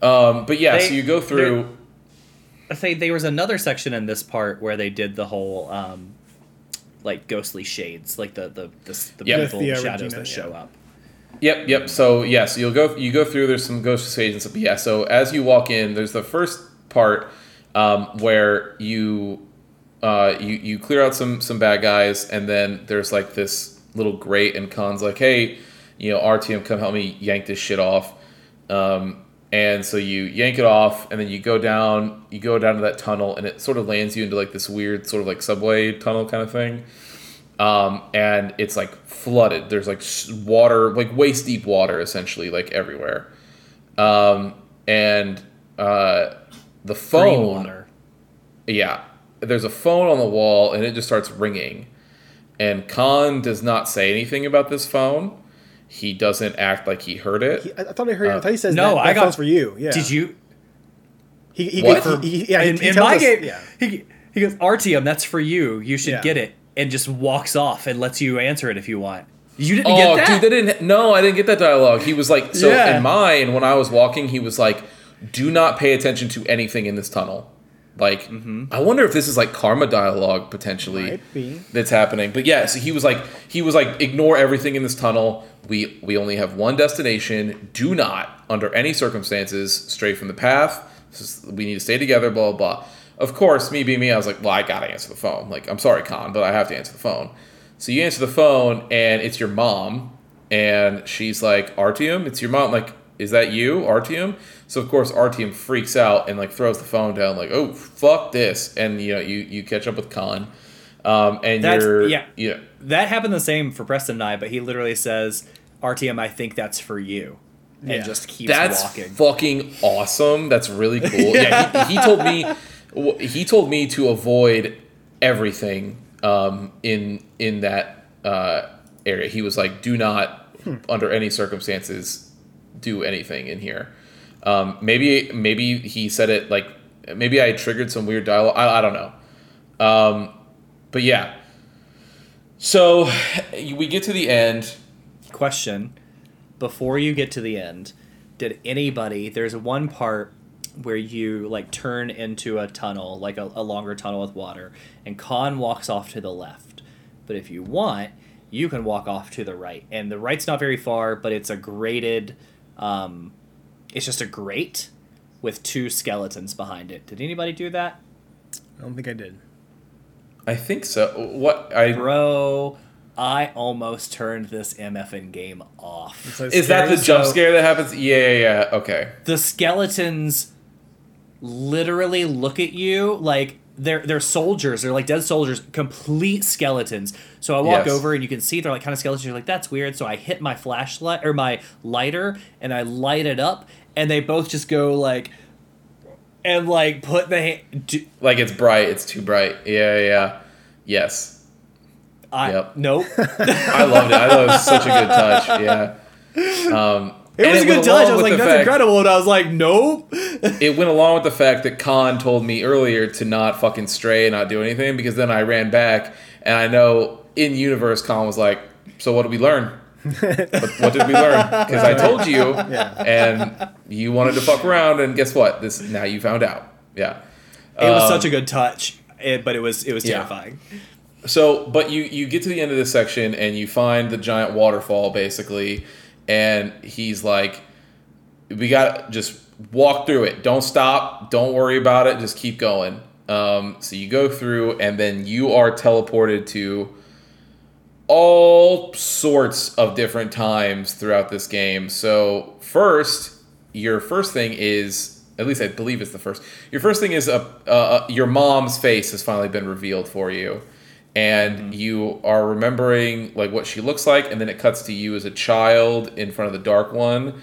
But yeah, so you go through. I say there was another section in this part where they did the whole ghostly shades, like the beautiful shadows that show up. Yep. So yeah, so you go through. There's some ghost shades and stuff. Yeah. So as you walk in, there's the first part where you clear out some bad guys, and then there's like this little grate, and Khan's like, hey, you know, RTM, come help me yank this shit off. And so you yank it off, and then you go down to that tunnel, and it sort of lands you into like this weird sort of like subway tunnel kind of thing. And it's like flooded. There's like water, like waist deep water, essentially, like everywhere. The phone, water. Yeah, there's a phone on the wall, and it just starts ringing. And Khan does not say anything about this phone. He doesn't act like he heard it. I thought I heard. I thought he says no. That phone's for you. Yeah. Did you? He what? He in my game, yeah. He goes, RTM, that's for you. You should get it, and just walks off and lets you answer it if you want. You didn't get that? Oh, dude, I didn't get that dialogue. He was like, so in mine, when I was walking, he was like, do not pay attention to anything in this tunnel. Like, I wonder if this is like karma dialogue potentially that's happening. But yeah, so he was like, ignore everything in this tunnel. We only have one destination. Do not, under any circumstances, stray from the path. We need to stay together. Blah blah blah. Of course, me being me, I was like, well, I gotta answer the phone. Like, I'm sorry, Khan, but I have to answer the phone. So you answer the phone, and it's your mom, and she's like, Artyom, it's your mom. I'm like, is that you, Artyom? So of course Artyom freaks out and like throws the phone down, like, oh fuck this, and you know you catch up with Khan, and that happened the same for Preston and I, but he literally says, Artyom, I think that's for you, and just keeps walking. That's fucking awesome. That's really cool. He told me to avoid everything in that area. He was like, do not under any circumstances do anything in here. Maybe he said it like, maybe I triggered some weird dialogue. I don't know. But yeah. So we get to the end. Question. Before you get to the end, did anybody, there's one part where you like turn into a tunnel, like a longer tunnel with water, and Khan walks off to the left. But if you want, you can walk off to the right. And the right's not very far, but it's a grated, it's just a grate with two skeletons behind it. Did anybody do that? I don't think I did. I think so. Bro, I almost turned this MFN game off. Is that the jump scare that happens? Yeah. Okay. The skeletons literally look at you like they're soldiers. They're like dead soldiers, complete skeletons. So I walk over and you can see they're like kind of skeletons. You're like, that's weird. So I hit my flashlight or my lighter and I light it up, and they both just go like, and like put the like it's bright. It's too bright. Yeah. Yes. Nope. I loved it. I thought it was such a good touch. Yeah. It was a good touch. I was like, that's incredible. And I was like, nope. It went along with the fact that Khan told me earlier to not fucking stray and not do anything, because then I ran back, and I know in universe Khan was like, so what did we learn? What did we learn? Because I told you, and you wanted to fuck around, and guess what? Now you found out. Yeah. It was such a good touch, but it was terrifying. Yeah. So, but you get to the end of this section, and you find the giant waterfall, basically, and he's like, we gotta just walk through it. Don't stop. Don't worry about it. Just keep going. So you go through, and then you are teleported to all sorts of different times throughout this game. So your first thing is At least I believe it's the first. Your first thing is your mom's face has finally been revealed for you. And you are remembering like what she looks like, and then it cuts to you as a child in front of the Dark One.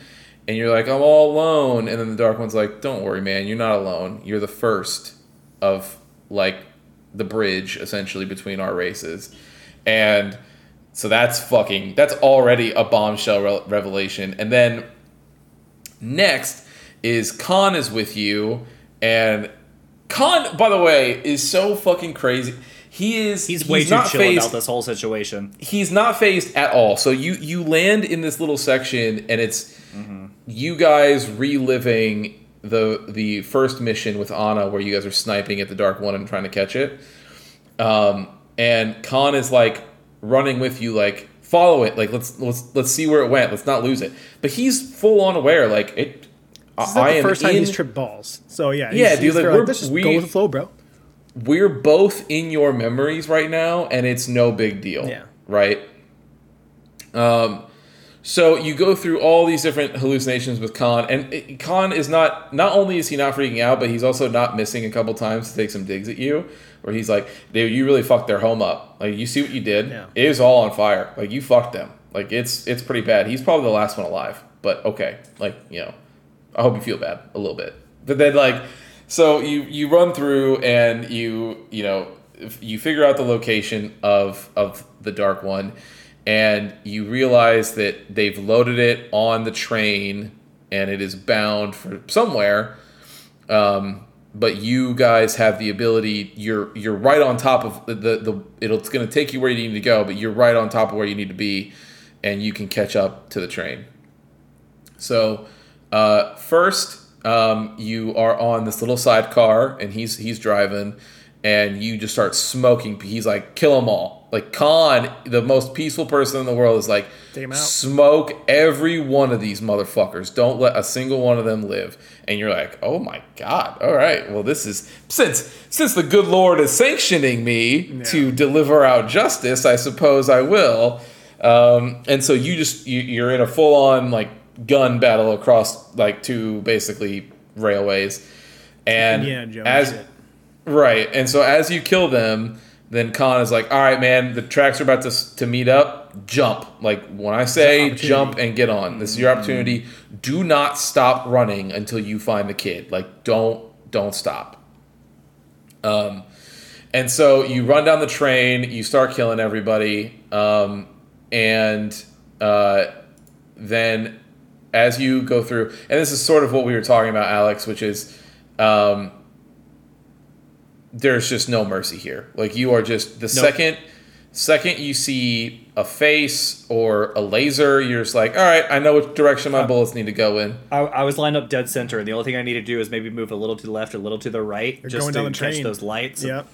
And you're like, I'm all alone. And then the Dark One's like, don't worry, man. You're not alone. You're the first of like the bridge, essentially, between our races. And so that's already a bombshell revelation. And then next is Khan is with you. And Khan, by the way, is so fucking crazy. He's way too chill about this whole situation. He's not phased at all. So you land in this little section, and it's you guys reliving the first mission with Anna, where you guys are sniping at the Dark One and trying to catch it. And Khan is like running with you, like follow it, like let's see where it went, let's not lose it. But he's full on aware, like it. This is not the first time he's tripped balls. So he's like, let's just go with the flow, bro. We're both in your memories right now, and it's no big deal, right? So you go through all these different hallucinations with Khan, and Khan is not only is he not freaking out, but he's also not missing a couple times to take some digs at you, where he's like, dude, you really fucked their home up. Like, you see what you did? Yeah. It is all on fire. Like, you fucked them. Like, it's pretty bad. He's probably the last one alive, but okay. Like, you know, I hope you feel bad a little bit. But then, like... So you run through and you figure out the location of the Dark One, and you realize that they've loaded it on the train and it is bound for somewhere. But you guys have the ability. You're right on top of the it's going to take you where you need to go, but you're right on top of where you need to be, and you can catch up to the train. So first. You are on this little sidecar, and he's driving, and you just start smoking. He's like, kill them all. Like, Khan, the most peaceful person in the world, is like, smoke every one of these motherfuckers. Don't let a single one of them live. And you're like, oh my God. All right. Well, this is since the good Lord is sanctioning me to deliver out justice, I suppose I will. And so you just, you're in a full on like, gun battle across like two basically railways, and so as you kill them, then Khan is like, all right, man, the tracks are about to meet up. Jump, like when I say jump and get on, this is your opportunity. Do not stop running until you find the kid. Like, don't stop. And so you run down the train, you start killing everybody, and then. As you go through, and this is sort of what we were talking about, Alex, which is there's just no mercy here. Like, you are just second you see a face or a laser, you're just like, all right, I know which direction my bullets need to go in. I was lined up dead center, and the only thing I need to do is maybe move a little to the left, a little to the right, or just to catch those lights. Yep.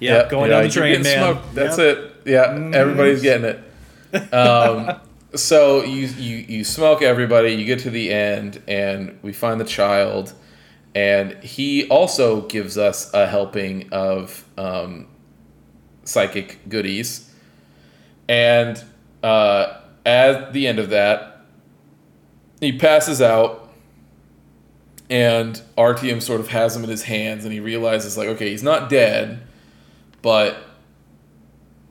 Yeah, going down the train, man. Smoked. That's it. Yeah, everybody's getting it. So you smoke everybody, you get to the end, and we find the child, and he also gives us a helping of psychic goodies. And at the end of that, he passes out, and RTM sort of has him in his hands, and he realizes, like, okay, he's not dead, but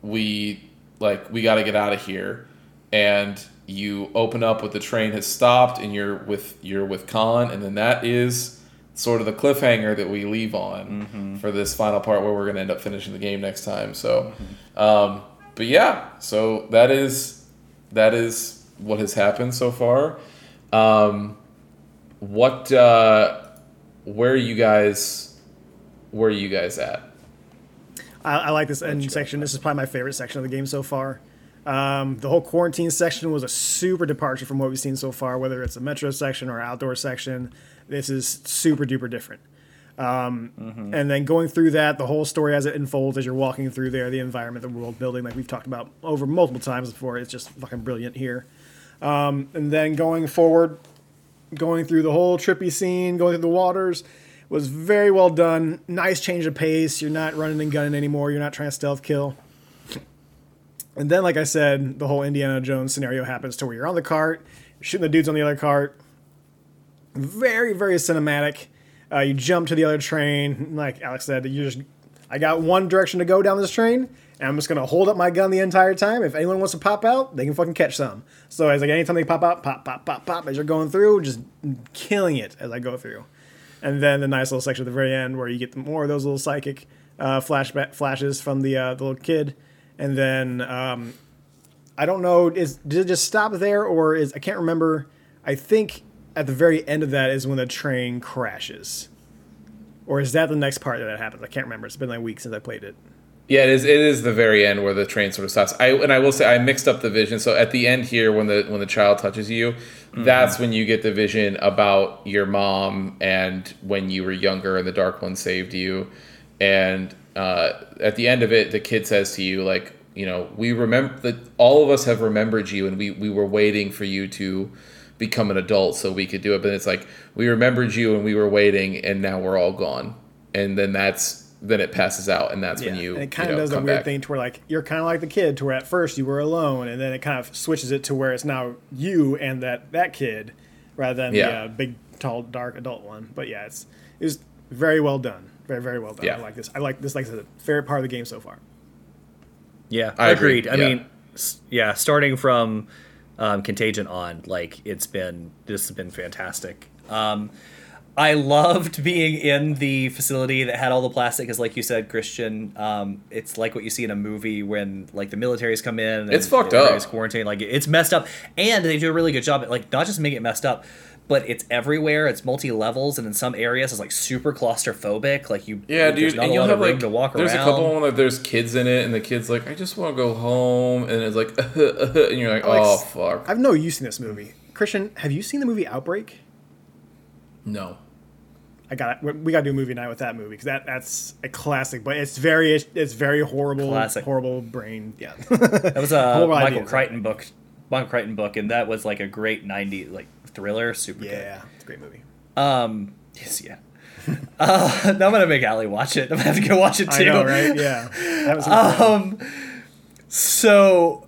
we got to get out of here. And you open up with the train has stopped, and you're with Khan, and then that is sort of the cliffhanger that we leave on for this final part where we're going to end up finishing the game next time. So, but yeah, so that is what has happened so far. Where are you guys at? I like this end section. This is probably my favorite section of the game so far. The whole quarantine section was a super departure from what we've seen so far, whether it's a metro section or outdoor section. This is super duper different. And then going through that, the whole story as it unfolds, as you're walking through there, the environment, the world building, like we've talked about over multiple times before, it's just fucking brilliant here. And then going forward, going through the whole trippy scene, going through the waters, was very well done. Nice change of pace. You're not running and gunning anymore. You're not trying to stealth kill. And then, like I said, the whole Indiana Jones scenario happens to where you're on the cart, you're shooting the dudes on the other cart. Very, very cinematic. You jump to the other train. Like Alex said, I got one direction to go down this train, and I'm just going to hold up my gun the entire time. If anyone wants to pop out, they can fucking catch some. So it's like anytime they pop out, pop, pop, pop, pop, as you're going through, just killing it as I go through. And then the nice little section at the very end where you get more of those little psychic flashes from the little kid. And then I don't know, did it just stop there or I can't remember. I think at the very end of that is when the train crashes. Or is that the next part that happens? I can't remember. It's been like a week since I played it. Yeah, it is the very end where the train sort of stops. I will say I mixed up the vision. So at the end here, when the child touches you, mm-hmm. that's when you get the vision about your mom and when you were younger and the Dark One saved you. And at the end of it, the kid says to you, like, you know, we remember that all of us have remembered you, and we were waiting for you to become an adult so we could do it. But it's like, we remembered you and we were waiting, and now we're all gone. And then then it passes out, and that's when and it kind of does that weird thing to where, like, you're kind of like the kid to where at first you were alone, and then it kind of switches it to where it's now you and that kid rather than the big, tall, dark adult one. But yeah, it was very well done. Very, very well done. Yeah. I like this. Like I said, favorite part of the game so far. Yeah, I agreed. I mean, starting from Contagion on, like, this has been fantastic. I loved being in the facility that had all the plastic, because like you said, Christian, it's like what you see in a movie when, like, the militaries come in. And it's fucked up. It's quarantined. Like, it's messed up. And they do a really good job at, like, not just making it messed up, but it's everywhere. It's multi-levels. And in some areas, it's, like, super claustrophobic. Like, there's not a lot of room to walk around. There's a couple of them that there's kids in it, and the kid's like, I just want to go home. And it's like, and you're like, Alex, oh, fuck. I've no use in this movie. Christian, have you seen the movie Outbreak? No. We got to do a movie night with that movie, because that's a classic, but it's very horrible, classic. Horrible brain. Yeah, that was a Michael Crichton book, and that was like a great '90s like thriller, super good. Yeah, it's a great movie. Yes, yeah. Now I'm gonna make Allie watch it. I'm gonna have to go watch it too. I know, right? Yeah. That was so.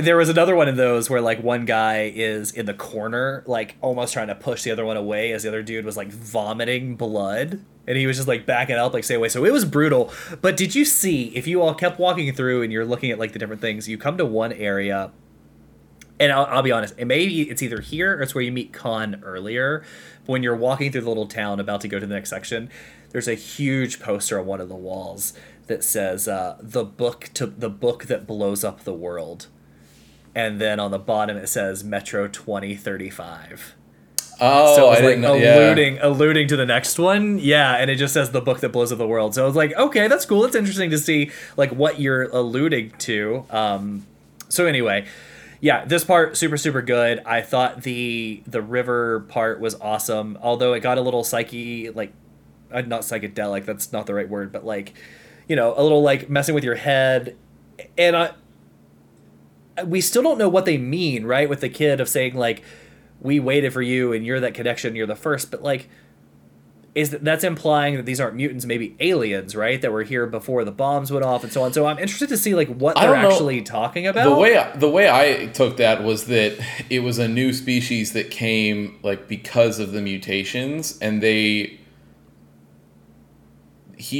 There was another one of those where, like, one guy is in the corner, like, almost trying to push the other one away as the other dude was, like, vomiting blood, and he was just, like, backing up, like, stay away. So it was brutal. But did you see, if you all kept walking through and you're looking at, like, the different things, you come to one area, and I'll be honest, and maybe it's either here or it's where you meet Khan earlier, but when you're walking through the little town about to go to the next section, there's a huge poster on one of the walls that says the book that blows up the world. And then on the bottom it says Metro 2035. Oh, so it was, I didn't know. Alluding to the next one. Yeah, and it just says the book that blows up the world. So I was like, okay, that's cool. It's interesting to see, like, what you're alluding to. So anyway, yeah, this part super, super good. I thought the river part was awesome, although it got a little not psychedelic. That's not the right word, but, like, you know, a little, like, messing with your head, and we still don't know what they mean, right? With the kid of saying, like, we waited for you and you're that connection, you're the first. But, like, that's implying that these aren't mutants, maybe aliens, right? That were here before the bombs went off and so on. So I'm interested to see, like, what they're actually talking about. The way I took that was that it was a new species that came, like, because of the mutations, and they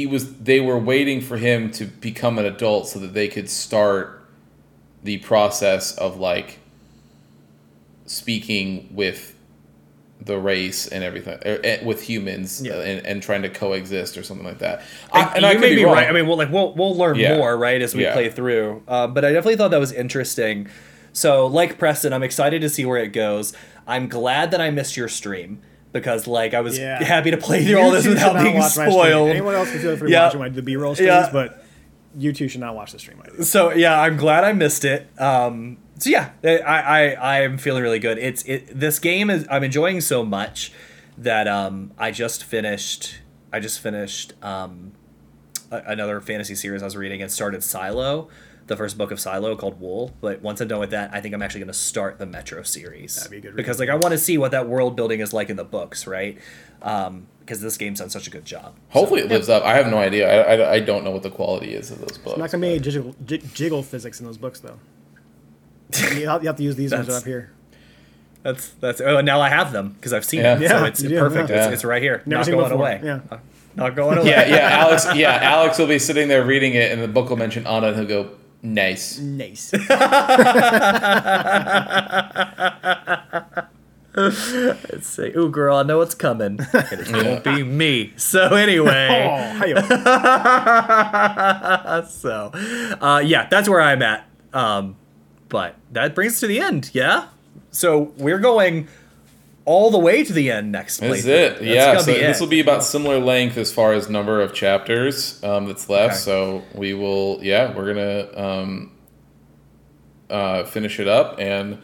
were waiting for him to become an adult so that they could start the process of, like, speaking with the race and everything, or with humans, and trying to coexist or something like that. I may be right. I mean, we'll learn more, right, as we play through. But I definitely thought that was interesting. So, like Preston, I'm excited to see where it goes. I'm glad that I missed your stream, because, like, I was happy to play through all this without being spoiled. Anyone else can feel free watching the B-roll streams, but you two should not watch the stream either. So yeah, I'm glad I missed it. So yeah, I am feeling really good. This game is, I'm enjoying so much that I just finished another fantasy series I was reading and started Silo, the first book of Silo called Wool. But once I'm done with that, I think I'm actually going to start the Metro series. That'd be a good read. Because, like, I want to see what that world building is like in the books, right? Because this game's done such a good job. Hopefully it lives up. I have no idea. I don't know what the quality is of those books. There's not going to be any jiggle physics in those books, though. You have to use these ones up here. That's oh, now I have them because I've seen them. Yeah. So it's perfect. Yeah. It's right here. Never not going away. Yeah. Not going away. Alex. Yeah, Alex will be sitting there reading it, and the book will mention Anna, and he'll go, "Nice, nice." Let's say, "Ooh, girl, I know what's coming. And it won't be me." So anyway, so yeah, that's where I'm at. But that brings us to the end. Yeah. So we're going all the way to the end next week. That's it. Yeah. So this will be about similar length as far as number of chapters that's left. Okay. So we will, we're going to finish it up. And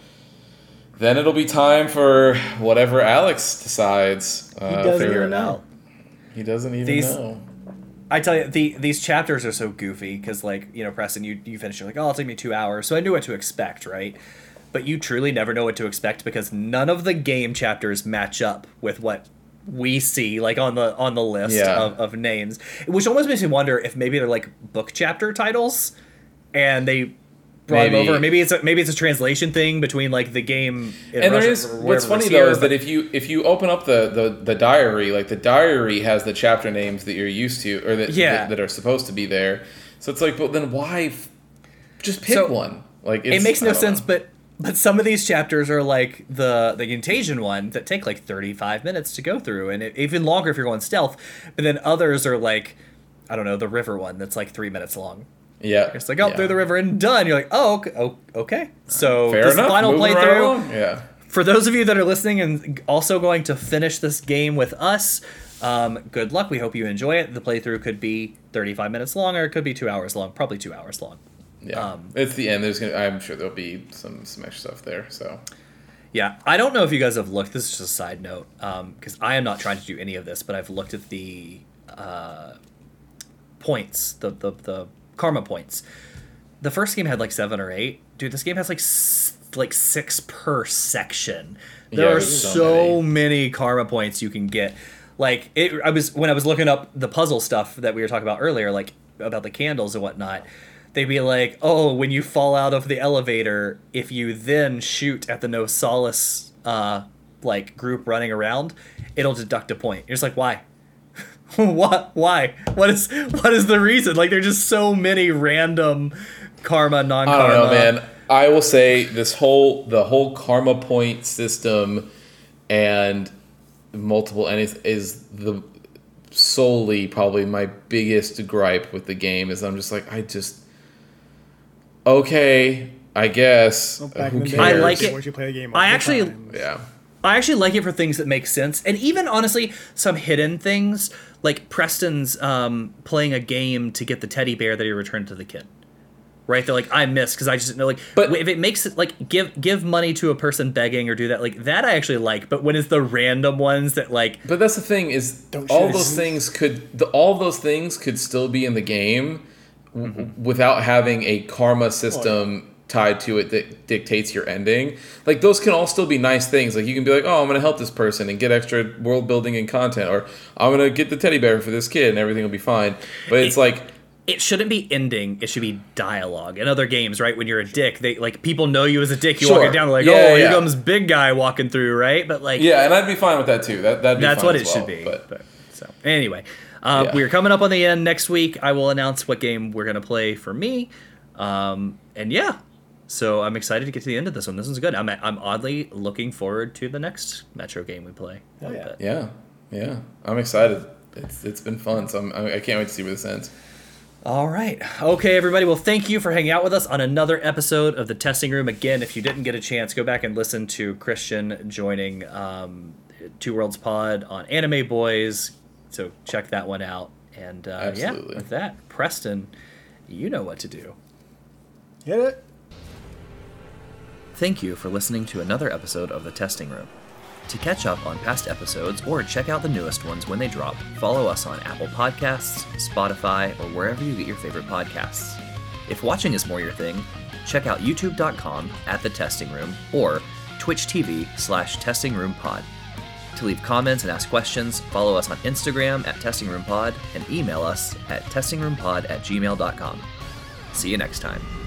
then it'll be time for whatever Alex decides. He doesn't even know. He doesn't even know. I tell you, these chapters are so goofy because, like, you know, Preston, you finish, you're like, oh, it'll take me 2 hours. So I knew what to expect, right? But you truly never know what to expect because none of the game chapters match up with what we see, like, on the list of names. Which almost makes me wonder if maybe they're, like, book chapter titles and they brought them over. Maybe it's a translation thing between, like, the game in and Russia. What's funny, though, is that if you open up the diary, like, the diary has the chapter names that you're used to or that are supposed to be there. So it's like, but then why? Just pick one. Like, it makes no sense, But some of these chapters are like the Contagion one that take like 35 minutes to go through, and even longer if you're going stealth. But then others are like, I don't know, the river one that's like 3 minutes long. Yeah. It's like, through the river and done. You're like, oh, okay. So fair this enough. Final moving playthrough. Right for those of you that are listening and also going to finish this game with us, good luck. We hope you enjoy it. The playthrough could be 35 minutes long, or it could be 2 hours long. Probably 2 hours long. Yeah, it's the end. I'm sure there'll be some Smash stuff there. So, yeah, I don't know if you guys have looked. This is just a side note, because I am not trying to do any of this, but I've looked at the points, the karma points. The first game had like 7 or 8. Dude, this game has like 6 per section. There are so many karma points you can get. Like I was looking up the puzzle stuff that we were talking about earlier, like about the candles and whatnot. They'd be like, oh, when you fall out of the elevator, if you then shoot at the No Solace group running around, it'll deduct a point. You're just like, why? What? Why? What is the reason? Like, there's just so many random karma, non-karma. I don't know, man. I will say the whole karma point system and multiple is the solely probably my biggest gripe with the game is I'm just like, okay, I guess. Who cares? I like it. Once you play the game, I actually like it for things that make sense, and even honestly, some hidden things like Preston's playing a game to get the teddy bear that he returned to the kid. Right? They're like, I missed because I just didn't know. Like, but if it makes it like give money to a person begging or do that, like that I actually like. But when it's the random ones that like. But that's the thing is, all those things could still be in the game. Mm-hmm. Without having a karma system tied to it that dictates your ending. Like, those can all still be nice things. Like, you can be like, oh, I'm going to help this person and get extra world building and content. Or I'm going to get the teddy bear for this kid and everything will be fine. But it's like... It shouldn't be ending. It should be dialogue. In other games, right, when you're a dick, they like people know you as a dick. You walk it down, like, here comes big guy walking through, right? But like... Yeah, and I'd be fine with that, too. That's what it should be. But anyway... We are coming up on the end next week. I will announce what game we're going to play for me. So I'm excited to get to the end of this one. This one's good. I'm oddly looking forward to the next Metro game we play. Oh, yeah. Yeah. I'm excited. It's been fun. So I can't wait to see where this ends. All right. Okay, everybody. Well, thank you for hanging out with us on another episode of The Testing Room. Again, if you didn't get a chance, go back and listen to Christian joining Two Worlds Pod on Anime Boys. So check that one out. And with that, Preston, you know what to do. Hit it. Thank you for listening to another episode of The Testing Room. To catch up on past episodes or check out the newest ones when they drop, follow us on Apple Podcasts, Spotify, or wherever you get your favorite podcasts. If watching is more your thing, check out youtube.com/@thetestingroom or twitch.tv/testingroompod. To leave comments and ask questions, follow us on Instagram @testingroompod and email us at testingroompod@gmail.com. See you next time.